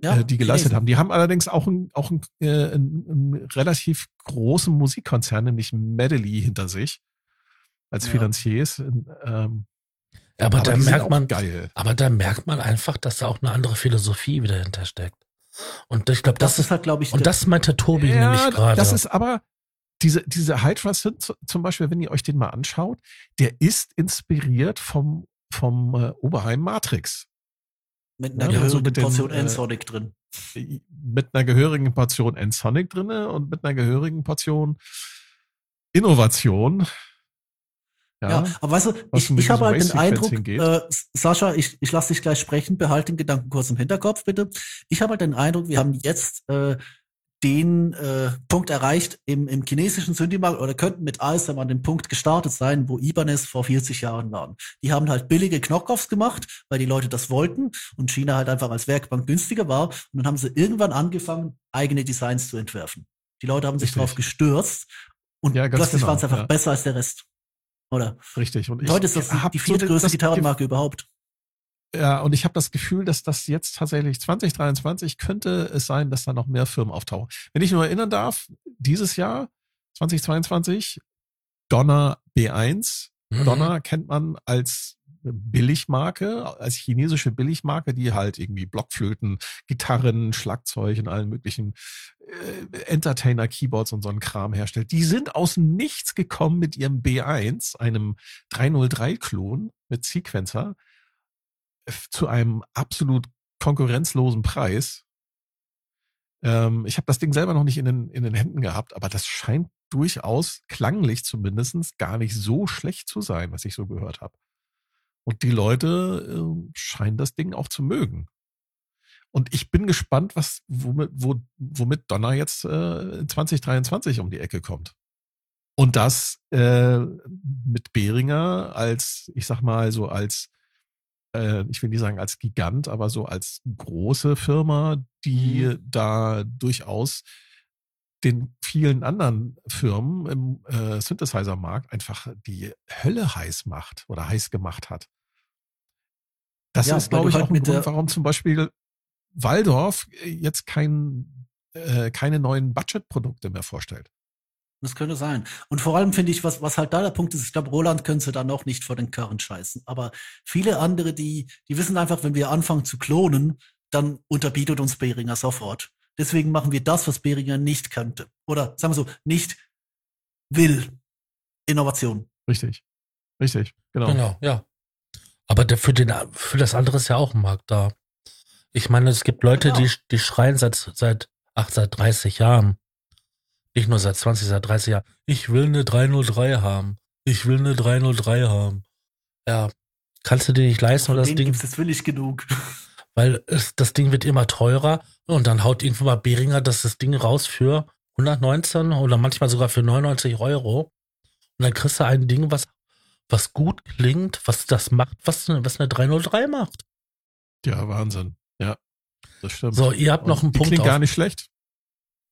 ja, äh, die geleistet haben. Die haben allerdings auch einen auch ein, äh, ein relativ großen Musikkonzern, nämlich Medley, hinter sich als ja. Finanziers. Ähm, aber, aber, da merkt man, geil. aber da merkt man einfach, dass da auch eine andere Philosophie wieder hinter steckt. Und ich glaube, das, das ist halt, glaube ich, und das meinte Tobi ja, nämlich gerade. Das ist aber diese diese Hydra-Synth zum Beispiel, wenn ihr euch den mal anschaut, der ist inspiriert vom vom äh, Oberheim Matrix mit einer ja, gehörigen also mit den, Portion N-Sonic äh, drin, mit einer gehörigen Portion N-Sonic drinne und mit einer gehörigen Portion Innovation. Ja, ja, aber weißt du, ich, ich habe halt den Eindruck, äh, Sascha, ich, ich lasse dich gleich sprechen, behalte den Gedanken kurz im Hinterkopf, bitte. Ich habe halt den Eindruck, wir haben jetzt äh, den äh, Punkt erreicht im, im chinesischen Synthi-Markt oder könnten mit A S M an dem Punkt gestartet sein, wo Ibanez vor vierzig Jahren waren. Die haben halt billige Knockoffs gemacht, weil die Leute das wollten und China halt einfach als Werkbank günstiger war. Und dann haben sie irgendwann angefangen, eigene Designs zu entwerfen. Die Leute haben sich Richtig. drauf gestürzt und ja, plötzlich genau, waren es einfach ja. besser als der Rest. Oder? Richtig. Und ich heute ist das die viertgrößte Gitarrenmarke überhaupt. Ja, und ich habe das Gefühl, dass das jetzt tatsächlich zwanzig dreiundzwanzig könnte es sein, dass da noch mehr Firmen auftauchen. Wenn ich nur erinnern darf, dieses Jahr, zwanzig zweiundzwanzig, Donner B eins. Mhm. Donner kennt man als Billigmarke, als chinesische Billigmarke, die halt irgendwie Blockflöten, Gitarren, Schlagzeug und allen möglichen äh, Entertainer-Keyboards und so einen Kram herstellt. Die sind aus dem Nichts gekommen mit ihrem B eins, einem drei null drei Klon mit Sequencer, f- zu einem absolut konkurrenzlosen Preis. Ähm, ich habe das Ding selber noch nicht in den, in den Händen gehabt, aber das scheint durchaus klanglich zumindest gar nicht so schlecht zu sein, was ich so gehört habe. Und die Leute äh, scheinen das Ding auch zu mögen. Und ich bin gespannt, was womit, wo, womit Donner jetzt äh, zwanzig dreiundzwanzig um die Ecke kommt. Und das äh, mit Behringer als, ich sag mal, so als, äh, ich will nicht sagen als Gigant, aber so als große Firma, die mhm. da durchaus den vielen anderen Firmen im äh, Synthesizer-Markt einfach die Hölle heiß macht oder heiß gemacht hat. Das ja, ist, glaube ich, halt auch ein Grund, warum zum Beispiel Waldorf jetzt kein, äh, keine neuen Budget-Produkte mehr vorstellt. Das könnte sein. Und vor allem finde ich, was, was halt da der Punkt ist, ich glaube, Roland können sie da noch nicht vor den Karren scheißen. Aber viele andere, die, die wissen einfach, wenn wir anfangen zu klonen, dann unterbietet uns Behringer sofort. Deswegen machen wir das, was Behringer nicht könnte. Oder sagen wir so, nicht will. Innovation. Richtig. Richtig, genau. Genau, ja. Aber der, für, den, für das andere ist ja auch ein Markt da. Ich meine, es gibt Leute, genau. die, die schreien seit, seit, ach, seit dreißig Jahren. Nicht nur seit zwanzig, seit dreißig Jahren. Ich will eine drei null drei haben. Ich will eine drei null drei haben. Ja. Kannst du dir nicht leisten, oder das Ding? Gibt's jetzt billig genug. Weil es, das Ding wird immer teurer und dann haut irgendwann mal Behringer das, das Ding raus für hundertneunzehn oder manchmal sogar für neunundneunzig Euro. Und dann kriegst du ein Ding, was, was gut klingt, was das macht, was, was eine drei null drei macht. Ja, Wahnsinn. Ja, das stimmt. So, ihr habt und noch einen Punkt. Klingt auf. gar nicht schlecht.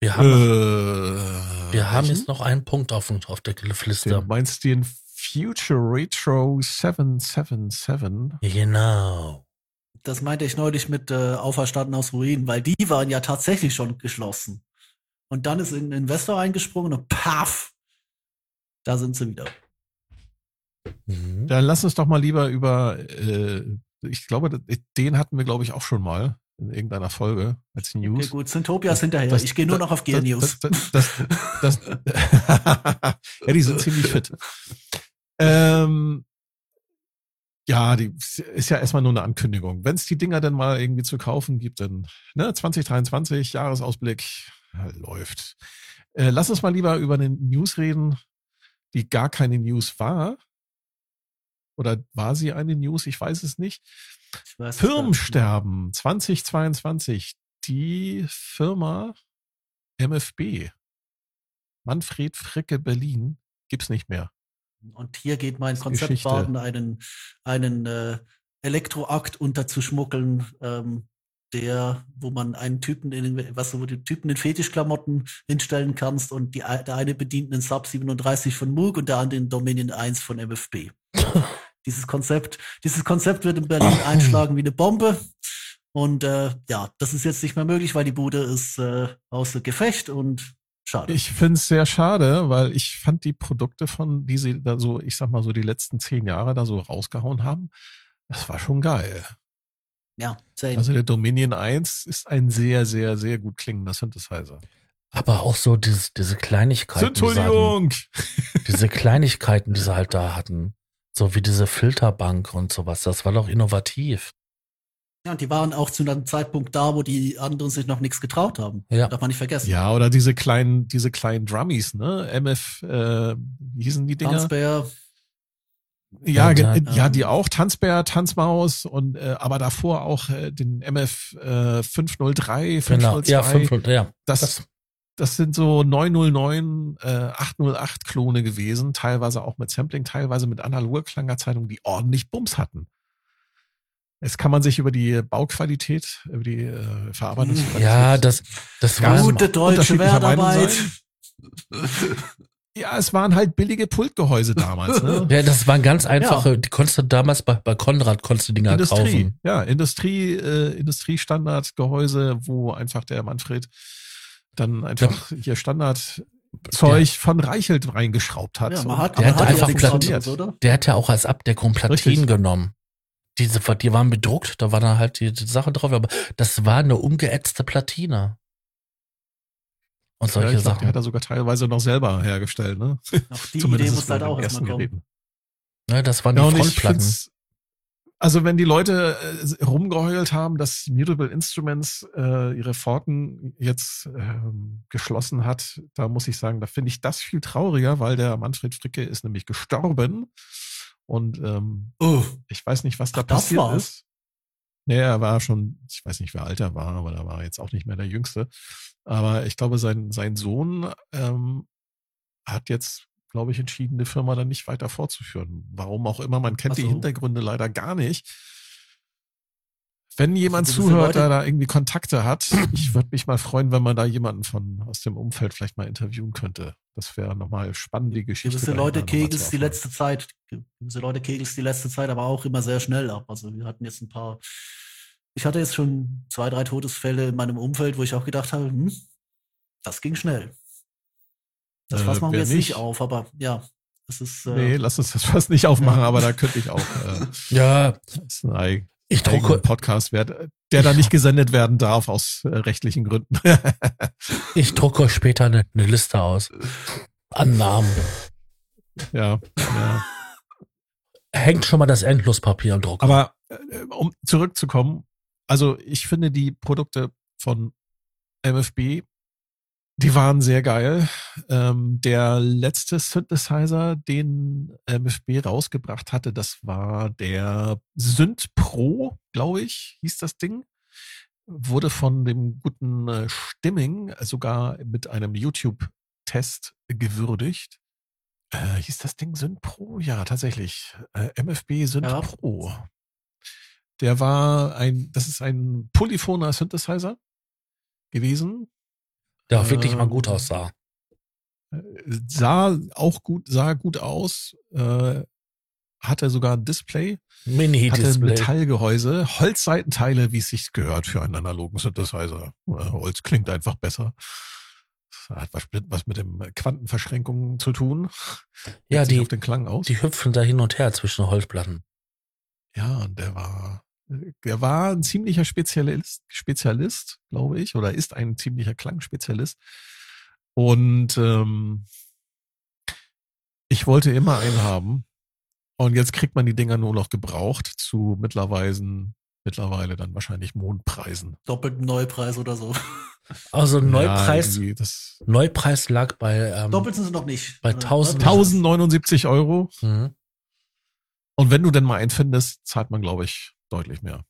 Wir haben, äh, wir haben jetzt noch einen Punkt auf, auf der Liste. Du meinst den Future Retro sieben sieben sieben? Genau. Das meinte ich neulich mit äh, Auferstanden aus Ruinen, weil die waren ja tatsächlich schon geschlossen. Und dann ist ein Investor eingesprungen und paff, da sind sie wieder. Mhm. Dann lass uns doch mal lieber über, äh, ich glaube, den hatten wir, glaube ich, auch schon mal in irgendeiner Folge als News. Okay, gut, Syntopias hinterher. Das, ich gehe nur das, noch auf Gear News. Das, das, das, das ja, die sind ziemlich fit. Ähm, Ja, die ist ja erstmal nur eine Ankündigung. Wenn es die Dinger dann mal irgendwie zu kaufen gibt, dann ne, zwanzig dreiundzwanzig, Jahresausblick, ja, läuft. Äh, lass uns mal lieber über eine News reden, die gar keine News war. Oder war sie eine News? Ich weiß es nicht. Weiß Firmensterben nicht. zwanzig zweiundzwanzig. Die Firma M F B, Manfred Fricke Berlin, gibt's nicht mehr. Und hier geht mein Konzept baden, einen, einen äh, Elektroakt unterzuschmuggeln, ähm, der, wo man einen Typen in, was, wo die Typen in Fetischklamotten hinstellen kannst und die, der eine bedient einen Sub siebenunddreißig von Moog und der andere den Dominion eins von M F B. Dieses Konzept, dieses Konzept wird in Berlin einschlagen wie eine Bombe. Und äh, ja, das ist jetzt nicht mehr möglich, weil die Bude ist äh, außer Gefecht und schade. Ich finde es sehr schade, weil ich fand die Produkte von, die sie da so, ich sag mal so die letzten zehn Jahre da so rausgehauen haben, das war schon geil. Ja, same. Also der Dominion eins ist ein sehr, sehr, sehr gut klingender Synthesizer. Aber auch so dieses, diese Kleinigkeiten. Entschuldigung! Die diese Kleinigkeiten, die sie halt da hatten. So wie diese Filterbank und sowas. Das war doch innovativ. Ja, und die waren auch zu einem Zeitpunkt da, wo die anderen sich noch nichts getraut haben. Ja. Darf man nicht vergessen. Ja, oder diese kleinen, diese kleinen Drummies, ne? M F, äh, wie hießen die Dinger? Tanzbär. Ja, ja, ja, die auch. Tanzbär, Tanzmaus und, äh, aber davor auch äh, den M F äh, fünf null drei, fünf null zwei. Genau. Ja, fünf null drei, ja. Das, das. das sind so neun null neun, äh, acht null acht Klone gewesen. Teilweise auch mit Sampling, teilweise mit analoger Klangerzeichnung, die ordentlich Bums hatten. Jetzt kann man sich über die Bauqualität, über die äh, Verarbeitungsqualität. Ja, das, das war gute deutsche Wertarbeit. Ja, es waren halt billige Pultgehäuse damals. Ne? Ja, das waren ganz einfache, ja. Die konntest du damals bei, bei Konrad konntest du Dinger Industrie, kaufen. Ja, Industrie, äh, Industriestandardgehäuse, wo einfach der Manfred dann einfach ja. hier Standard. Zeug ja. von Reichelt reingeschraubt hat. Ja, man hat, der, man hat einfach Platinen, oder? Der hat ja auch als Abdeckung Platinen Richtig. genommen. Diese, die waren bedruckt, da war dann halt die, die Sache drauf, aber das war eine umgeätzte Platine. Und solche ja, ich glaub, Sachen. Die hat er sogar teilweise noch selber hergestellt, ne? Auch die Idee muss halt auch erstmal kommen. Ja, das waren ja, die Vollplatten. Also wenn die Leute äh, rumgeheult haben, dass Native Instruments äh, ihre Pforten jetzt ähm, geschlossen hat, da muss ich sagen, da finde ich das viel trauriger, weil der Manfred Fricke ist nämlich gestorben. Und ähm, oh. ich weiß nicht, was da Ach, passiert das ist. Naja, er war schon, ich weiß nicht, wer alt er war, aber er war jetzt auch nicht mehr der Jüngste. Aber ich glaube, sein, sein Sohn ähm, hat jetzt, glaube ich, entschieden, die Firma dann nicht weiter fortzuführen. Warum auch immer, man kennt Ach so. die Hintergründe leider gar nicht. Wenn jemand also, zuhört, der da irgendwie Kontakte hat, ich würde mich mal freuen, wenn man da jemanden von aus dem Umfeld vielleicht mal interviewen könnte. Das wäre nochmal spannende Geschichte. Gewisse Leute kegelst die letzte Zeit, gewisse Leute kegelst die letzte Zeit, aber auch immer sehr schnell ab. Also wir hatten jetzt ein paar, ich hatte jetzt schon zwei, drei Todesfälle in meinem Umfeld, wo ich auch gedacht habe, hm, das ging schnell. Das äh, Fass machen wir jetzt nicht auf, aber ja. Das ist, äh, nee, lass uns das Fass nicht aufmachen, aber da könnte ich auch. Äh, ja. Das ist ein Eigen. Ich drucke einen Podcast, der da nicht gesendet werden darf aus äh, rechtlichen Gründen. Ich drucke später eine, eine Liste aus. An Namen. Ja, ja. Hängt schon mal das Endlospapier am Drucker. Aber äh, um zurückzukommen, also ich finde die Produkte von M F B, die waren sehr geil. Ähm, der letzte Synthesizer, den M F B rausgebracht hatte, das war der Synth Pro, glaube ich, hieß das Ding. Wurde von dem guten äh, Stimming sogar mit einem YouTube-Test gewürdigt. Äh, hieß das Ding Synth Pro? Ja, tatsächlich. Äh, M F B Synth ja. Pro. Der war ein, das ist ein polyphoner Synthesizer gewesen. Der auch wirklich ähm, mal gut aussah. Sah auch gut, sah gut aus. Äh, hatte sogar ein Display. Mini-Display. Hatte Metallgehäuse, Holzseitenteile, wie es sich gehört für einen analogen Synthesizer. Holz klingt einfach besser. Das hat was, was mit den Quantenverschränkungen zu tun. Ja, die, auf den Klang aus. Die hüpfen da hin und her zwischen Holzplatten. Ja, und der war... Der war ein ziemlicher Spezialist, Spezialist, glaube ich, oder ist ein ziemlicher Klangspezialist. Und ähm, ich wollte immer einen haben. Und jetzt kriegt man die Dinger nur noch gebraucht zu mittlerweile, mittlerweile dann wahrscheinlich Mondpreisen. Doppelten Neupreis oder so. Also Neupreis, ja, das Neupreis lag bei ähm, doppelt sind sie noch nicht. Bei tausendneunundsiebzig Euro. Mhm. Und wenn du denn mal einen findest, zahlt man, glaube ich, deutlich mehr.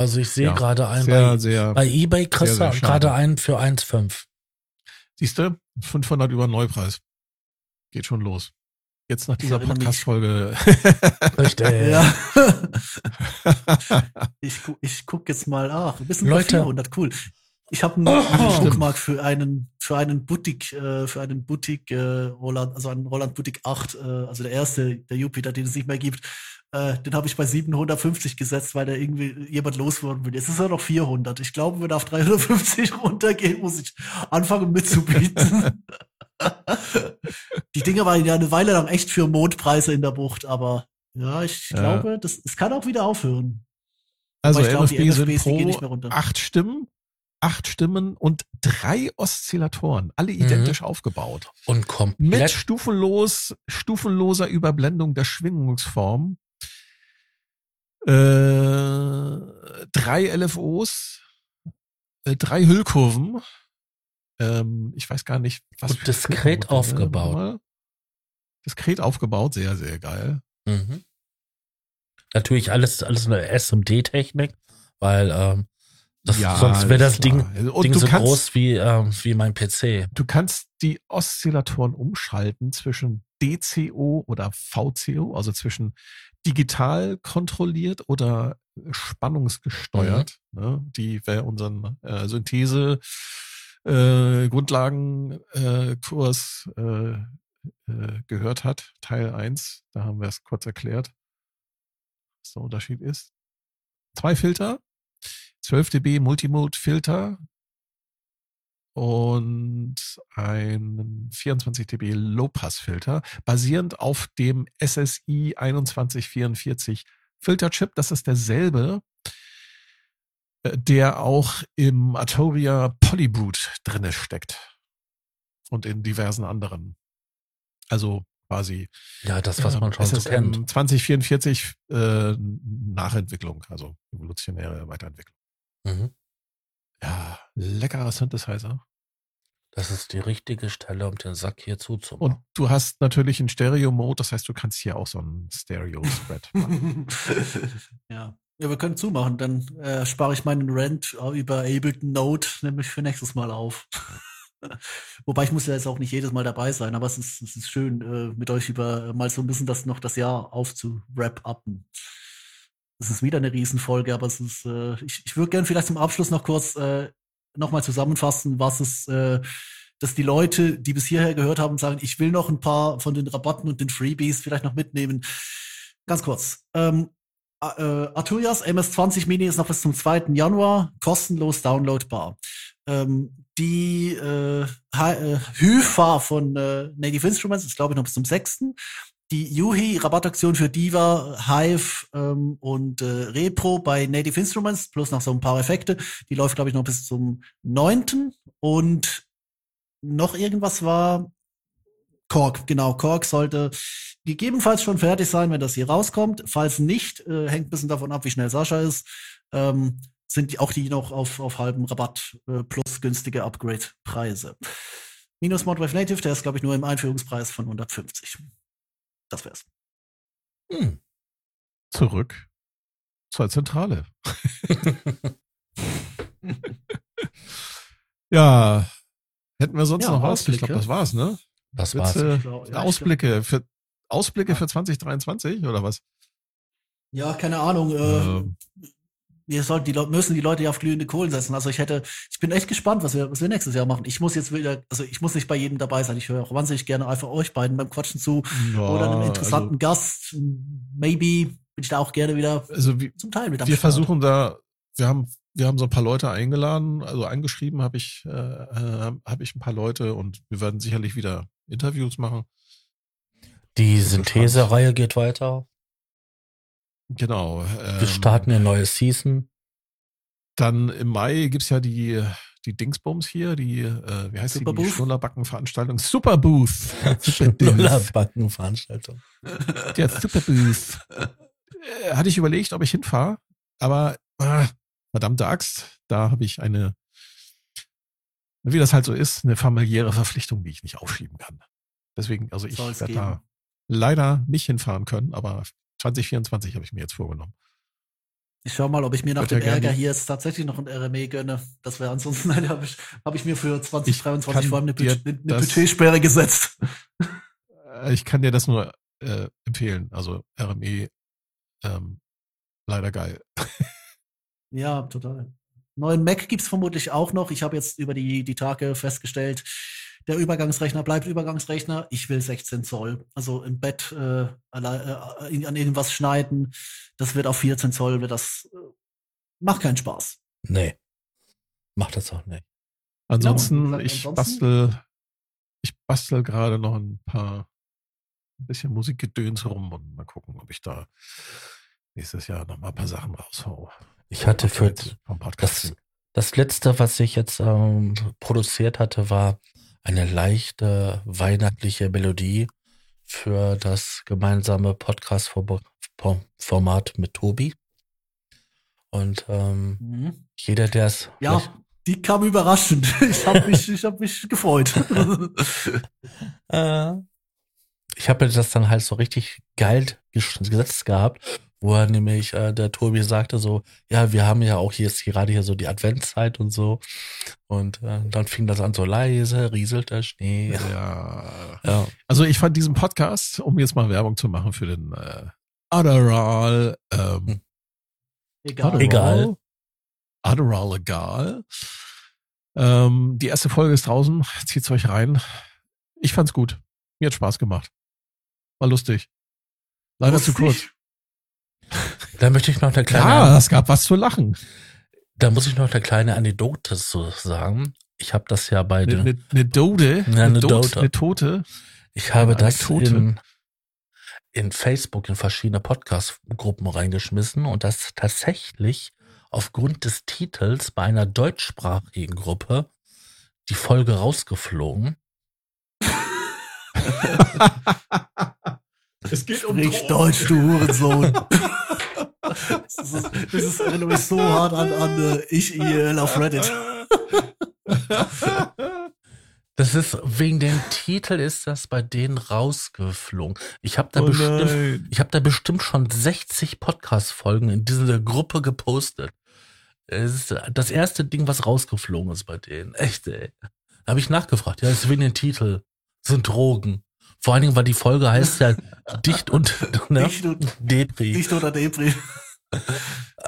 Also ich sehe ja, gerade einen sehr, bei, sehr, bei eBay kriegst du gerade einen für eins Komma fünf. Siehst du? fünfhundert über Neupreis. Geht schon los. Jetzt nach dieser Podcast-Folge. Richtig. Ja. Ich, gu- ich guck jetzt mal. Ach, ein bisschen über vierhundert, cool. Ich habe einen oh, Bookmark für einen für einen Boutique äh, für einen Boutique äh, Roland, also einen Roland Boutique acht, äh, also der erste, der Jupiter, den es nicht mehr gibt. Äh, den habe ich bei siebenhundertfünfzig gesetzt, weil da irgendwie jemand loswerden will. Jetzt ist er noch vierhundert. Ich glaube, wenn er auf dreihundertfünfzig runtergeht, muss ich anfangen mitzubieten. Die Dinger waren ja eine Weile lang echt für Mondpreise in der Bucht, aber ja, ich ja. glaube, das es kann auch wieder aufhören. Also ich glaub, M F B die M F Bs, die gehen nicht mehr runter. Acht Stimmen. Acht Stimmen und drei Oszillatoren, alle identisch mhm. aufgebaut. Und komplett. Mit stufenlos, stufenloser Überblendung der Schwingungsform. Äh, drei L F Os, äh, drei Hüllkurven. Ähm, ich weiß gar nicht, was. Und diskret Hüllkurven aufgebaut. Diskret aufgebaut, sehr, sehr geil. Mhm. Natürlich alles, alles eine S und D-Technik, weil, ähm, Das, ja, sonst wäre das klar. Ding, Ding so kannst, groß wie, äh, wie mein P C. Du kannst die Oszillatoren umschalten zwischen D C O oder V C O, also zwischen digital kontrolliert oder spannungsgesteuert, mhm. ne, die wir unseren äh, Synthese äh, Grundlagenkurs äh, äh, äh, gehört hat, Teil eins, da haben wir es kurz erklärt, was der Unterschied ist. Zwei Filter, zwölf Dezibel Multimode-Filter und einen vierundzwanzig Dezibel Low-Pass-Filter, basierend auf dem S S I einundzwanzig vierundvierzig Filterchip. Das ist derselbe, der auch im Arturia Polybrute drin steckt und in diversen anderen. Also quasi ja, das, was man schon S S M so kennt. zwanzig vierundvierzig äh, Nachentwicklung, also evolutionäre Weiterentwicklung. Mhm. Ja, leckerer Synthesizer. Das ist die richtige Stelle, um den Sack hier zuzumachen. Und du hast natürlich einen Stereo-Mode, das heißt, du kannst hier auch so einen Stereo-Spread machen. Ja. Ja, wir können zumachen, dann äh, spare ich meinen Rant über Ableton Note nämlich für nächstes Mal auf. Wobei ich muss ja jetzt auch nicht jedes Mal dabei sein, aber es ist, es ist schön, äh, mit euch über mal so ein bisschen das noch das Jahr aufzuwrap-uppen. Es ist wieder eine Riesenfolge, aber es ist, äh, ich, ich würde gerne vielleicht zum Abschluss noch kurz äh, nochmal zusammenfassen, was es, äh, dass die Leute, die bis hierher gehört haben, sagen, ich will noch ein paar von den Rabatten und den Freebies vielleicht noch mitnehmen. Ganz kurz. Ähm, äh, Arturias M S zwanzig Mini ist noch bis zum zweiten Januar kostenlos downloadbar. Ähm, die äh, Hyfa von äh, Native Instruments ist, glaube ich, noch bis zum sechsten Die Yuhi-Rabattaktion für Diva, Hive ähm, und äh, Repro bei Native Instruments, plus noch so ein paar Effekte, die läuft, glaube ich, noch bis zum neunten Und noch irgendwas war Korg, genau. Korg sollte gegebenenfalls schon fertig sein, wenn das hier rauskommt. Falls nicht, äh, hängt ein bisschen davon ab, wie schnell Sascha ist, ähm, sind auch die noch auf, auf halbem Rabatt äh, plus günstige Upgrade-Preise. Minus Modwave Native, der ist, glaube ich, nur im Einführungspreis von hundertfünfzig Das wär's. Hm. Zurück zur Zentrale. Ja, hätten wir sonst ja, noch was? Ich glaube, das war's, ne? Das war's. Witze, glaub, ja, Ausblicke, für, Ausblicke ja. für zwanzig dreiundzwanzig oder was? Ja, keine Ahnung. Ähm. Wir sollten die Leute, müssen die Leute ja auf glühende Kohlen setzen. Also ich hätte, ich bin echt gespannt, was wir, was wir nächstes Jahr machen. Ich muss jetzt wieder, also ich muss nicht bei jedem dabei sein. Ich höre auch wahnsinnig gerne einfach euch beiden beim Quatschen zu ja, oder einem interessanten also, Gast. Maybe bin ich da auch gerne wieder also wie, zum Teil mit am Wir Start. Versuchen da, wir haben, wir haben so ein paar Leute eingeladen, also angeschrieben habe ich, äh, habe ich ein paar Leute und wir werden sicherlich wieder Interviews machen. Die Synthese-Reihe geht weiter. Genau. Wir ähm, starten eine neue Season. Dann im Mai gibt's ja die, die Dingsbums hier, die, äh, wie heißt Super die, die Schnullerbacken-Veranstaltung? Superbooth! Schnullerbacken-Veranstaltung. Der Superbooth. Äh, hatte ich überlegt, ob ich hinfahre, aber äh, verdammte Axt, da habe ich eine, wie das halt so ist, eine familiäre Verpflichtung, die ich nicht aufschieben kann. Deswegen, also ich werde da leider nicht hinfahren können, aber zwanzig vierundzwanzig habe ich mir jetzt vorgenommen. Ich schau mal, ob ich mir nach dem Ärger hier jetzt tatsächlich noch ein R M E gönne. Das wäre ansonsten, nein, habe ich, hab ich mir für zwanzig dreiundzwanzig vor allem eine, Budget, eine Budgetsperre gesetzt. Ich kann dir das nur äh, empfehlen. Also R M E, ähm, leider geil. Ja, total. Neuen Mac gibt es vermutlich auch noch. Ich habe jetzt über die, die Tage festgestellt, der Übergangsrechner bleibt Übergangsrechner. Ich will sechzehn Zoll. Also im Bett äh, an irgendwas schneiden. Das wird auf vierzehn Zoll. Wird das äh, macht keinen Spaß. Nee. Macht das auch nicht. Ansonsten, genau. ich Ansonsten? bastel ich bastel gerade noch ein paar ein bisschen Musikgedöns rum und mal gucken, ob ich da nächstes Jahr noch mal ein paar Sachen raushau. Ich hatte für das, das letzte, was ich jetzt ähm, produziert hatte, war eine leichte weihnachtliche Melodie für das gemeinsame Podcast-Format mit Tobi. Und ähm, mhm. jeder, der es... Ja, die kam überraschend. Ich habe mich, ich hab mich gefreut. äh, ich habe das dann halt so richtig geil gesetzt gehabt, wo er nämlich, äh, der Tobi sagte so, ja, wir haben ja auch hier ist gerade hier so die Adventszeit und so. Und äh, dann fing das an so leise, rieselt der Schnee. Ja. ja. Also ich fand diesen Podcast, um jetzt mal Werbung zu machen für den äh, Adderall. Ähm, egal. Egal. Adderall egal. Ähm, die erste Folge ist draußen. Zieht's euch rein. Ich fand's gut. Mir hat Spaß gemacht. War lustig. Leider lustig. zu kurz. Da möchte ich noch eine kleine. Ja, es gab was zu lachen. Da muss ich noch eine kleine Anekdote so sagen. Ich habe das ja bei den. Eine ne Dode? Ja, eine ne Dode. Eine Tote? Ich habe ja, das in, in Facebook in verschiedene Podcast-Gruppen reingeschmissen und das tatsächlich aufgrund des Titels bei einer deutschsprachigen Gruppe die Folge rausgeflogen. Es geht um Sprich Deutsch, du Hurensohn. Das ist, das ist erinnert mich so hart an, an ich, I E L auf Reddit. Das ist, wegen dem Titel ist das bei denen rausgeflogen. Ich habe da, oh bestimmt, ich hab da bestimmt schon sechzig Podcast-Folgen in dieser Gruppe gepostet. Es ist das erste Ding, was rausgeflogen ist bei denen. Echt, ey. Da habe ich nachgefragt. Ja, das ist wegen dem Titel. Das sind Drogen. Vor allen Dingen, weil die Folge heißt ja Dicht und, ne? Dicht und Depri. Dicht oder Depri.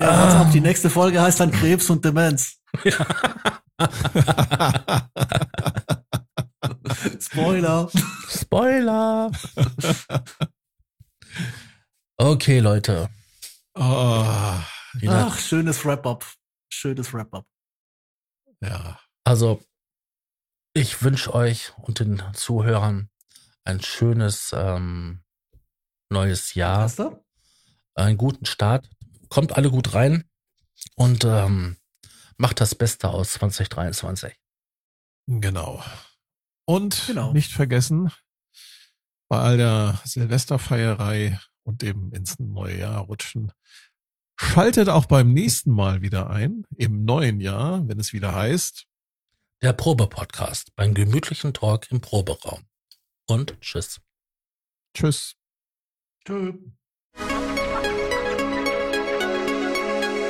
Ja, ah. Die nächste Folge heißt dann Krebs und Demenz. Ja. Spoiler. Spoiler. Okay, Leute. Oh. Ach, schönes Wrap-up. Schönes Wrap-up. Ja. Also, ich wünsche euch und den Zuhörern ein schönes ähm, neues Jahr. Hast du? Einen guten Start. Kommt alle gut rein und ähm, macht das Beste aus zwanzig dreiundzwanzig. Genau. Und genau. Nicht vergessen, bei all der Silvesterfeierei und dem ins neue Jahr rutschen, schaltet auch beim nächsten Mal wieder ein, im neuen Jahr, wenn es wieder heißt, der Probe-Podcast beim gemütlichen Talk im Proberaum. Und tschüss. Tschüss. Tschüss.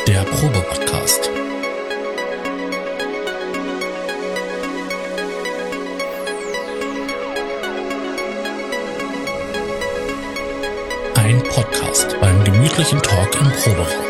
Der Probe-Podcast. Ein Podcast beim gemütlichen Talk im Proberaum.